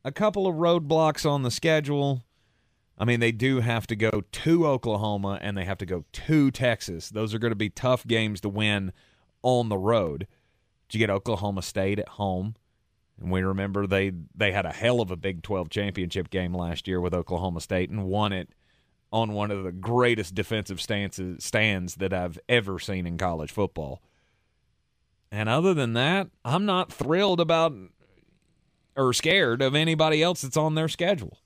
a couple of roadblocks on the schedule. I mean, they do have to go to Oklahoma, and they have to go to Texas. Those are going to be tough games to win on the road. But you get Oklahoma State at home, and we remember they, they had a hell of a Big twelve championship game last year with Oklahoma State and won it on one of the greatest defensive stances, stands that I've ever seen in college football. And other than that, I'm not thrilled about or scared of anybody else that's on their schedule.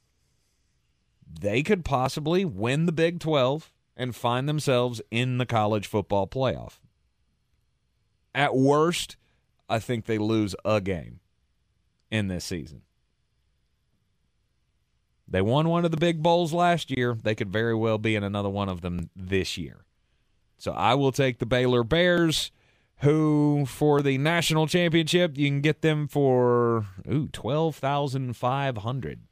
They could possibly win the Big twelve and find themselves in the college football playoff. At worst, I think they lose a game in this season. They won one of the big bowls last year. They could very well be in another one of them this year. So I will take the Baylor Bears, who for the national championship, you can get them for ooh twelve thousand five hundred dollars.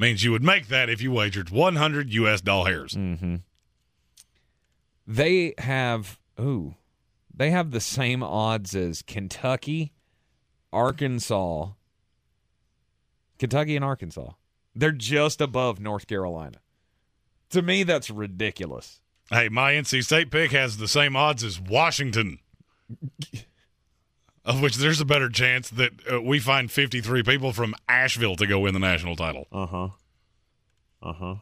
Means you would make that if you wagered one hundred U S dollars. Mm-hmm. They have ooh, they have the same odds as Kentucky, Arkansas. Kentucky and Arkansas. They're just above North Carolina. To me, that's ridiculous. Hey, my N C State pick has the same odds as Washington, of which there's a better chance that uh, we find fifty-three people from Asheville to go win the national title. Uh-huh. Uh-huh.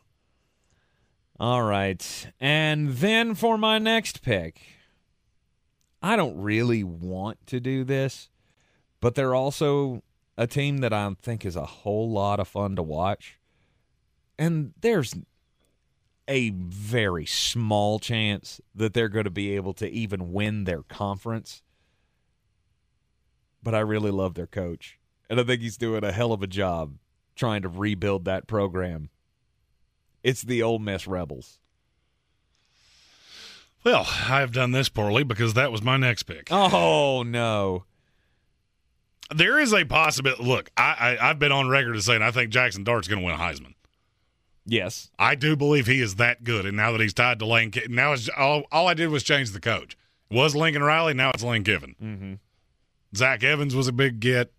All right. And then for my next pick, I don't really want to do this, but they're also a team that I think is a whole lot of fun to watch. and there's a very small chance that they're going to be able to even win their conference. But I really love their coach, and I think he's doing a hell of a job trying to rebuild that program. It's the Ole Miss Rebels. Well, I've done this poorly because that was my next pick. Oh, no. There is a possibility. Look, I, I, I've been on record as saying I think Jackson Dart's going to win a Heisman. Yes. I do believe he is that good, and now that he's tied to Lane Kiffin, now it's, all, all I did was change the coach. It was Lincoln Riley, now it's Lane Kiffin. Mm-hmm. Zach Evans was a big get.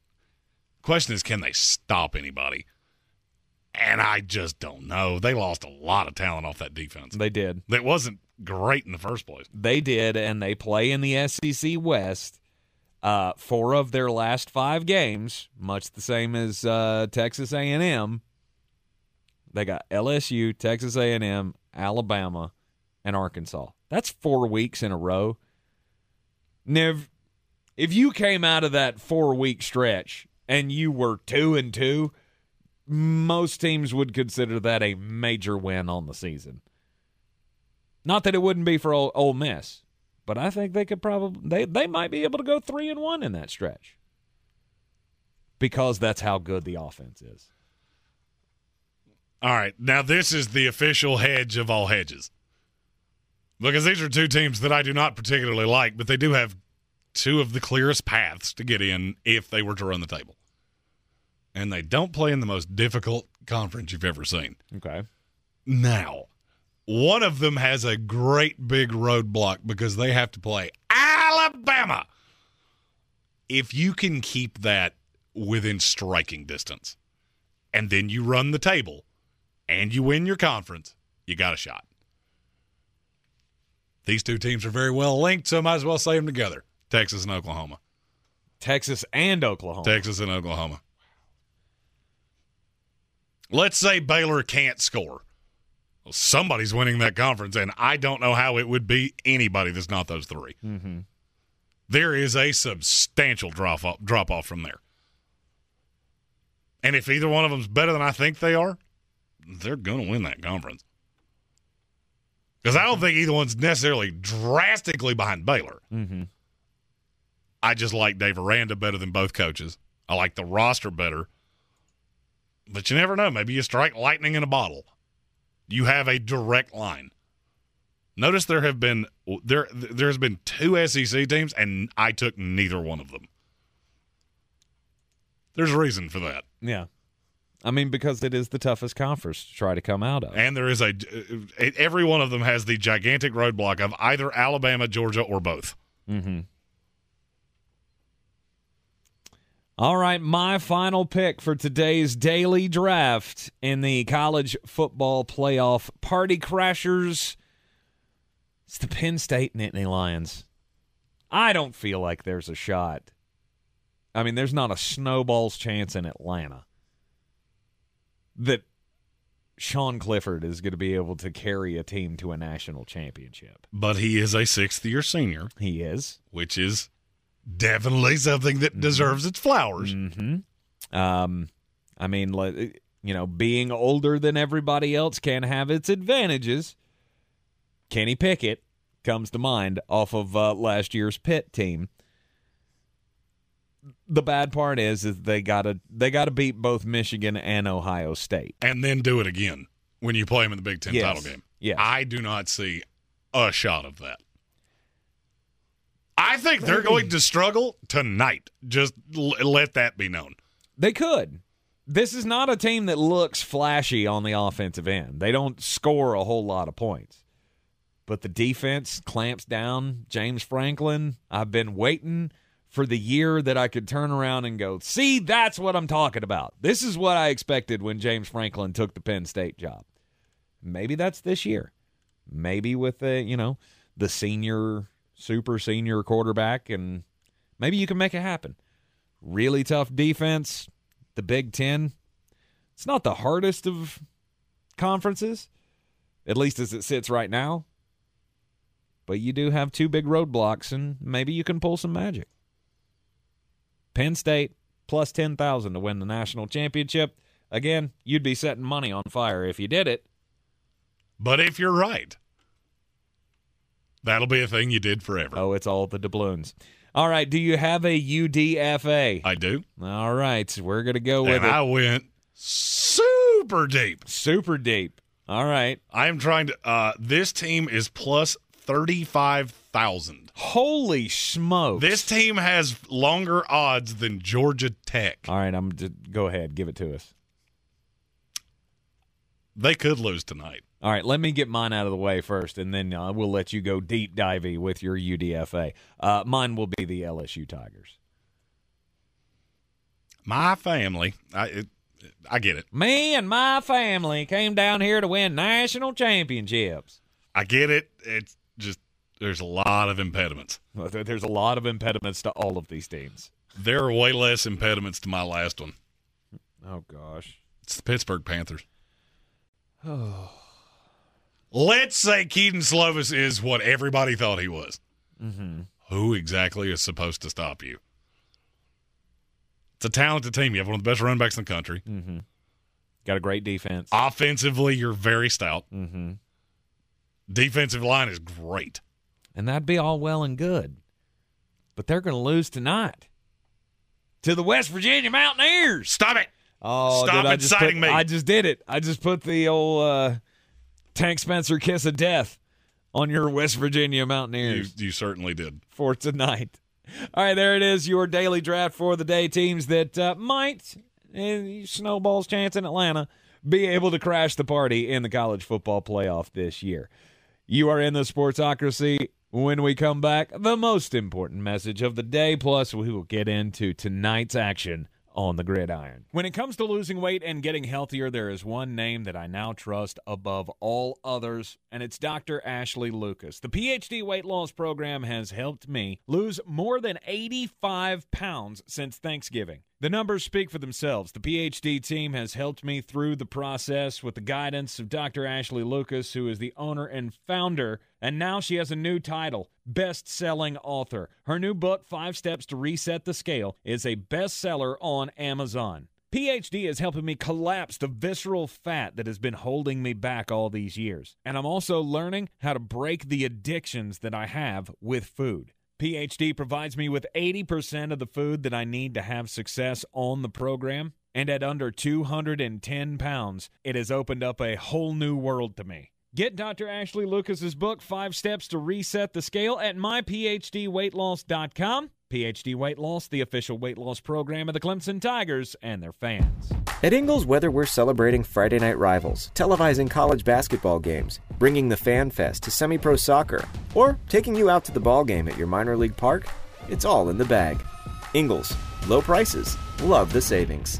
Question is, can they stop anybody? And I just don't know. They lost a lot of talent off that defense. They did. It wasn't great in the first place. They did, and they play in the S E C West. Uh, four of their last five games, much the same as uh, Texas A and M, they got L S U, Texas A and M, Alabama, and Arkansas. That's four weeks in a row. Now, if, if you came out of that four-week stretch and you were two and two, most teams would consider that a major win on the season. Not that it wouldn't be for Ole, Ole Miss, but I think they could probably they, they might be able to go three and one in that stretch because that's how good the offense is. All right, now this is the official hedge of all hedges. Because these are two teams that I do not particularly like, but they do have two of the clearest paths to get in if they were to run the table. And they don't play in the most difficult conference you've ever seen. Okay. Now, one of them has a great big roadblock because they have to play Alabama. If you can keep that within striking distance, and then you run the table, and you win your conference, you got a shot. These two teams are very well linked, so might as well save them together. Texas and Oklahoma. Texas and Oklahoma. Texas and Oklahoma. Let's say Baylor can't score. Well, somebody's winning that conference, and I don't know how it would be anybody that's not those three. Mm-hmm. There is a substantial drop off, drop off from there. And if either one of them's better than I think they are, they're going to win that conference. Because I don't think either one's necessarily drastically behind Baylor. Mm-hmm. I just like Dave Aranda better than both coaches. I like the roster better. But you never know. Maybe you strike lightning in a bottle. You have a direct line. Notice there have been there there's been two S E C teams, and I took neither one of them. There's a reason for that. Yeah. I mean, because it is the toughest conference to try to come out of. And there is a – every one of them has the gigantic roadblock of either Alabama, Georgia, or both. Mm-hmm. All right, my final pick for today's daily draft in the college football playoff party crashers. It's the Penn State Nittany Lions. I don't feel like there's a shot. I mean, there's not a snowball's chance in Atlanta that Sean Clifford is going to be able to carry a team to a national championship. But he is a sixth-year senior. He is. Which is definitely something that deserves its flowers. Mm-hmm. Um, I mean, you know, being older than everybody else can have its advantages. Kenny Pickett comes to mind off of uh, last year's Pitt team. The bad part is, is they gotta they gotta beat both Michigan and Ohio State, and then do it again when you play them in the Big Ten yes. title game. Yes. I do not see a shot of that. I think they're going to struggle tonight. Just l- let that be known. They could. This is not a team that looks flashy on the offensive end. They don't score a whole lot of points, but the defense clamps down. James Franklin. I've been waiting for the year that I could turn around and go, see, that's what I'm talking about. This is what I expected when James Franklin took the Penn State job. Maybe that's this year. Maybe with the, you know, the senior, super senior quarterback, and maybe you can make it happen. Really tough defense. The Big Ten, it's not the hardest of conferences, at least as it sits right now. But you do have two big roadblocks, and maybe you can pull some magic. Penn State plus ten thousand to win the national championship. Again, you'd be setting money on fire if you did it. But if you're right, that'll be a thing you did forever. Oh, it's all the doubloons. All right, do you have a U D F A? I do. All right, we're going to go with and it. And I went super deep. Super deep. All right. I am trying to uh, – this team is plus thirty-five thousand. Holy smokes. This team has longer odds than Georgia Tech. All right, I'm just, go ahead. Give it to us. They could lose tonight. All right, let me get mine out of the way first, and then uh, we'll let you go deep divey with your U D F A. Uh, mine will be the L S U Tigers. My family I, – I get it. Me and my family came down here to win national championships. I get it. It's just there's a lot of impediments. There's a lot of impediments to all of these teams. There are way less impediments to my last one. Oh, gosh. It's the Pittsburgh Panthers. Oh. Let's say Keaton Slovis is what everybody thought he was. Mm-hmm. Who exactly is supposed to stop you? It's a talented team. You have one of the best running backs in the country. Mm-hmm. Got a great defense. Offensively, you're very stout. Mm-hmm. Defensive line is great. And that'd be all well and good. But they're going to lose tonight to the West Virginia Mountaineers. Stop it. Oh, Stop dude, inciting put, me. I just did it. I just put the old uh, Tank Spencer kiss of death on your West Virginia Mountaineers. You, you certainly did. For tonight. All right, there it is, your daily draft for the day. Teams that uh, might, uh, snowball's chance in Atlanta, be able to crash the party in the college football playoff this year. You are in the Sportsocracy. When we come back, the most important message of the day, plus we will get into tonight's action on the gridiron. When it comes to losing weight and getting healthier, there is one name that I now trust above all others, and it's Doctor Ashley Lucas. The P H D weight loss program has helped me lose more than eighty-five pounds since Thanksgiving. The numbers speak for themselves. The P H D team has helped me through the process with the guidance of Doctor Ashley Lucas, who is the owner and founder, and now she has a new title, best-selling author. Her new book, Five Steps to Reset the Scale, is a bestseller on Amazon. P H D is helping me collapse the visceral fat that has been holding me back all these years, and I'm also learning how to break the addictions that I have with food. P H D provides me with eighty percent of the food that I need to have success on the program, and at under two hundred ten pounds, it has opened up a whole new world to me. Get Doctor Ashley Lucas's book, Five Steps to Reset the Scale, at my p h d weight loss dot com. P H D Weight Loss, the official weight loss program of the Clemson Tigers and their fans. At Ingles Weather, we're celebrating Friday night rivals, televising college basketball games, bringing the Fan Fest to semi-pro soccer, or taking you out to the ball game at your minor league park. It's all in the bag. Ingles, low prices, love the savings.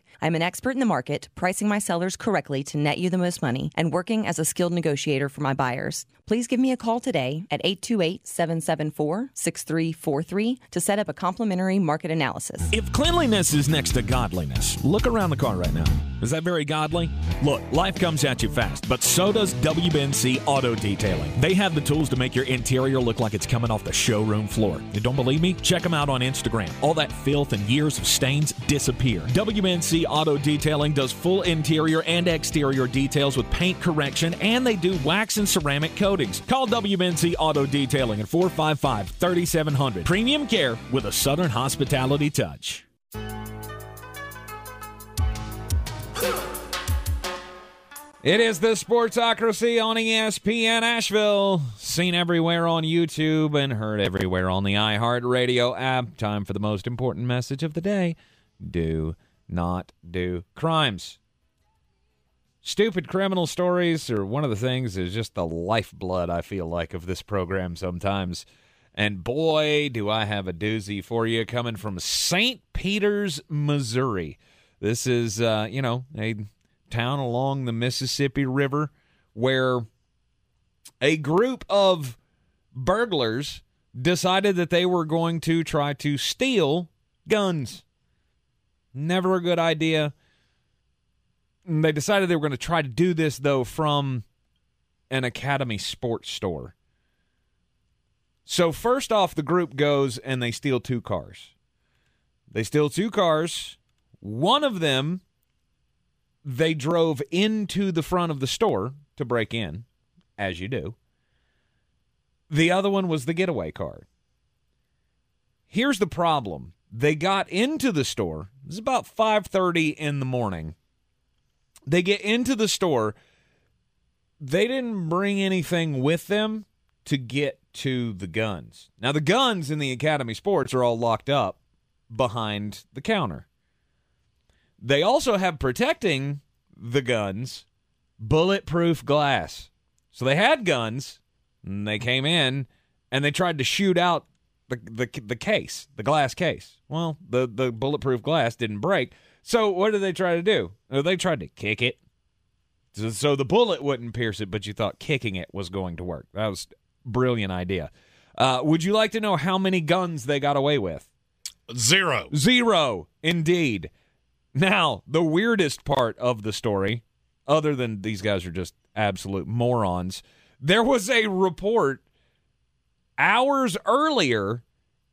I'm an expert in the market, pricing my sellers correctly to net you the most money, and working as a skilled negotiator for my buyers. Please give me a call today at eight two eight, seven seven four, six three four three to set up a complimentary market analysis. If cleanliness is next to godliness, look around the car right now. Is that very godly? Look, life comes at you fast, but so does W B N C Auto Detailing. They have the tools to make your interior look like it's coming off the showroom floor. You don't believe me? Check them out on Instagram. All that filth and years of stains disappear. W B N C Auto Detailing does full interior and exterior details with paint correction, and they do wax and ceramic coatings. Call W B N C Auto Detailing at four five five, three seven zero zero. Premium care with a Southern hospitality touch. It is the Sportsocracy on E S P N Asheville, seen everywhere on YouTube and heard everywhere on the iHeartRadio app. Time for the most important message of the day. Do not do crimes. Stupid criminal stories are one of the things is just the lifeblood, I feel like, of this program sometimes. And boy, do I have a doozy for you coming from Saint Peters, Missouri. This is, uh, you know, a town along the Mississippi River where a group of burglars decided that they were going to try to steal guns. Never a good idea. And they decided they were going to try to do this, though, from an Academy sports store. So first off, the group goes and they steal two cars. They steal two cars. One of them they drove into the front of the store to break in, as you do. The other one was the getaway car. Here's the problem. They got into the store. This is about five thirty in the morning. They get into the store. They didn't bring anything with them to get to the guns. Now, the guns in the Academy Sports are all locked up behind the counter. They also have protecting the guns bulletproof glass. So they had guns, and they came in, and they tried to shoot out the the, the case, the glass case. Well, the, the bulletproof glass didn't break. So what did they try to do? Well, they tried to kick it. So, so the bullet wouldn't pierce it, but you thought kicking it was going to work. That was a brilliant idea. Uh, would you like to know how many guns they got away with? Zero. Zero, indeed. Now, the weirdest part of the story, other than these guys are just absolute morons, there was a report hours earlier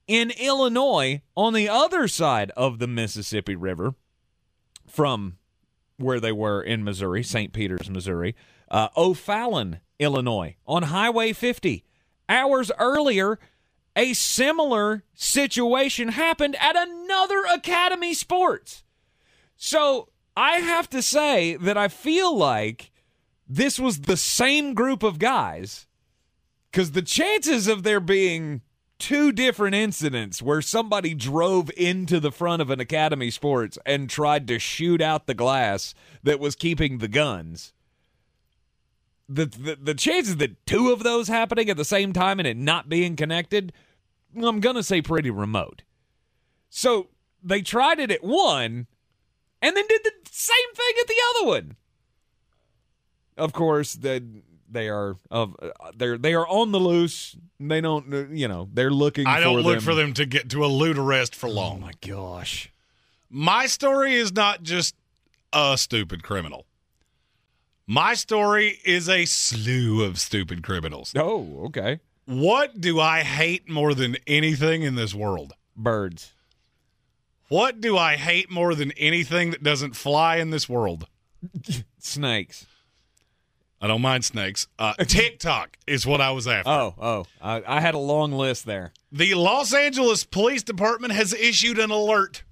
in Illinois on the other side of the Mississippi River from where they were in Missouri, Saint Peters, Missouri, uh, O'Fallon, Illinois, on Highway fifty. Hours earlier, a similar situation happened at another Academy Sports. So I have to say that I feel like this was the same group of guys, because the chances of there being two different incidents where somebody drove into the front of an Academy Sports and tried to shoot out the glass that was keeping the guns, the the, the chances that two of those happening at the same time and it not being connected, I'm going to say pretty remote. So they tried it at one, and then did the same thing at the other one. Of course, they they are of they they are on the loose. They don't, you know, they're looking. I for don't look them. for them to get to elude arrest for long. Oh my gosh! My story is not just a stupid criminal. My story is a slew of stupid criminals. Oh, okay. What do I hate more than anything in this world? Birds. What do I hate more than anything that doesn't fly in this world? Snakes. I don't mind snakes. Uh, TikTok is what I was after. Oh, oh. I, I had a long list there. The Los Angeles Police Department has issued an alert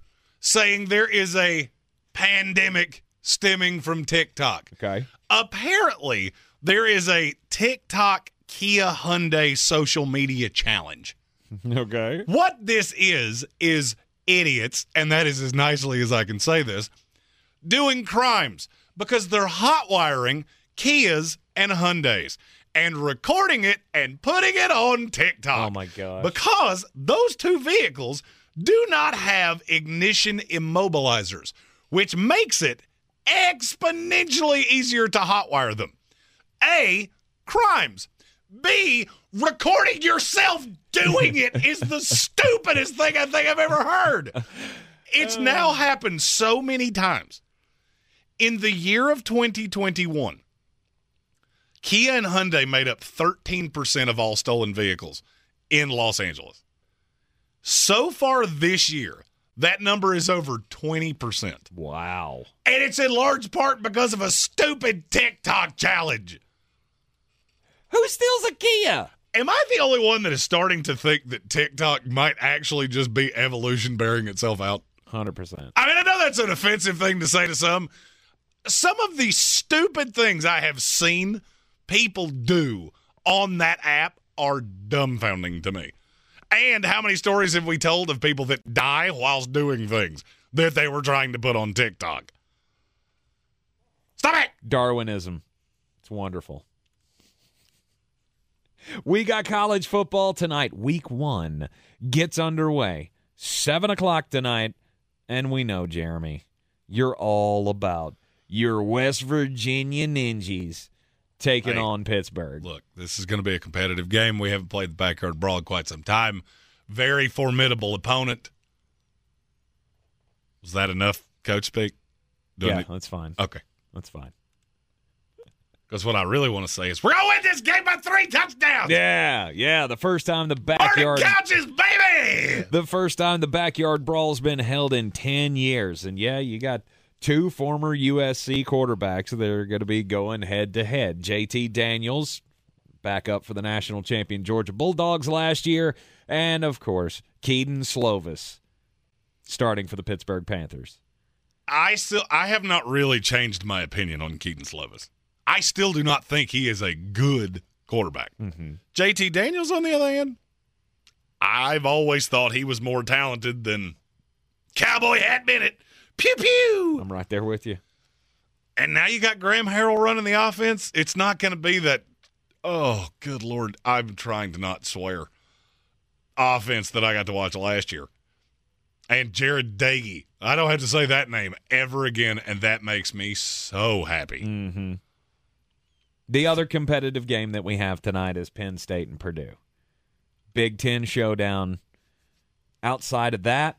saying there is a pandemic stemming from TikTok. Okay. Apparently, there is a TikTok Kia Hyundai social media challenge. Okay. What this is, is... idiots, and that is as nicely as I can say this, doing crimes because they're hotwiring Kias and Hyundais and recording it and putting it on TikTok. Oh, my gosh. Because those two vehicles do not have ignition immobilizers, which makes it exponentially easier to hotwire them. A, crimes. B, recording yourself doing it is the stupidest thing I think I've ever heard. It's now happened so many times. In the year of twenty twenty-one, Kia and Hyundai made up thirteen percent of all stolen vehicles in Los Angeles. So far this year, that number is over twenty percent. Wow. And it's in large part because of a stupid TikTok challenge. Who steals a Kia? Am I the only one that is starting to think that TikTok might actually just be evolution bearing itself out? one hundred percent. I mean, I know that's an offensive thing to say to some. Some of the stupid things I have seen people do on that app are dumbfounding to me. And how many stories have we told of people that die whilst doing things that they were trying to put on TikTok? Stop it! Darwinism. It's wonderful. We got college football tonight. Week one gets underway. seven o'clock tonight, and we know, Jeremy, you're all about your West Virginia Ninjas taking hey, on Pittsburgh. Look, this is going to be a competitive game. We haven't played the Backyard Brawl in quite some time. Very formidable opponent. Was that enough coach speak? Doing yeah, it? That's fine. Okay. That's fine. Because what I really want to say is, we're going to win this game by three touchdowns. Yeah, yeah. The first time the backyard. Burning couches, baby! The first time the backyard brawl's been held in ten years. And, yeah, you got two former U S C quarterbacks that are going to be going head-to-head. J T Daniels, back up for the national champion Georgia Bulldogs last year. And, of course, Keaton Slovis, starting for the Pittsburgh Panthers. I still, I have not really changed my opinion on Keaton Slovis. I still do not think he is a good quarterback. Mm-hmm. J T Daniels, on the other hand, I've always thought he was more talented than Cowboy Hat Bennett. Pew, pew. I'm right there with you. And now you got Graham Harrell running the offense. It's not going to be that, oh, good Lord, I'm trying to not swear, offense that I got to watch last year. And Jared Dagey. I don't have to say that name ever again, and that makes me so happy. Mm-hmm. The other competitive game that we have tonight is Penn State and Purdue. Big Ten showdown. Outside of that,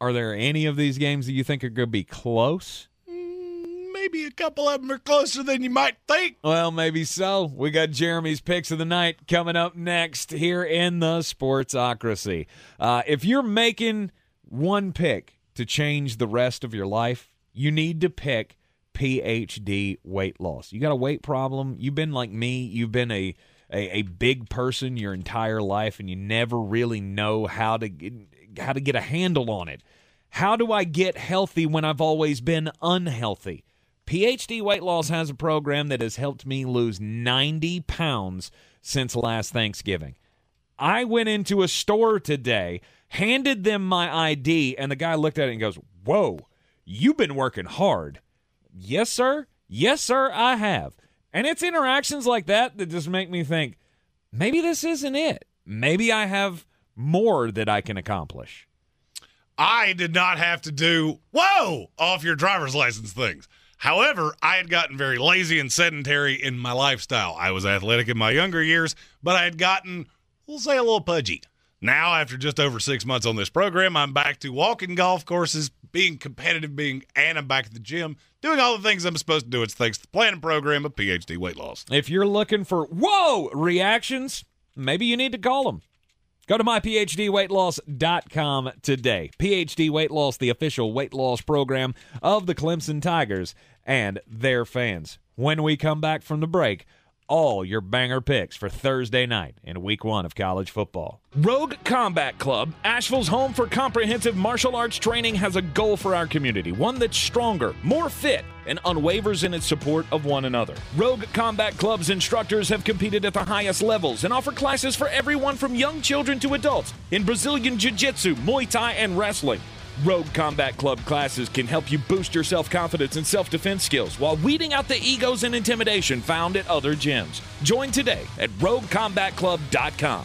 are there any of these games that you think are going to be close? Maybe a couple of them are closer than you might think. Well, maybe so. We got Jeremy's Picks of the Night coming up next here in the Sportsocracy. Uh, if you're making one pick to change the rest of your life, you need to pick P H D weight loss. You got a weight problem. You've been like me. You've been a, a, a big person your entire life, and you never really know how to get, how to get a handle on it. How do I get healthy when I've always been unhealthy? P H D Weight Loss has a program that has helped me lose ninety pounds since last Thanksgiving. I went into a store today, handed them my I D, and the guy looked at it and goes, "Whoa, you've been working hard." Yes, sir. Yes, sir, I have. And it's interactions like that that just make me think, maybe this isn't it. Maybe I have more that I can accomplish. I did not have to do, whoa, off your driver's license things. However, I had gotten very lazy and sedentary in my lifestyle. I was athletic in my younger years, but I had gotten, we'll say, a little pudgy. Now, after just over six months on this program, I'm back to walking golf courses, being competitive, being and I'm back at the gym, doing all the things I'm supposed to do. It's thanks to the plan and program of P H D Weight Loss. If you're looking for, whoa, reactions, maybe you need to call them. Go to my p h d weight loss dot com today. P H D Weight Loss, the official weight loss program of the Clemson Tigers and their fans. When we come back from the break, all your banger picks for Thursday night in week one of college football. Rogue Combat Club, Asheville's home for comprehensive martial arts training, has a goal for our community, one that's stronger, more fit, and unwavers in its support of one another. Rogue Combat Club's instructors have competed at the highest levels and offer classes for everyone from young children to adults in Brazilian Jiu-Jitsu, Muay Thai, and wrestling. Rogue Combat Club classes can help you boost your self-confidence and self-defense skills while weeding out the egos and intimidation found at other gyms. Join today at rogue combat club dot com.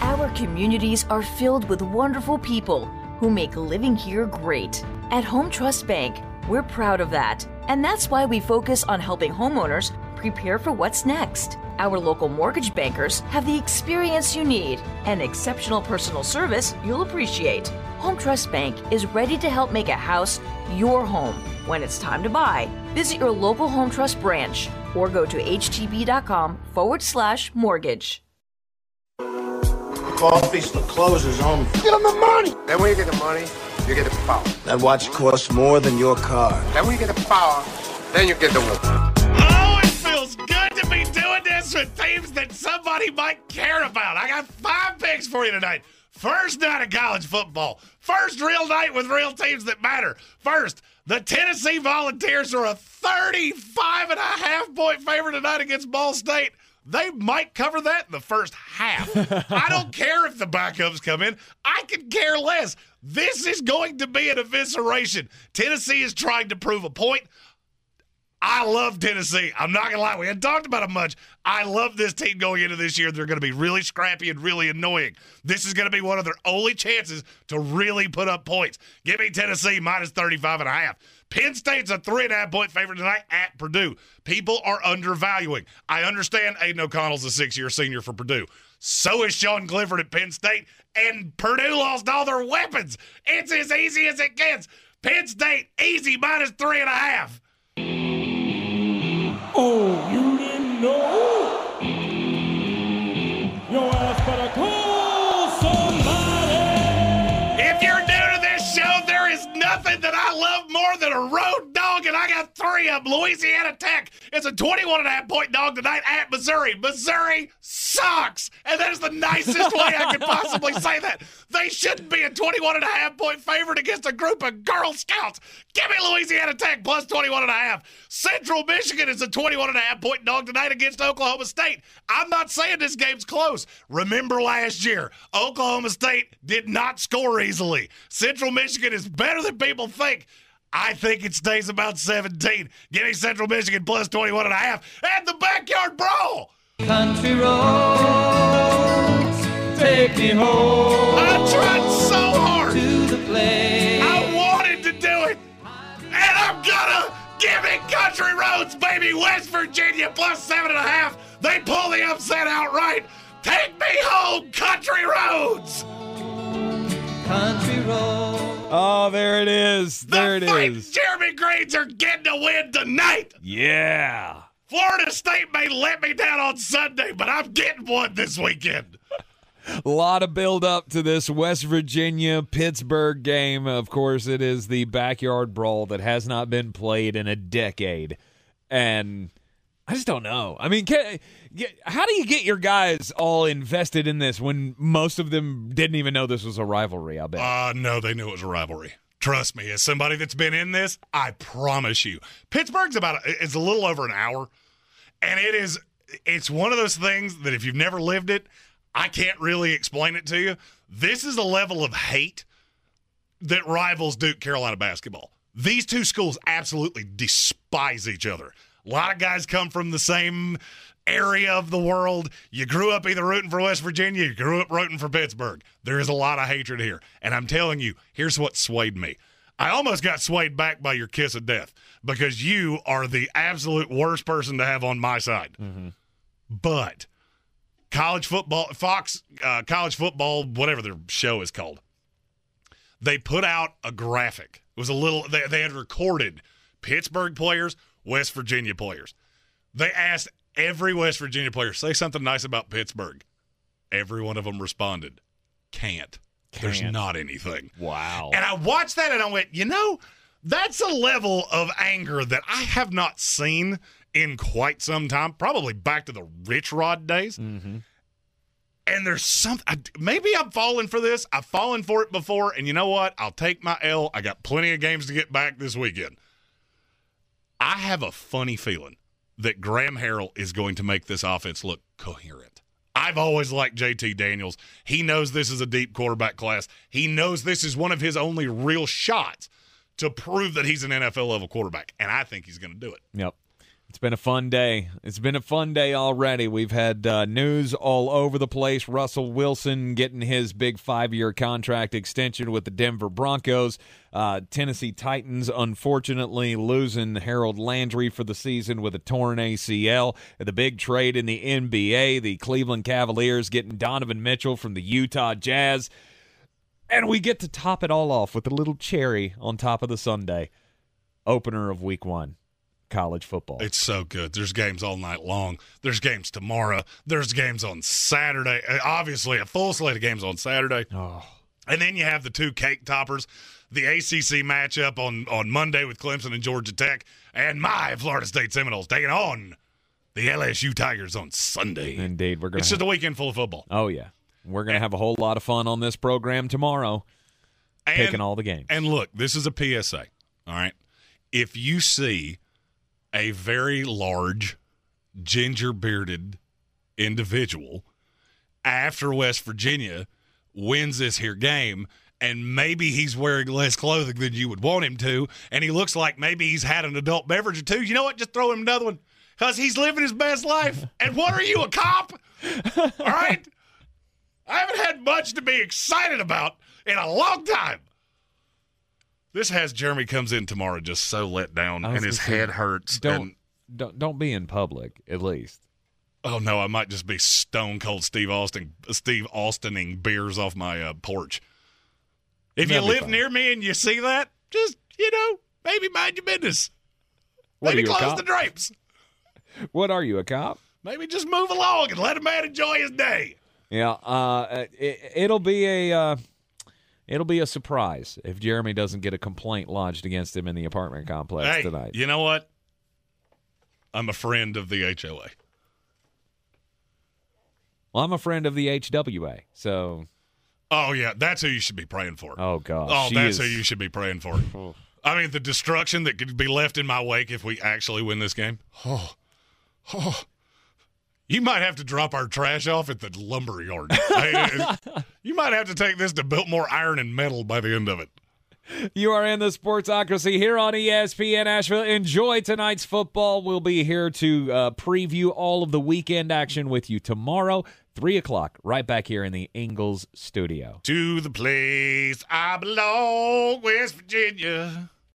Our communities are filled with wonderful people who make living here great. At Home Trust Bank, we're proud of that. And that's why we focus on helping homeowners prepare for what's next. Our local mortgage bankers have the experience you need and exceptional personal service you'll appreciate. Home Trust Bank is ready to help make a house your home when it's time to buy. Visit your local Home Trust branch or go to htb.com forward slash mortgage. Office the closers on. Get them the money! Then when you get the money, you get the power. That watch costs more than your car. Then when you get the power, then you get the woman. Oh, it feels good to be doing this with themes that somebody might care about. I got five picks for you tonight. First night of college football. First real night with real teams that matter. First, the Tennessee Volunteers are a thirty-five and a half point favorite tonight against Ball State. they might cover that in the first half. I don't care if the backups come in. I could care less. This is going to be an evisceration. Tennessee is trying to prove a point. I love Tennessee. I'm not going to lie. We hadn't talked about it much. I love this team going into this year. They're going to be really scrappy and really annoying. This is going to be one of their only chances to really put up points. Give me Tennessee minus thirty-five and a half. Penn State's a three and a half point favorite tonight at Purdue. People are undervaluing. I understand Aiden O'Connell's a six-year senior for Purdue. So is Sean Clifford at Penn State, and Purdue lost all their weapons. It's as easy as it gets. Penn State, easy, minus three and a half. Oh, you didn't know? Your ass better call somebody. If you're new to this show, there is nothing that I love more than a road dog, and I got three of them. Louisiana Tech is a twenty-one and a half point dog tonight at Missouri. Missouri sucks, and that is the nicest way I could possibly say that. They shouldn't be a twenty-one and a half point favorite against a group of Girl Scouts. Give me Louisiana Tech plus twenty-one and a half. Central Michigan is a twenty-one and a half point dog tonight against Oklahoma State. I'm not saying this game's close. Remember last year, Oklahoma State did not score easily. Central Michigan is better than people think. I think it stays about seventeen. Give me Central Michigan plus twenty-one and a half and the Backyard Brawl. Country roads, take me home. I tried so hard. To the place. I wanted to do it. And I'm gonna give it country roads, baby. West Virginia plus seven and a half. They pull the upset outright. Take me home, country roads. Country roads. Oh, there it is. There the it fight. is. Jeremy Greens are getting a win tonight. Yeah. Florida State may let me down on Sunday, but I'm getting one this weekend. A lot of build up to this West Virginia-Pittsburgh game. Of course, it is the backyard brawl that has not been played in a decade. And I just don't know. I mean, can, how do you get your guys all invested in this when most of them didn't even know this was a rivalry, I bet? Uh, no, they knew it was a rivalry. Trust me, as somebody that's been in this, I promise you. Pittsburgh's about – it's a little over an hour, and it is – it's one of those things that if you've never lived it, I can't really explain it to you. This is a level of hate that rivals Duke Carolina basketball. These two schools absolutely despise each other. A lot of guys come from the same area of the world. You grew up either rooting for West Virginia, you grew up rooting for Pittsburgh. There is a lot of hatred here. And I'm telling you, here's what swayed me. I almost got swayed back by your kiss of death because you are the absolute worst person to have on my side. Mm-hmm. But college football, Fox, uh, college football, whatever their show is called, they put out a graphic. It was a little, they, they had recorded Pittsburgh players, West Virginia players. They asked every West Virginia player, say something nice about Pittsburgh. Every one of them responded, can't. can't. There's not anything. Wow. And I watched that and I went, you know, that's a level of anger that I have not seen in quite some time, probably back to the Rich Rod days. Mm-hmm. And there's something, maybe I'm falling for this. I've fallen for it before, and you know what? I'll take my L. I got plenty of games to get back this weekend. I have a funny feeling that Graham Harrell is going to make this offense look coherent. I've always liked J T Daniels. He knows this is a deep quarterback class. He knows this is one of his only real shots to prove that he's an N F L-level quarterback, and I think he's going to do it. Yep. It's been a fun day. It's been a fun day already. We've had uh, news all over the place. Russell Wilson getting his big five-year contract extension with the Denver Broncos. Uh, Tennessee Titans, unfortunately, losing Harold Landry for the season with a torn A C L. The big trade in the N B A, the Cleveland Cavaliers getting Donovan Mitchell from the Utah Jazz. And we get to top it all off with a little cherry on top of the Sunday. Opener of week one. College football. It's so good. There's games all night long. There's games tomorrow. There's games on Saturday. Obviously, a full slate of games on Saturday. Oh. And then you have the two cake toppers, the A C C matchup on, on Monday with Clemson and Georgia Tech, and my Florida State Seminoles taking on the L S U Tigers on Sunday. Indeed. We're gonna It's have... just a weekend full of football. Oh, yeah. We're going to have a whole lot of fun on this program tomorrow, and, picking all the games. And look, this is a P S A, all right? If you see a very large, ginger-bearded individual after West Virginia wins this here game, and maybe he's wearing less clothing than you would want him to, and he looks like maybe he's had an adult beverage or two, you know what? Just throw him another one because he's living his best life. And what are you, a cop? All right? I haven't had much to be excited about in a long time. This has Jeremy comes in tomorrow just so let down, and his head hurts. Don't, and, don't don't be in public, at least. Oh, no, I might just be stone cold Steve Austin, Steve Austining beers off my uh, porch. If That'd you live fine. Near me and you see that, just, you know, maybe mind your business. What, maybe you close the drapes. What are you, a cop? Maybe just move along and let a man enjoy his day. Yeah, uh, it, it'll be a... Uh... It'll be a surprise if Jeremy doesn't get a complaint lodged against him in the apartment complex hey, tonight. You know what? I'm a friend of the H O A. Well, I'm a friend of the H W A, so. Oh, yeah. That's who you should be praying for. Oh, God. Oh, that's is... who you should be praying for. Oh. I mean, the destruction that could be left in my wake if we actually win this game. Oh, oh. You might have to drop our trash off at the lumber yard. I, you might have to take this to Biltmore Iron and Metal by the end of it. You are in the Sportsocracy here on E S P N Asheville. Enjoy tonight's football. We'll be here to uh, preview all of the weekend action with you tomorrow, three o'clock, right back here in the Ingalls studio. To the place I belong, West Virginia.